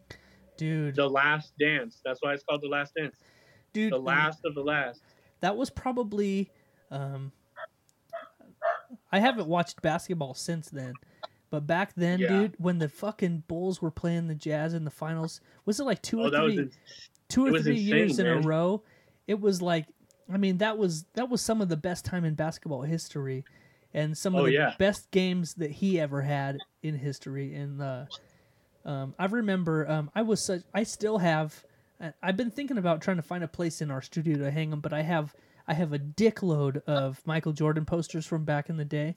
Dude. The Last Dance. That's why it's called The Last Dance. Dude. The last of the last. That was probably... I haven't watched basketball since then. But back then, dude, when the fucking Bulls were playing the Jazz in the finals, was it like two or three years in a row? It was like... I mean, that was some of the best time in basketball history, and some of the best games that he ever had in history. And I remember I still have. I've been thinking about trying to find a place in our studio to hang them, but I have a dickload of Michael Jordan posters from back in the day,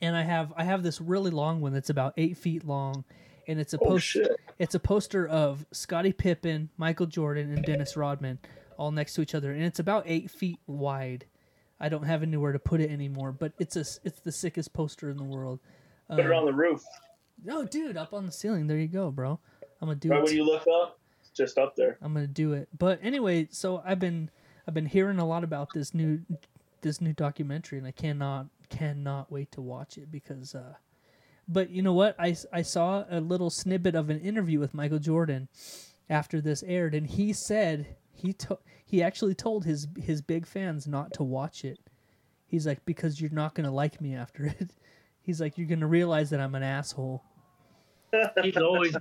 and I have this really long one that's about 8 feet long, and it's a It's a poster of Scottie Pippen, Michael Jordan, and Dennis Rodman, all next to each other, and it's about 8 feet wide. I don't have anywhere to put it anymore, but it's the sickest poster in the world. Put it on the roof. No, dude, up on the ceiling. There you go, bro. I'm gonna do it. When you look up, it's just up there. I'm gonna do it. But anyway, so I've been hearing a lot about this new documentary, and I cannot wait to watch it, because. But you know what? I saw a little snippet of an interview with Michael Jordan after this aired, and he said. He actually told his big fans not to watch it. He's like, because you're not going to like me after it. He's like, you're going to realize that I'm an asshole. He's always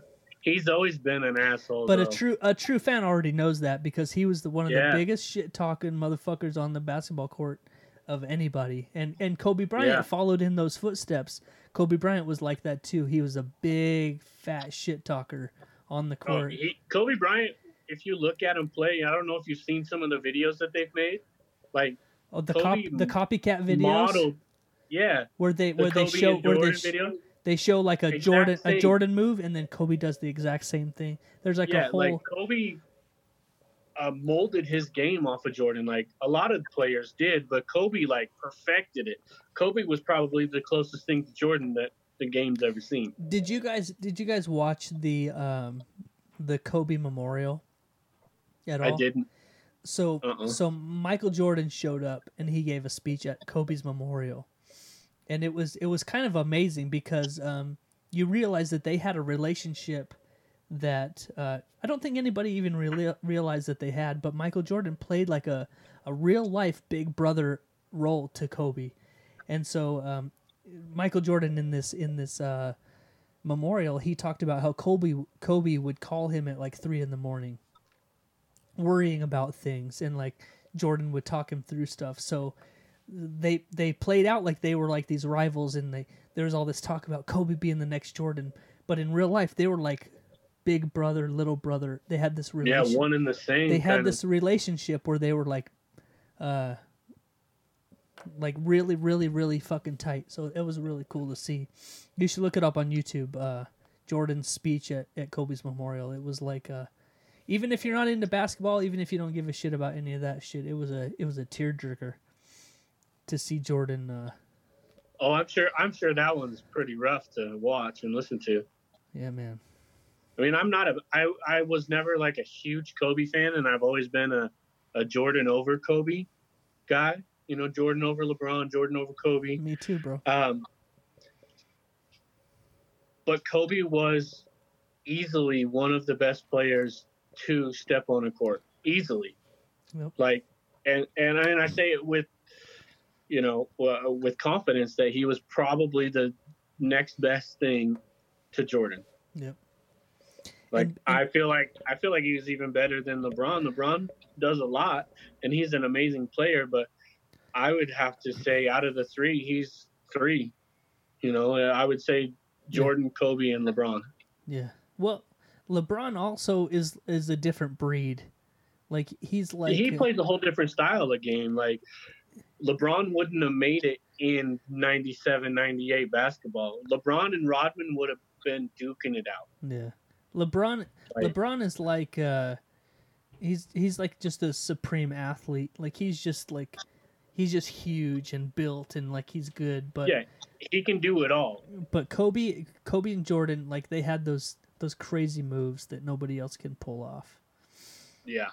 been an asshole. But though. a true fan already knows that, because he was one of the biggest shit talking motherfuckers on the basketball court of anybody. And Kobe Bryant followed in those footsteps. Kobe Bryant was like that too. He was a big fat shit talker on the court. Oh, Kobe Bryant. If you look at him play, I don't know if you've seen some of the videos that they've made, like the copycat videos. Modeled, where they show like a Jordan move, and then Kobe does the exact same thing. There's like a whole Kobe molded his game off of Jordan, like a lot of players did, but Kobe like perfected it. Kobe was probably the closest thing to Jordan that the game's ever seen. Did you guys watch the Kobe Memorial? At all? I didn't. So Michael Jordan showed up and he gave a speech at Kobe's memorial, and it was kind of amazing, because you realize that they had a relationship that I don't think anybody even realized that they had. But Michael Jordan played like a real life big brother role to Kobe, and so Michael Jordan in this memorial, he talked about how Kobe would call him at like 3 a.m. worrying about things, and like Jordan would talk him through stuff. So they played out like they were like these rivals, and there was all this talk about Kobe being the next Jordan, but in real life they were like big brother, little brother. They had this relationship. Yeah, one in the same. They had this relationship where they were like really, really, really fucking tight. So it was really cool to see. You should look it up on YouTube. Jordan's speech at Kobe's memorial. It was like even if you're not into basketball, even if you don't give a shit about any of that shit, it was a tearjerker to see Jordan. Oh, I'm sure that one's pretty rough to watch and listen to. Yeah, man. I mean, I was never like a huge Kobe fan, and I've always been a Jordan over Kobe guy. You know, Jordan over LeBron, Jordan over Kobe. Me too, bro. But Kobe was easily one of the best players to step on a court. Easily. Yep. Like, and I say it with, you know, with confidence that he was probably the next best thing to Jordan. Yep. Like, I feel like he was even better than LeBron. LeBron does a lot, and he's an amazing player, but I would have to say out of the three, he's three. You know, I would say Jordan, Kobe, and LeBron. Yeah. Well, LeBron also is a different breed. Like, he's like... He plays a whole different style of game. Like, LeBron wouldn't have made it in 97, 98 basketball. LeBron and Rodman would have been duking it out. Yeah. LeBron is like he's like just a supreme athlete. Like he's just huge and built and like he's good, but yeah, he can do it all. But Kobe and Jordan, like they had those crazy moves that nobody else can pull off. Yeah.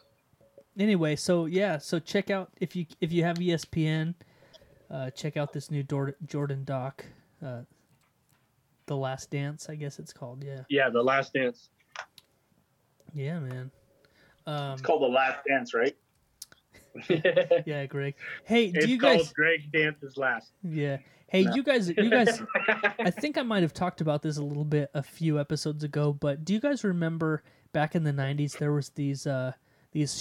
Anyway, so check out if you have ESPN, check out this new Jordan doc, The Last Dance, I guess it's called. Yeah. Yeah, The Last Dance. Yeah, man. It's called The Last Dance, right? Yeah, Greg. Hey, do you guys? It's called Greg Dances Last. Yeah. Hey, no. You guys. I think I might have talked about this a little bit a few episodes ago, but do you guys remember back in the '90s there was these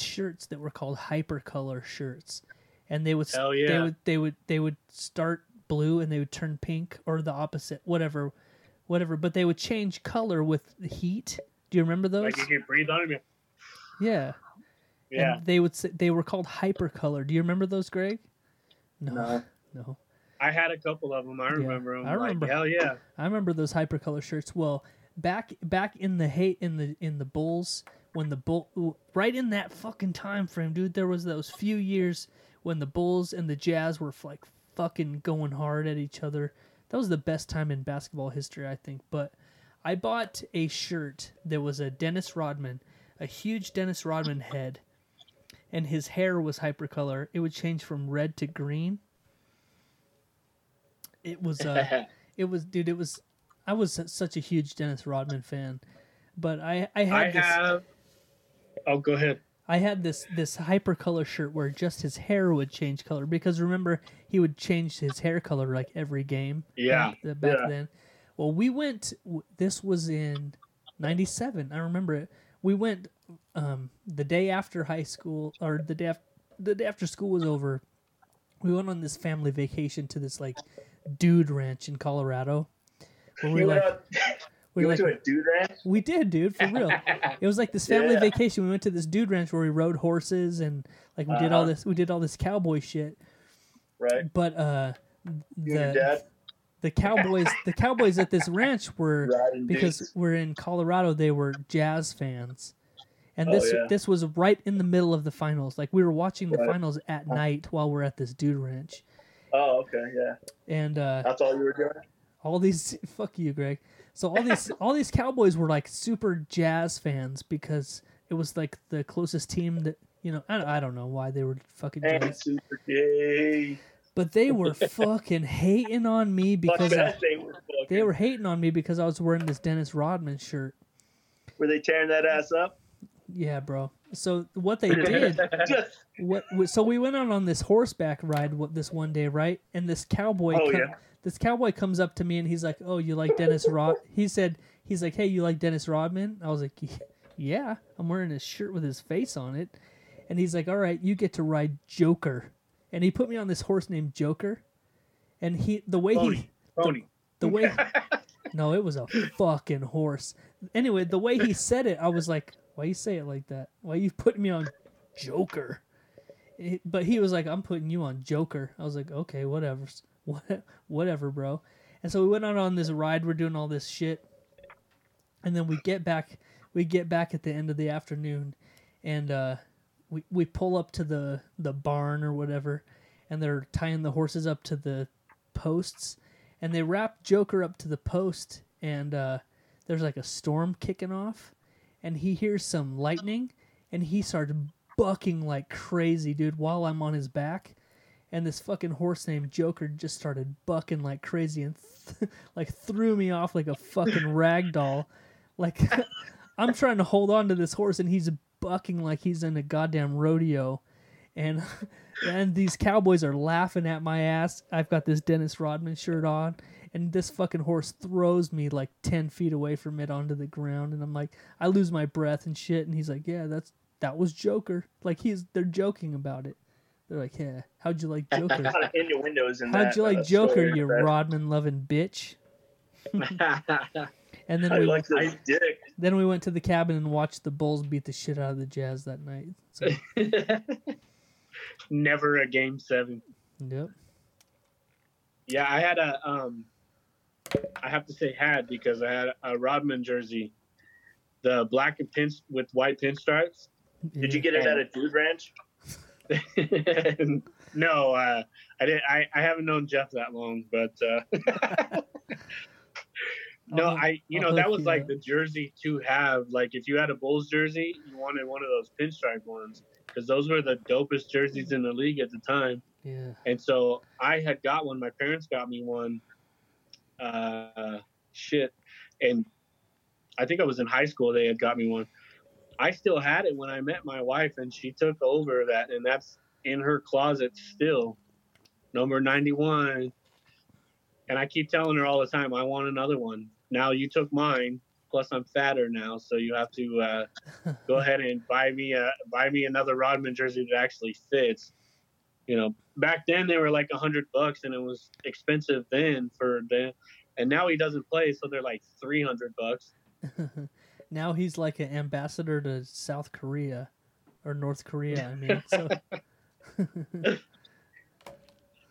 shirts that were called hypercolor shirts, and they would they would start blue and they would turn pink or the opposite, whatever. But they would change color with the heat. Do you remember those? Like you could breathe on it. Yeah. Yeah. And they were called hypercolor. Do you remember those, Greg? No. I had a couple of them. I remember them. I remember. Like, hell yeah. I remember those hypercolor shirts. Well, back in the in the Bulls. When the Bull, right in that fucking time frame, dude, there was those few years when the Bulls and the Jazz were like fucking going hard at each other. That was the best time in basketball history, I think. But I bought a shirt that was a huge Dennis Rodman head, and his hair was hypercolor. It would change from red to green. I was such a huge Dennis Rodman fan, but Oh, go ahead. I had this hypercolor shirt where just his hair would change color because remember he would change his hair color like every game. Yeah. Back then. Well, this was in 97. I remember it. We went the day after high school or the day after school was over. We went on this family vacation to this like dude ranch in Colorado. Where we you went to a dude ranch? We did, dude, for real. It was like this family vacation. We went to this dude ranch where we rode horses and like we did all this. We did all this cowboy shit. Right. But the cowboys at this ranch were because we're in Colorado. They were Jazz fans, and this was right in the middle of the finals. Like we were watching the finals at night while we're at this dude ranch. Oh, okay, yeah. And that's all you were doing. All these, fuck you, Greg. So all these Cowboys were like super Jazz fans because it was like the closest team that, you know, I don't know why they were fucking Jazz. Super gay. But they were fucking hating on me because they were hating on me because I was wearing this Dennis Rodman shirt. Were they tearing that ass up? Yeah, bro. So what they did, so we went out on this horseback ride this one day, right? And this cowboy This cowboy comes up to me and he's like, "Oh, you like Dennis Rod?" He said, "He's like, hey, you like Dennis Rodman?" I was like, "Yeah, I'm wearing a shirt with his face on it." And he's like, "All right, you get to ride Joker." And he put me on this horse named Joker. And no, it was a fucking horse. Anyway, the way he said it, I was like, "Why you say it like that? Why you putting me on Joker?" But he was like, "I'm putting you on Joker." I was like, "Okay, whatever." Whatever, bro. And so we went out on this ride. We're doing all this shit, and then we get back at the end of the afternoon, and we pull up to the barn or whatever, and they're tying the horses up to the posts, and they wrap Joker up to the post, and there's like a storm kicking off, and he hears some lightning, and he starts bucking like crazy, dude, while I'm on his back. And this fucking horse named Joker just started bucking like crazy and threw me off like a fucking rag doll. Like I'm trying to hold on to this horse and he's bucking like he's in a goddamn rodeo. And these cowboys are laughing at my ass. I've got this Dennis Rodman shirt on and this fucking horse throws me like 10 feet away from it onto the ground. And I'm like, I lose my breath and shit. And he's like, yeah, that was Joker. Like they're joking about it. They're like, yeah, how'd you like Joker? How'd you like Joker, you Rodman-loving bitch? And then we went to the cabin and watched the Bulls beat the shit out of the Jazz that night. So. Never a Game 7. Yep. Yeah, I had a I have to say had because I had a Rodman jersey the black and pins with white pinstripes. Did you get it at a dude ranch? No, I didn't. I haven't known Jeff that long, but no, I that was like the jersey to have. Like if you had a Bulls jersey, you wanted one of those pinstripe ones because those were the dopest jerseys in the league at the time. Yeah. And so I had got one. My parents got me one. And I think I was in high school. They had got me one. I still had it when I met my wife, and she took over that, and that's in her closet still, number 91. And I keep telling her all the time, I want another one. Now you took mine. Plus, I'm fatter now, so you have to go ahead and buy me another Rodman jersey that actually fits. You know, back then they were like $100, and it was expensive then for the. And now he doesn't play, so they're like $300. Now he's like an ambassador to South Korea or North Korea. I mean, so.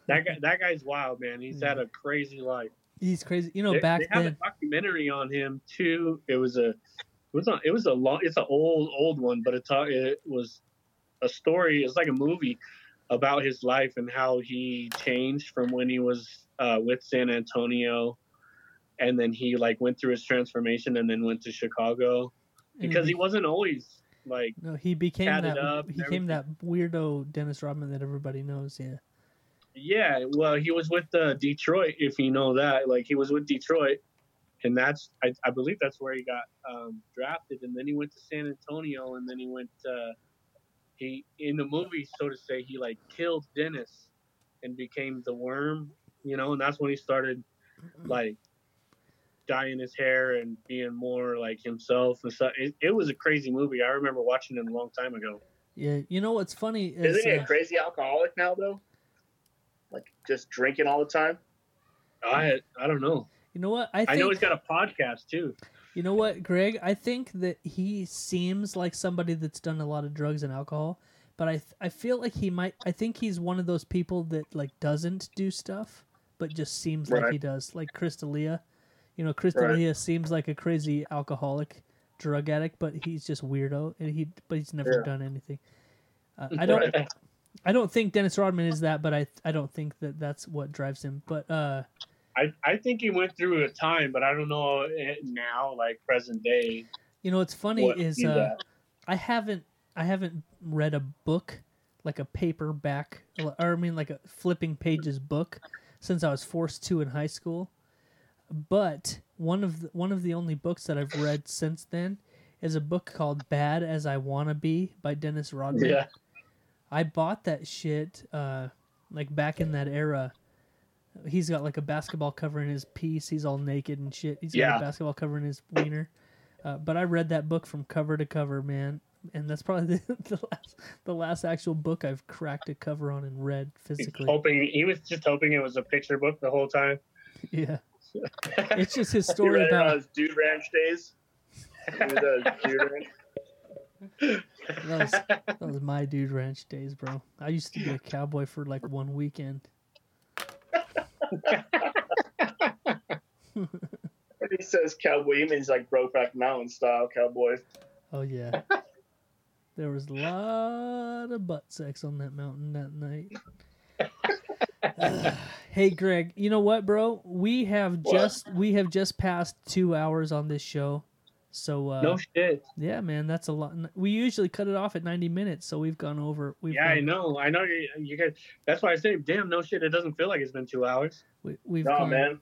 That guy's wild, man. He's had a crazy life. He's crazy. You know, they have a documentary on him too. It's an old one, but it was a story. It's like a movie about his life and how he changed from when he was with San Antonio. And then he like went through his transformation and then went to Chicago because he wasn't always like. No, he became that weirdo Dennis Rodman that everybody knows. Yeah. Yeah. Well, he was with Detroit, if you know that, like he was with Detroit and that's, I believe that's where he got drafted. And then he went to San Antonio and then he went, in the movie, so to say, he like killed Dennis and became the worm, you know, and that's when he started like, dyeing his hair and being more like himself and stuff. It was a crazy movie. I remember watching it a long time ago. Yeah, you know what's funny is isn't he a crazy alcoholic now though? Like just drinking all the time? I don't know. You know what? I know he's got a podcast too. You know what, Greg? I think that he seems like somebody that's done a lot of drugs and alcohol, but I feel like he might. I think he's one of those people that like doesn't do stuff, but just seems like he does, like Chris D'Elia. You know, Chris D'Elia seems like a crazy alcoholic, drug addict, but he's just weirdo, and he's never done anything. I don't think Dennis Rodman is that, but I don't think that that's what drives him. But I think he went through a time, but I don't know now, like present day. You know, what's funny is I haven't read a book like a paperback, or I mean, like a flipping pages book since I was forced to in high school. But one of the only books that I've read since then is a book called "Bad as I Wanna Be" by Dennis Rodman. Yeah. I bought that shit like back in that era. He's got like a basketball cover in his piece. He's all naked and shit. He's got a basketball cover in his wiener. But I read that book from cover to cover, man, and that's probably the last actual book I've cracked a cover on and read physically. He was just hoping it was a picture book the whole time. Yeah. It's just his story about those dude ranch days. That was my dude ranch days, bro. I used to be a cowboy for like one weekend. When he says cowboy, he means like Brokeback Mountain style cowboy. Oh yeah. There was a lot of butt sex on that mountain that night. Hey Greg, you know what, bro? We have just passed 2 hours on this show, so no shit. Yeah, man, that's a lot. We usually cut it off at 90 minutes, so we've gone over. I know. You guys. That's why I say, damn, no shit. It doesn't feel like it's been 2 hours. We've gone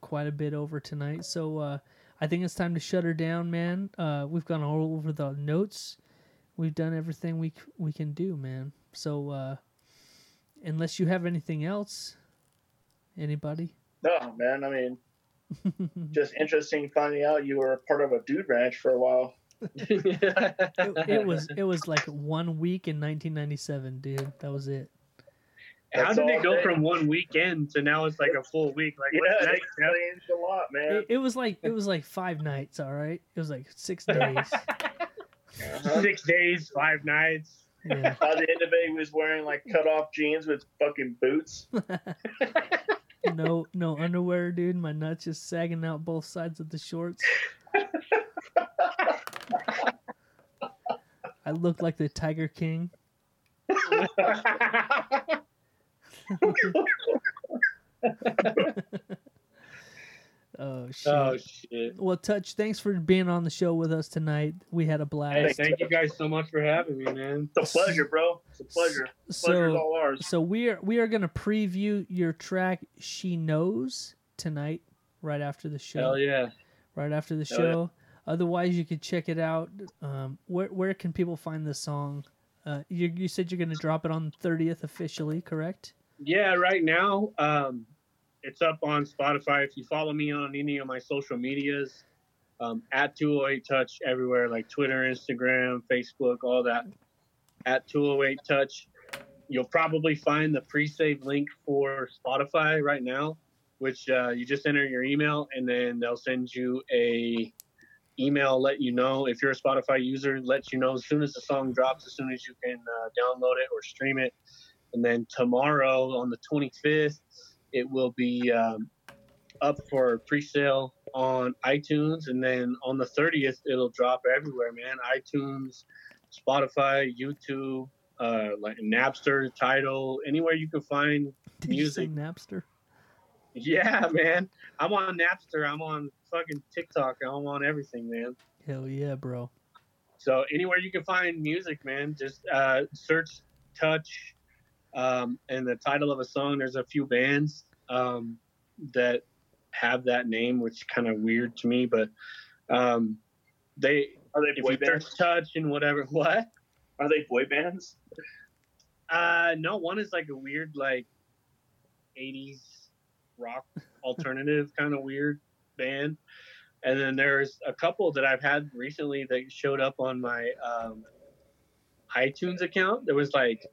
quite a bit over tonight, so I think it's time to shut her down, man. We've gone all over the notes. We've done everything we can do, man. So. Unless you have anything else, anybody? No, man. I mean, just interesting finding out you were a part of a dude ranch for a while. It was like 1 week in 1997, dude. That was it. How did it go from one weekend to now it's like a full week? Like, yeah, that changed a lot, man. It was like 5 nights. All right, it was like 6 days. 6 days, 5 nights. Yeah. By the end of it, he was wearing like cut-off jeans with fucking boots. no underwear, dude. My nuts just sagging out both sides of the shorts. looked like the Tiger King. Oh shit. Well, Touch, thanks for being on the show with us tonight. We had a blast. Hey, thank you guys so much for having me, man. It's a pleasure, bro. It's a pleasure. Pleasure's all ours. So we are going to preview your track She Knows tonight right after the show. Hell yeah. Right after the show. Yeah. Otherwise, you can check it out. Where can people find this song? You said you're going to drop it on the 30th officially, correct? Yeah, right now, it's up on Spotify. If you follow me on any of my social medias, at 208 Touch everywhere, like Twitter, Instagram, Facebook, all that. At 208 Touch, you'll probably find the pre-save link for Spotify right now, which you just enter your email, and then they'll send you a email, let you know. If you're a Spotify user, let you know as soon as the song drops, as soon as you can download it or stream it. And then tomorrow on the 25th, it will be up for pre-sale on iTunes. And then on the 30th, it'll drop everywhere, man. iTunes, Spotify, YouTube, like Napster, Tidal, anywhere you can find music. Did you say Napster? Yeah, man. I'm on Napster. I'm on fucking TikTok. I'm on everything, man. Hell yeah, bro. So anywhere you can find music, man, just search Touch. And the title of a song, there's a few bands that have that name, which is kind of weird to me, but are they boy bands? Touch and whatever. What? Are they boy bands? No, one is like a weird like 80s rock alternative kind of weird band. And then there's a couple that I've had recently that showed up on my iTunes account. There was like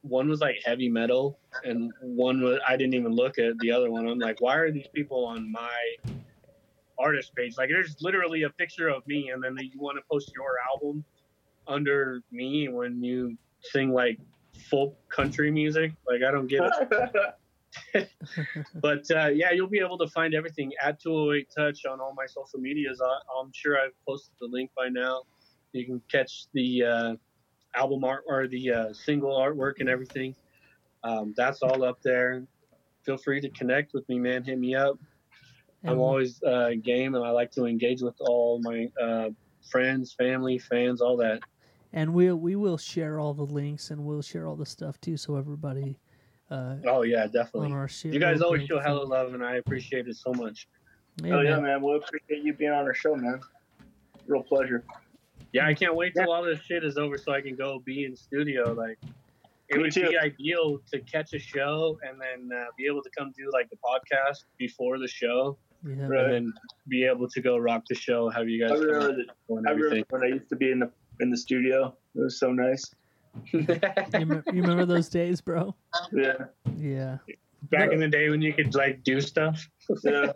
one was like heavy metal and one was, I didn't even look at the other one. I'm like, why are these people on my artist page? Like there's literally a picture of me. And then you want to post your album under me when you sing like folk country music. Like, I don't get it. But yeah, you'll be able to find everything at 208 Touch on all my social medias. I'm sure I've posted the link by now. You can catch the, album art or the single artwork and everything. That's all up there. Feel free to connect with me, man. Hit me up. I'm always game, and I like to engage with all my friends, family, fans, all that. And we will share all the links, and we'll share all the stuff too, so everybody. Oh yeah, definitely. On our you guys always show hella love, and I appreciate it so much. Yeah, oh man. Yeah, man. We'll appreciate you being on our show, man. Real pleasure. Yeah, I can't wait till all this shit is over so I can go be in studio. Like, it would be ideal to catch a show and then be able to come do like the podcast before the show, and then be able to go rock the show. Have you guys? I remember when I used to be in the studio. It was so nice. You remember those days, bro? Yeah. Yeah. Back in the day when you could like do stuff. Yeah.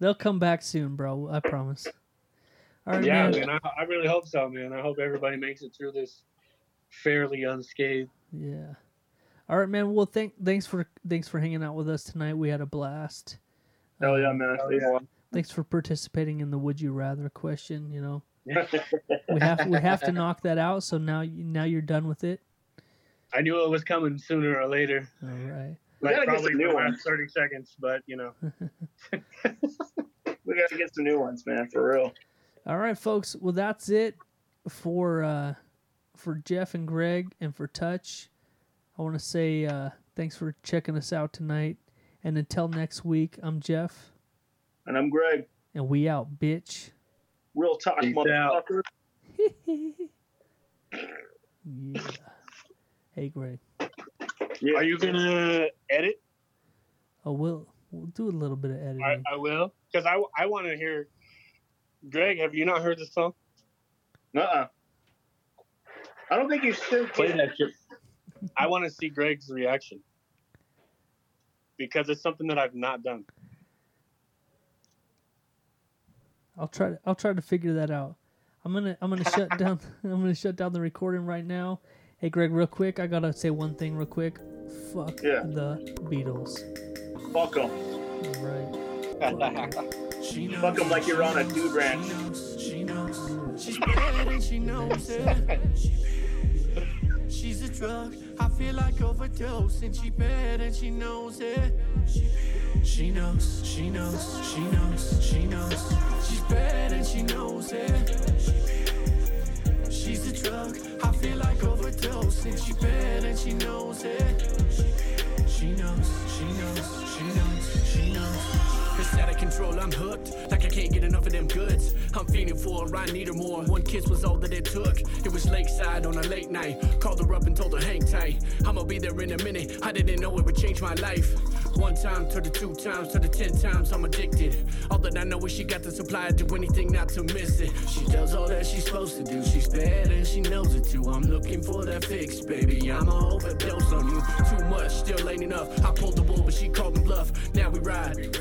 They'll come back soon, bro. I promise. Right, yeah, man. I really hope so, man. I hope everybody makes it through this fairly unscathed. Yeah. All right, man. Well, thanks for hanging out with us tonight. We had a blast. Hell yeah, man. Thanks for participating in the Would You Rather question. You know, we have to knock that out. So now you're done with it. I knew it was coming sooner or later. All right. Like probably the last 30 seconds, but you know, we gotta get some new ones, man. For real. All right, folks. Well, that's it for Jeff and Greg and for Touch. I want to say thanks for checking us out tonight. And until next week, I'm Jeff. And I'm Greg. And we out, bitch. Real talk, motherfucker. Yeah. Hey, Greg. Yeah. Are you going to edit? I will. We'll do a little bit of editing. I will. Because I want to hear... Greg, have you not heard this song? Nuh-uh. I don't think you should play that shit. I want to see Greg's reaction because it's something that I've not done. I'll try to figure that out. I'm gonna shut down. I'm gonna shut down the recording right now. Hey, Greg, real quick, I gotta say one thing real quick. Fuck the Beatles. Fuck them. All right. Fuck them. Fuck them like you're on a dude ranch. She knows, She's bad and she knows it. She's a drug. I feel like overdosing. She bad and she knows it. She knows, she knows, she knows, she knows. She's bad and she knows it. She's a drug. I feel like overdosing. She bad and she knows it. She knows, she knows, she knows, she knows. It's out of control, I'm hooked, like I can't get enough of them goods. I'm feeding for her, I need her more. One kiss was all that it took. It was lakeside on a late night. Called her up and told her hang tight. I'ma be there in a minute, I didn't know it would change my life. One time, to the 2 times, to the 10 times, I'm addicted. All that I know is she got the supply, do anything not to miss it. She does all that she's supposed to do, she's bad and she knows it too. I'm looking for that fix, baby, I'ma overdose on you. Too much, still ain't enough. I pulled the wool, but she called the bluff. Now we ride.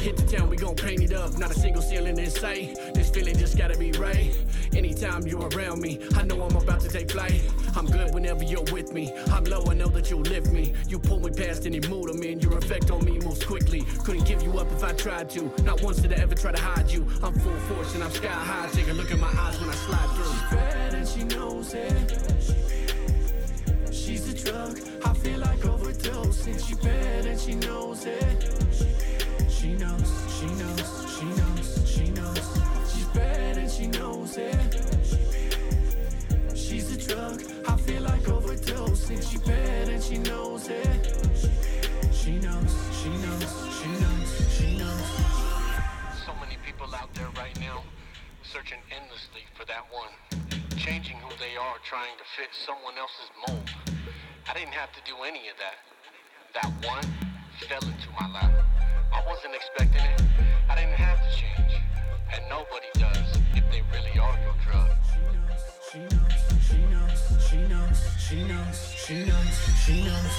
Hit the town, we gon' paint it up. Not a single ceiling in sight. This feeling just gotta be right. Anytime you're around me, I know I'm about to take flight. I'm good whenever you're with me. I'm low, I know that you'll lift me. You pull me past any mood I'm in. Your effect on me moves quickly. Couldn't give you up if I tried to. Not once did I ever try to hide you. I'm full force and I'm sky high. Take a look in my eyes when I slide through. She's bad and she knows it. She's a drug. I feel like overdosing. She's bad and she knows it. She knows, she knows, she knows, she knows. She's bad and she knows it. She's a drug, I feel like overdosing. She's bad and she knows it. She knows, she knows, she knows, she knows. So many people out there right now searching endlessly for that one. Changing who they are, trying to fit someone else's mold. I didn't have to do any of that. That one fell into my lap. I wasn't expecting it. I didn't have to change. And nobody does if they really are your drug. She knows, she knows, she knows, she knows, she knows, she knows, she knows.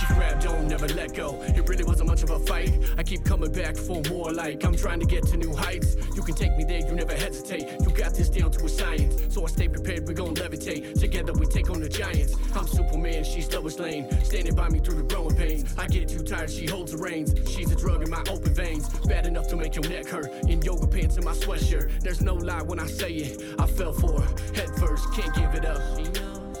She grabbed on, never let go. It really wasn't much of a fight. I keep coming back for more, like I'm trying to get to new heights. You can take me there, you never hesitate. You got this down to a science. So I stay prepared, we gon' levitate. Together we take on the giants. I'm Superman, she's Lois Lane. Standing by me through the growing pains. I get too tired, she holds the reins. She's a drug in my open veins. Bad enough to make your neck hurt. In yoga pants and my sweatshirt. There's no lie when I say it. I fell for her, head first, can't give it up.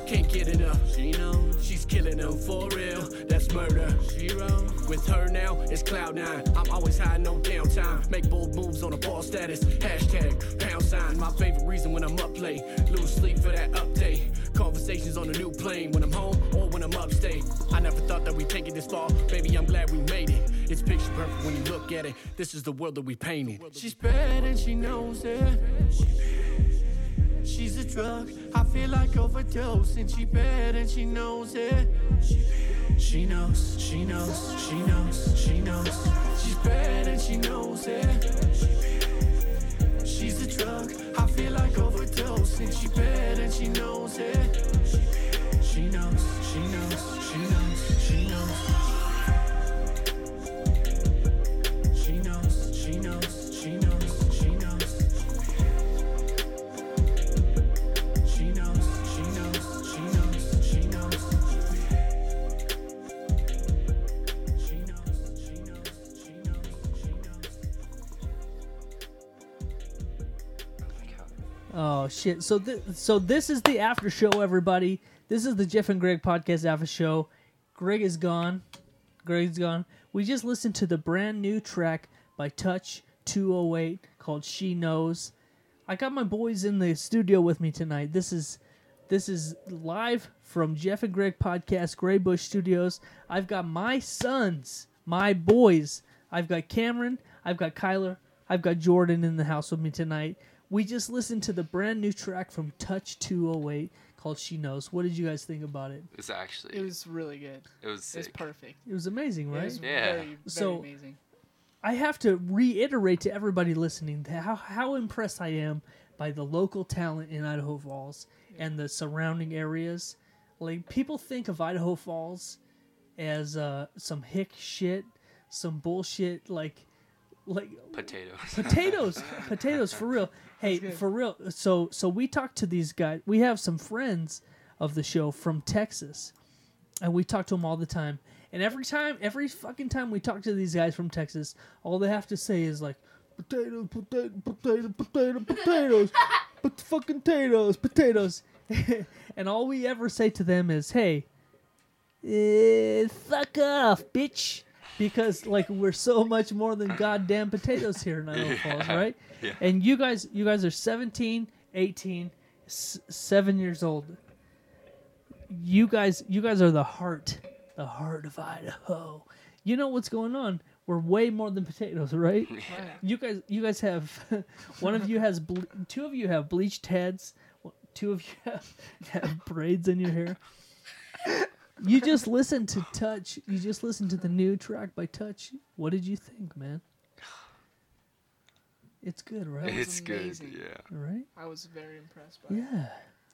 Can't get enough. She knows. She's killing them for real. That's murder. She wrote. With her now, it's cloud nine. I'm always high, no downtime. Make bold moves on a ball status. Hashtag pound sign. My favorite reason when I'm up late. Lose sleep for that update. Conversations on a new plane. When I'm home or when I'm upstate. I never thought that we'd take it this far. Baby, I'm glad we made it. It's picture perfect when you look at it. This is the world that we painted. She's bad and she knows it. She's a drug, I feel like overdosing. She bad and she knows it. She knows, she knows, she knows, she knows. She's bad and she knows it. She's a drug, I feel like overdosing. She bad and she knows it. She knows, she knows, she knows, she knows. Oh shit! So this is the after show, everybody. This is the Jeff and Greg podcast after show. Greg is gone. Greg's gone. We just listened to the brand new track by Touch 208 called "She Knows." I got my boys in the studio with me tonight. This is live from Jeff and Greg podcast, Greybush Studios. I've got my sons, my boys. I've got Cameron. I've got Kyler. I've got Jordan in the house with me tonight. We just listened to the brand new track from Touch 208 called She Knows. What did you guys think about it? It was really good. It was perfect. It was amazing, right? It was very, very amazing. I have to reiterate to everybody listening how impressed I am by the local talent in Idaho Falls and the surrounding areas. Like, people think of Idaho Falls as some hick shit, some bullshit, like potatoes for real. Hey, for real. So we talked to these guys. We have some friends of the show from Texas, and we talk to them all the time. And every fucking time we talk to these guys from Texas, all they have to say is like, potatoes, potatoes, potatoes, potatoes. But fucking potatoes. And all we ever say to them is, hey, fuck off, bitch. Because, like, we're so much more than goddamn potatoes here in Idaho Falls, right? Yeah. And you guys are 17, 18, 7 years old. You guys are the heart of Idaho. You know what's going on. We're way more than potatoes, right? Yeah. You guys have one of you has two of you have bleached heads, two of you have braids in your hair. You just listened to Touch. You just listened to the new track by Touch. What did you think, man? It's good, right? It's good, yeah. Right? I was very impressed by it. Yeah.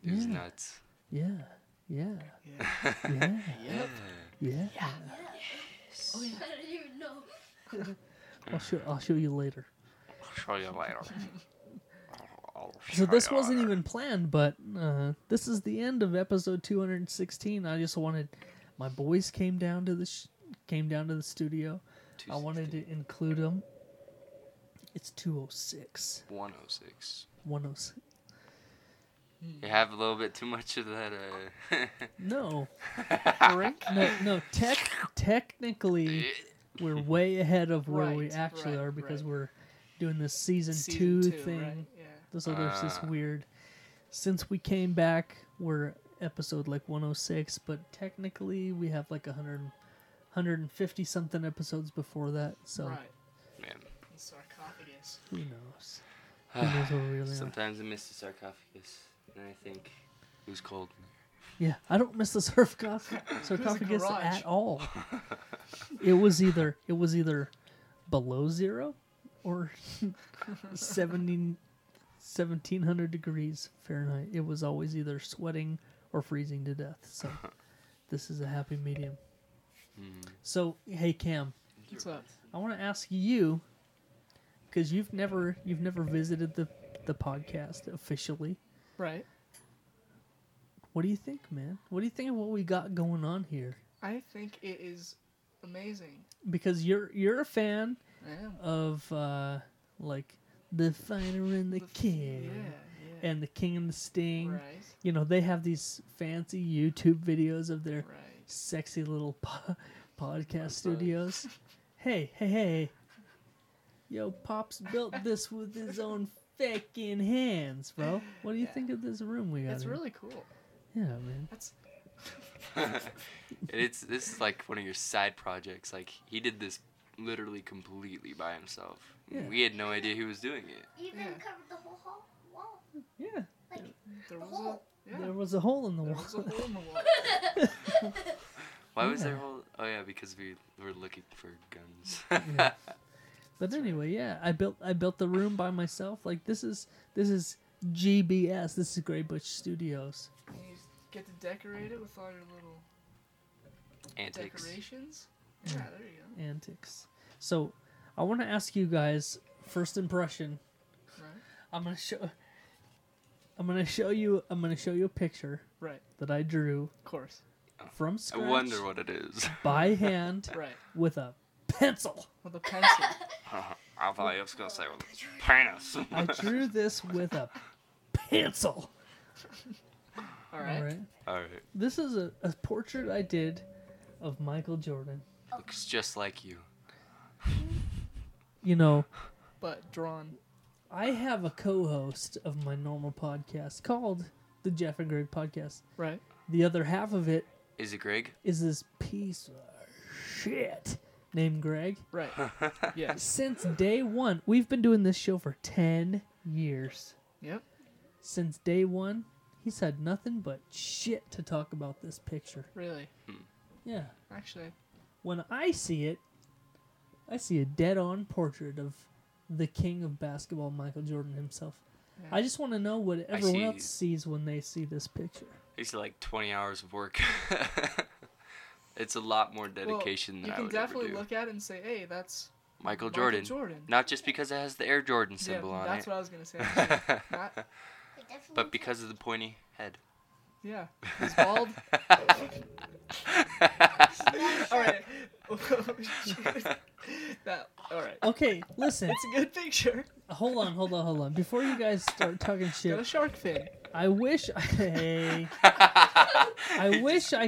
It was nuts. Yeah. Yeah. Yeah. Yeah. Yeah. Yep. Yeah. Yeah. Yes. Oh, yeah. I didn't even know. I'll show you later. I'll show you later. So this wasn't even planned, but this is the end of episode 216. I just wanted my boys came down to the studio. I wanted to include them. It's 206. 106. 106. You have a little bit too much of that. No. No. Technically, we're way ahead of where we actually are because we're doing this season two thing. Right? Yeah. So there's this weird, since we came back, we're episode like 106, but technically we have like 150 something episodes before that. So, right, man, the sarcophagus. Who knows? Sometimes I miss the sarcophagus, and I think it was cold. Yeah, I don't miss the sarcophagus at all. It was either below zero or 1700 degrees Fahrenheit. It was always either sweating or freezing to death. So this is a happy medium. Mm-hmm. So, hey, Cam. What's up? I want to ask you, because you've never visited the podcast officially. Right. What do you think, man? What do you think of what we got going on here? I think it is amazing. Because you're a fan of, The Fighter and the Kid. Yeah. And the King and the Sting. Right. You know, they have these fancy YouTube videos of their sexy little podcast studios. Hey. Yo, Pops built this with his own fucking hands, bro. What do you think of this room we got? It's really cool. Yeah, man. This is like one of your side projects. Like, he did this literally completely by himself. Yeah. We had no idea he was doing it. Even covered the whole wall. Yeah. Like, there was a hole in the wall. Why was there a hole? Oh, yeah, because we were looking for guns. Yeah. But anyway, I built the room by myself. Like, this is GBS. This is Greybush Studios. And you get to decorate it with all your little antics. Decorations. Yeah, there you go. Antics. So, I want to ask you guys first impression. Right. I'm gonna show you a picture. Right. That I drew. Of course. From scratch. I wonder what it is. By hand. Right. With a pencil. With a pencil. I thought I was gonna say with a penis. I drew this with a pencil. All right. This is a portrait I did of Michael Jordan. Looks just like you. You know, but drawn. I have a co-host of my normal podcast called the Jeff and Greg podcast. Right. The other half of it is it Greg? Is this piece of shit named Greg? Right. Yes. Since day one, we've been doing this show for 10 years. Yep. Since day one, he's had nothing but shit to talk about this picture. Really? Yeah. Actually, when I see it, I see a dead-on portrait of the king of basketball, Michael Jordan himself. Yeah. I just want to know what everyone else sees when they see this picture. I see like 20 hours of work. It's a lot more dedication than I would ever do. You can definitely look at it and say, hey, that's Michael Jordan. Not just because it has the Air Jordan symbol on it. Yeah, that's what I was going to say. But because of the pointy head. Yeah, he's bald. All right, That, all right. Okay, listen. It's a good picture. Hold on. Before you guys start talking shit, got a shark fin. I wish I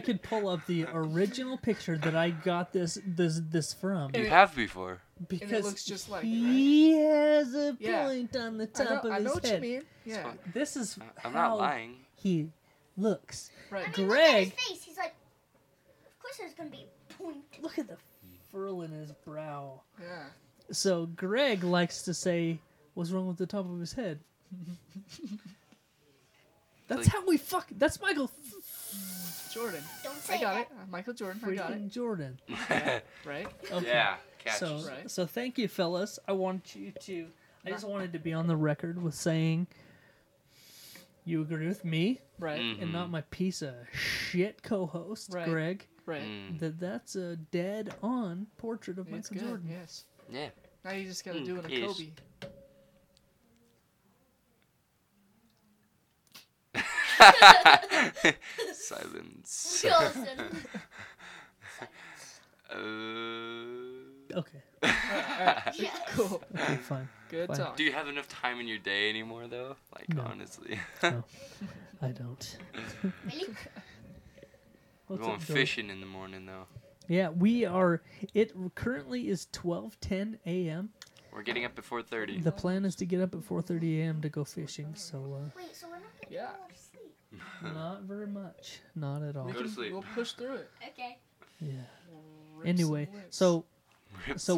could pull up the original picture that I got this from. You have before. Because and it looks just like he it, right? has a point on the top of his head. I know what you mean. Yeah. This is I'm how not lying. He looks. Right. I mean, Greg. Look at his face. He's like, of course there's gonna be a point. Look at the furl in his brow. Yeah. So Greg likes to say, "What's wrong with the top of his head?" That's like, how we fuck. That's Michael Jordan. Don't say I got that. It. Michael Jordan. Freaking I got it. Jordan. Yeah, right. Okay. Yeah. So, right. So thank you, fellas. I just wanted to be on the record with saying you agree with me, right, mm-hmm. and not my piece of shit co-host, right. Greg. Right. Mm. That's a dead-on portrait of Michael Jordan. Yes. Yeah. Now you just gotta do it on Kobe. Silence. Okay. All right. Yes. Cool. Okay, fine. Good fine. Talk. Do you have enough time in your day anymore, though? Like, no. Honestly. No, I don't. Really? We're going fishing in the morning, though. Yeah, we are. It currently is 12:10 a.m. We're getting up at 4:30. The plan is to get up at 4:30 a.m. to go fishing. So. Wait, so we're not going to go to sleep? Not very much. Not at all. Go to sleep. We'll push through it. Okay. Yeah. Anyway, so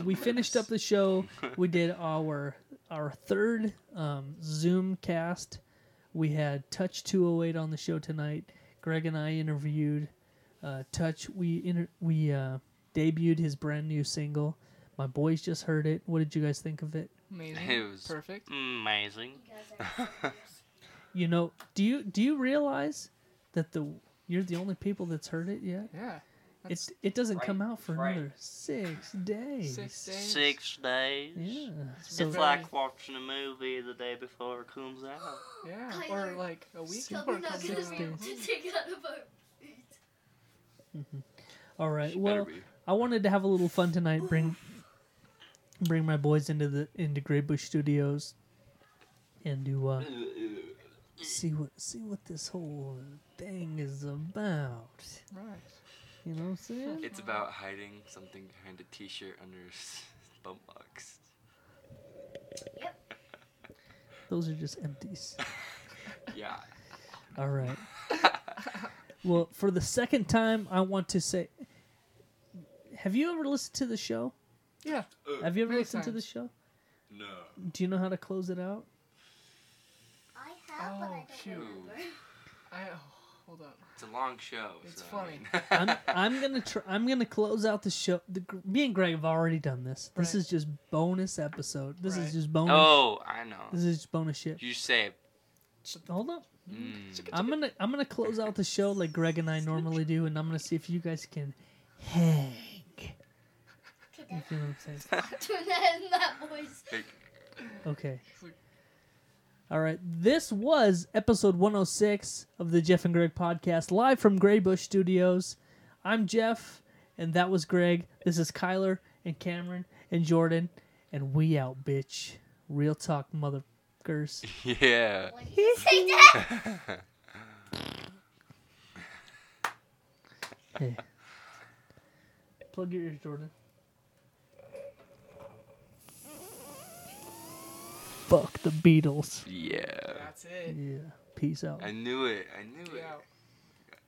we finished up the show. We did our third Zoom cast. We had Touch 208 on the show tonight. Greg and I interviewed Touch. We debuted his brand new single. My boys just heard it. What did you guys think of it? Amazing. It was perfect. Amazing. You know, do you realize that you're the only people that's heard it yet? Yeah. It doesn't come out for another 6 days. 6 days. 6 days. Yeah. So it's like watching a movie the day before it comes out. Yeah. Or like a week before it comes out. Mm-hmm. All right. Well, I wanted to have a little fun tonight. Bring my boys into Greybush Studios, and do see what this whole thing is about. Right. You know what I'm saying? It's about hiding something behind a t-shirt under a bump box. Yep. Those are just empties. Yeah. All right. Well, for the second time, I want to say, have you ever listened to the show? Yeah. Have you ever listened to the show? No. Do you know how to close it out? I have, but I don't remember. Hold up. It's a long show. It's funny. I'm gonna close out the show. Me and Greg have already done this. This is just bonus episode. This is just bonus. Oh, I know. This is just bonus shit. You saved. Hold up. I'm gonna close out the show like Greg and I normally do, and I'm gonna see if you guys can hang. You feel what I'm saying? Doing that in that voice. Okay. All right, this was episode 106 of the Jeff and Greg podcast, live from Greybush Studios. I'm Jeff, and that was Greg. This is Kyler and Cameron and Jordan, and we out, bitch. Real talk, motherfuckers. Yeah. What did you say, Dad? Hey. Plug your ears, Jordan. Fuck the Beatles. Yeah. That's it. Yeah. Peace out. I knew it.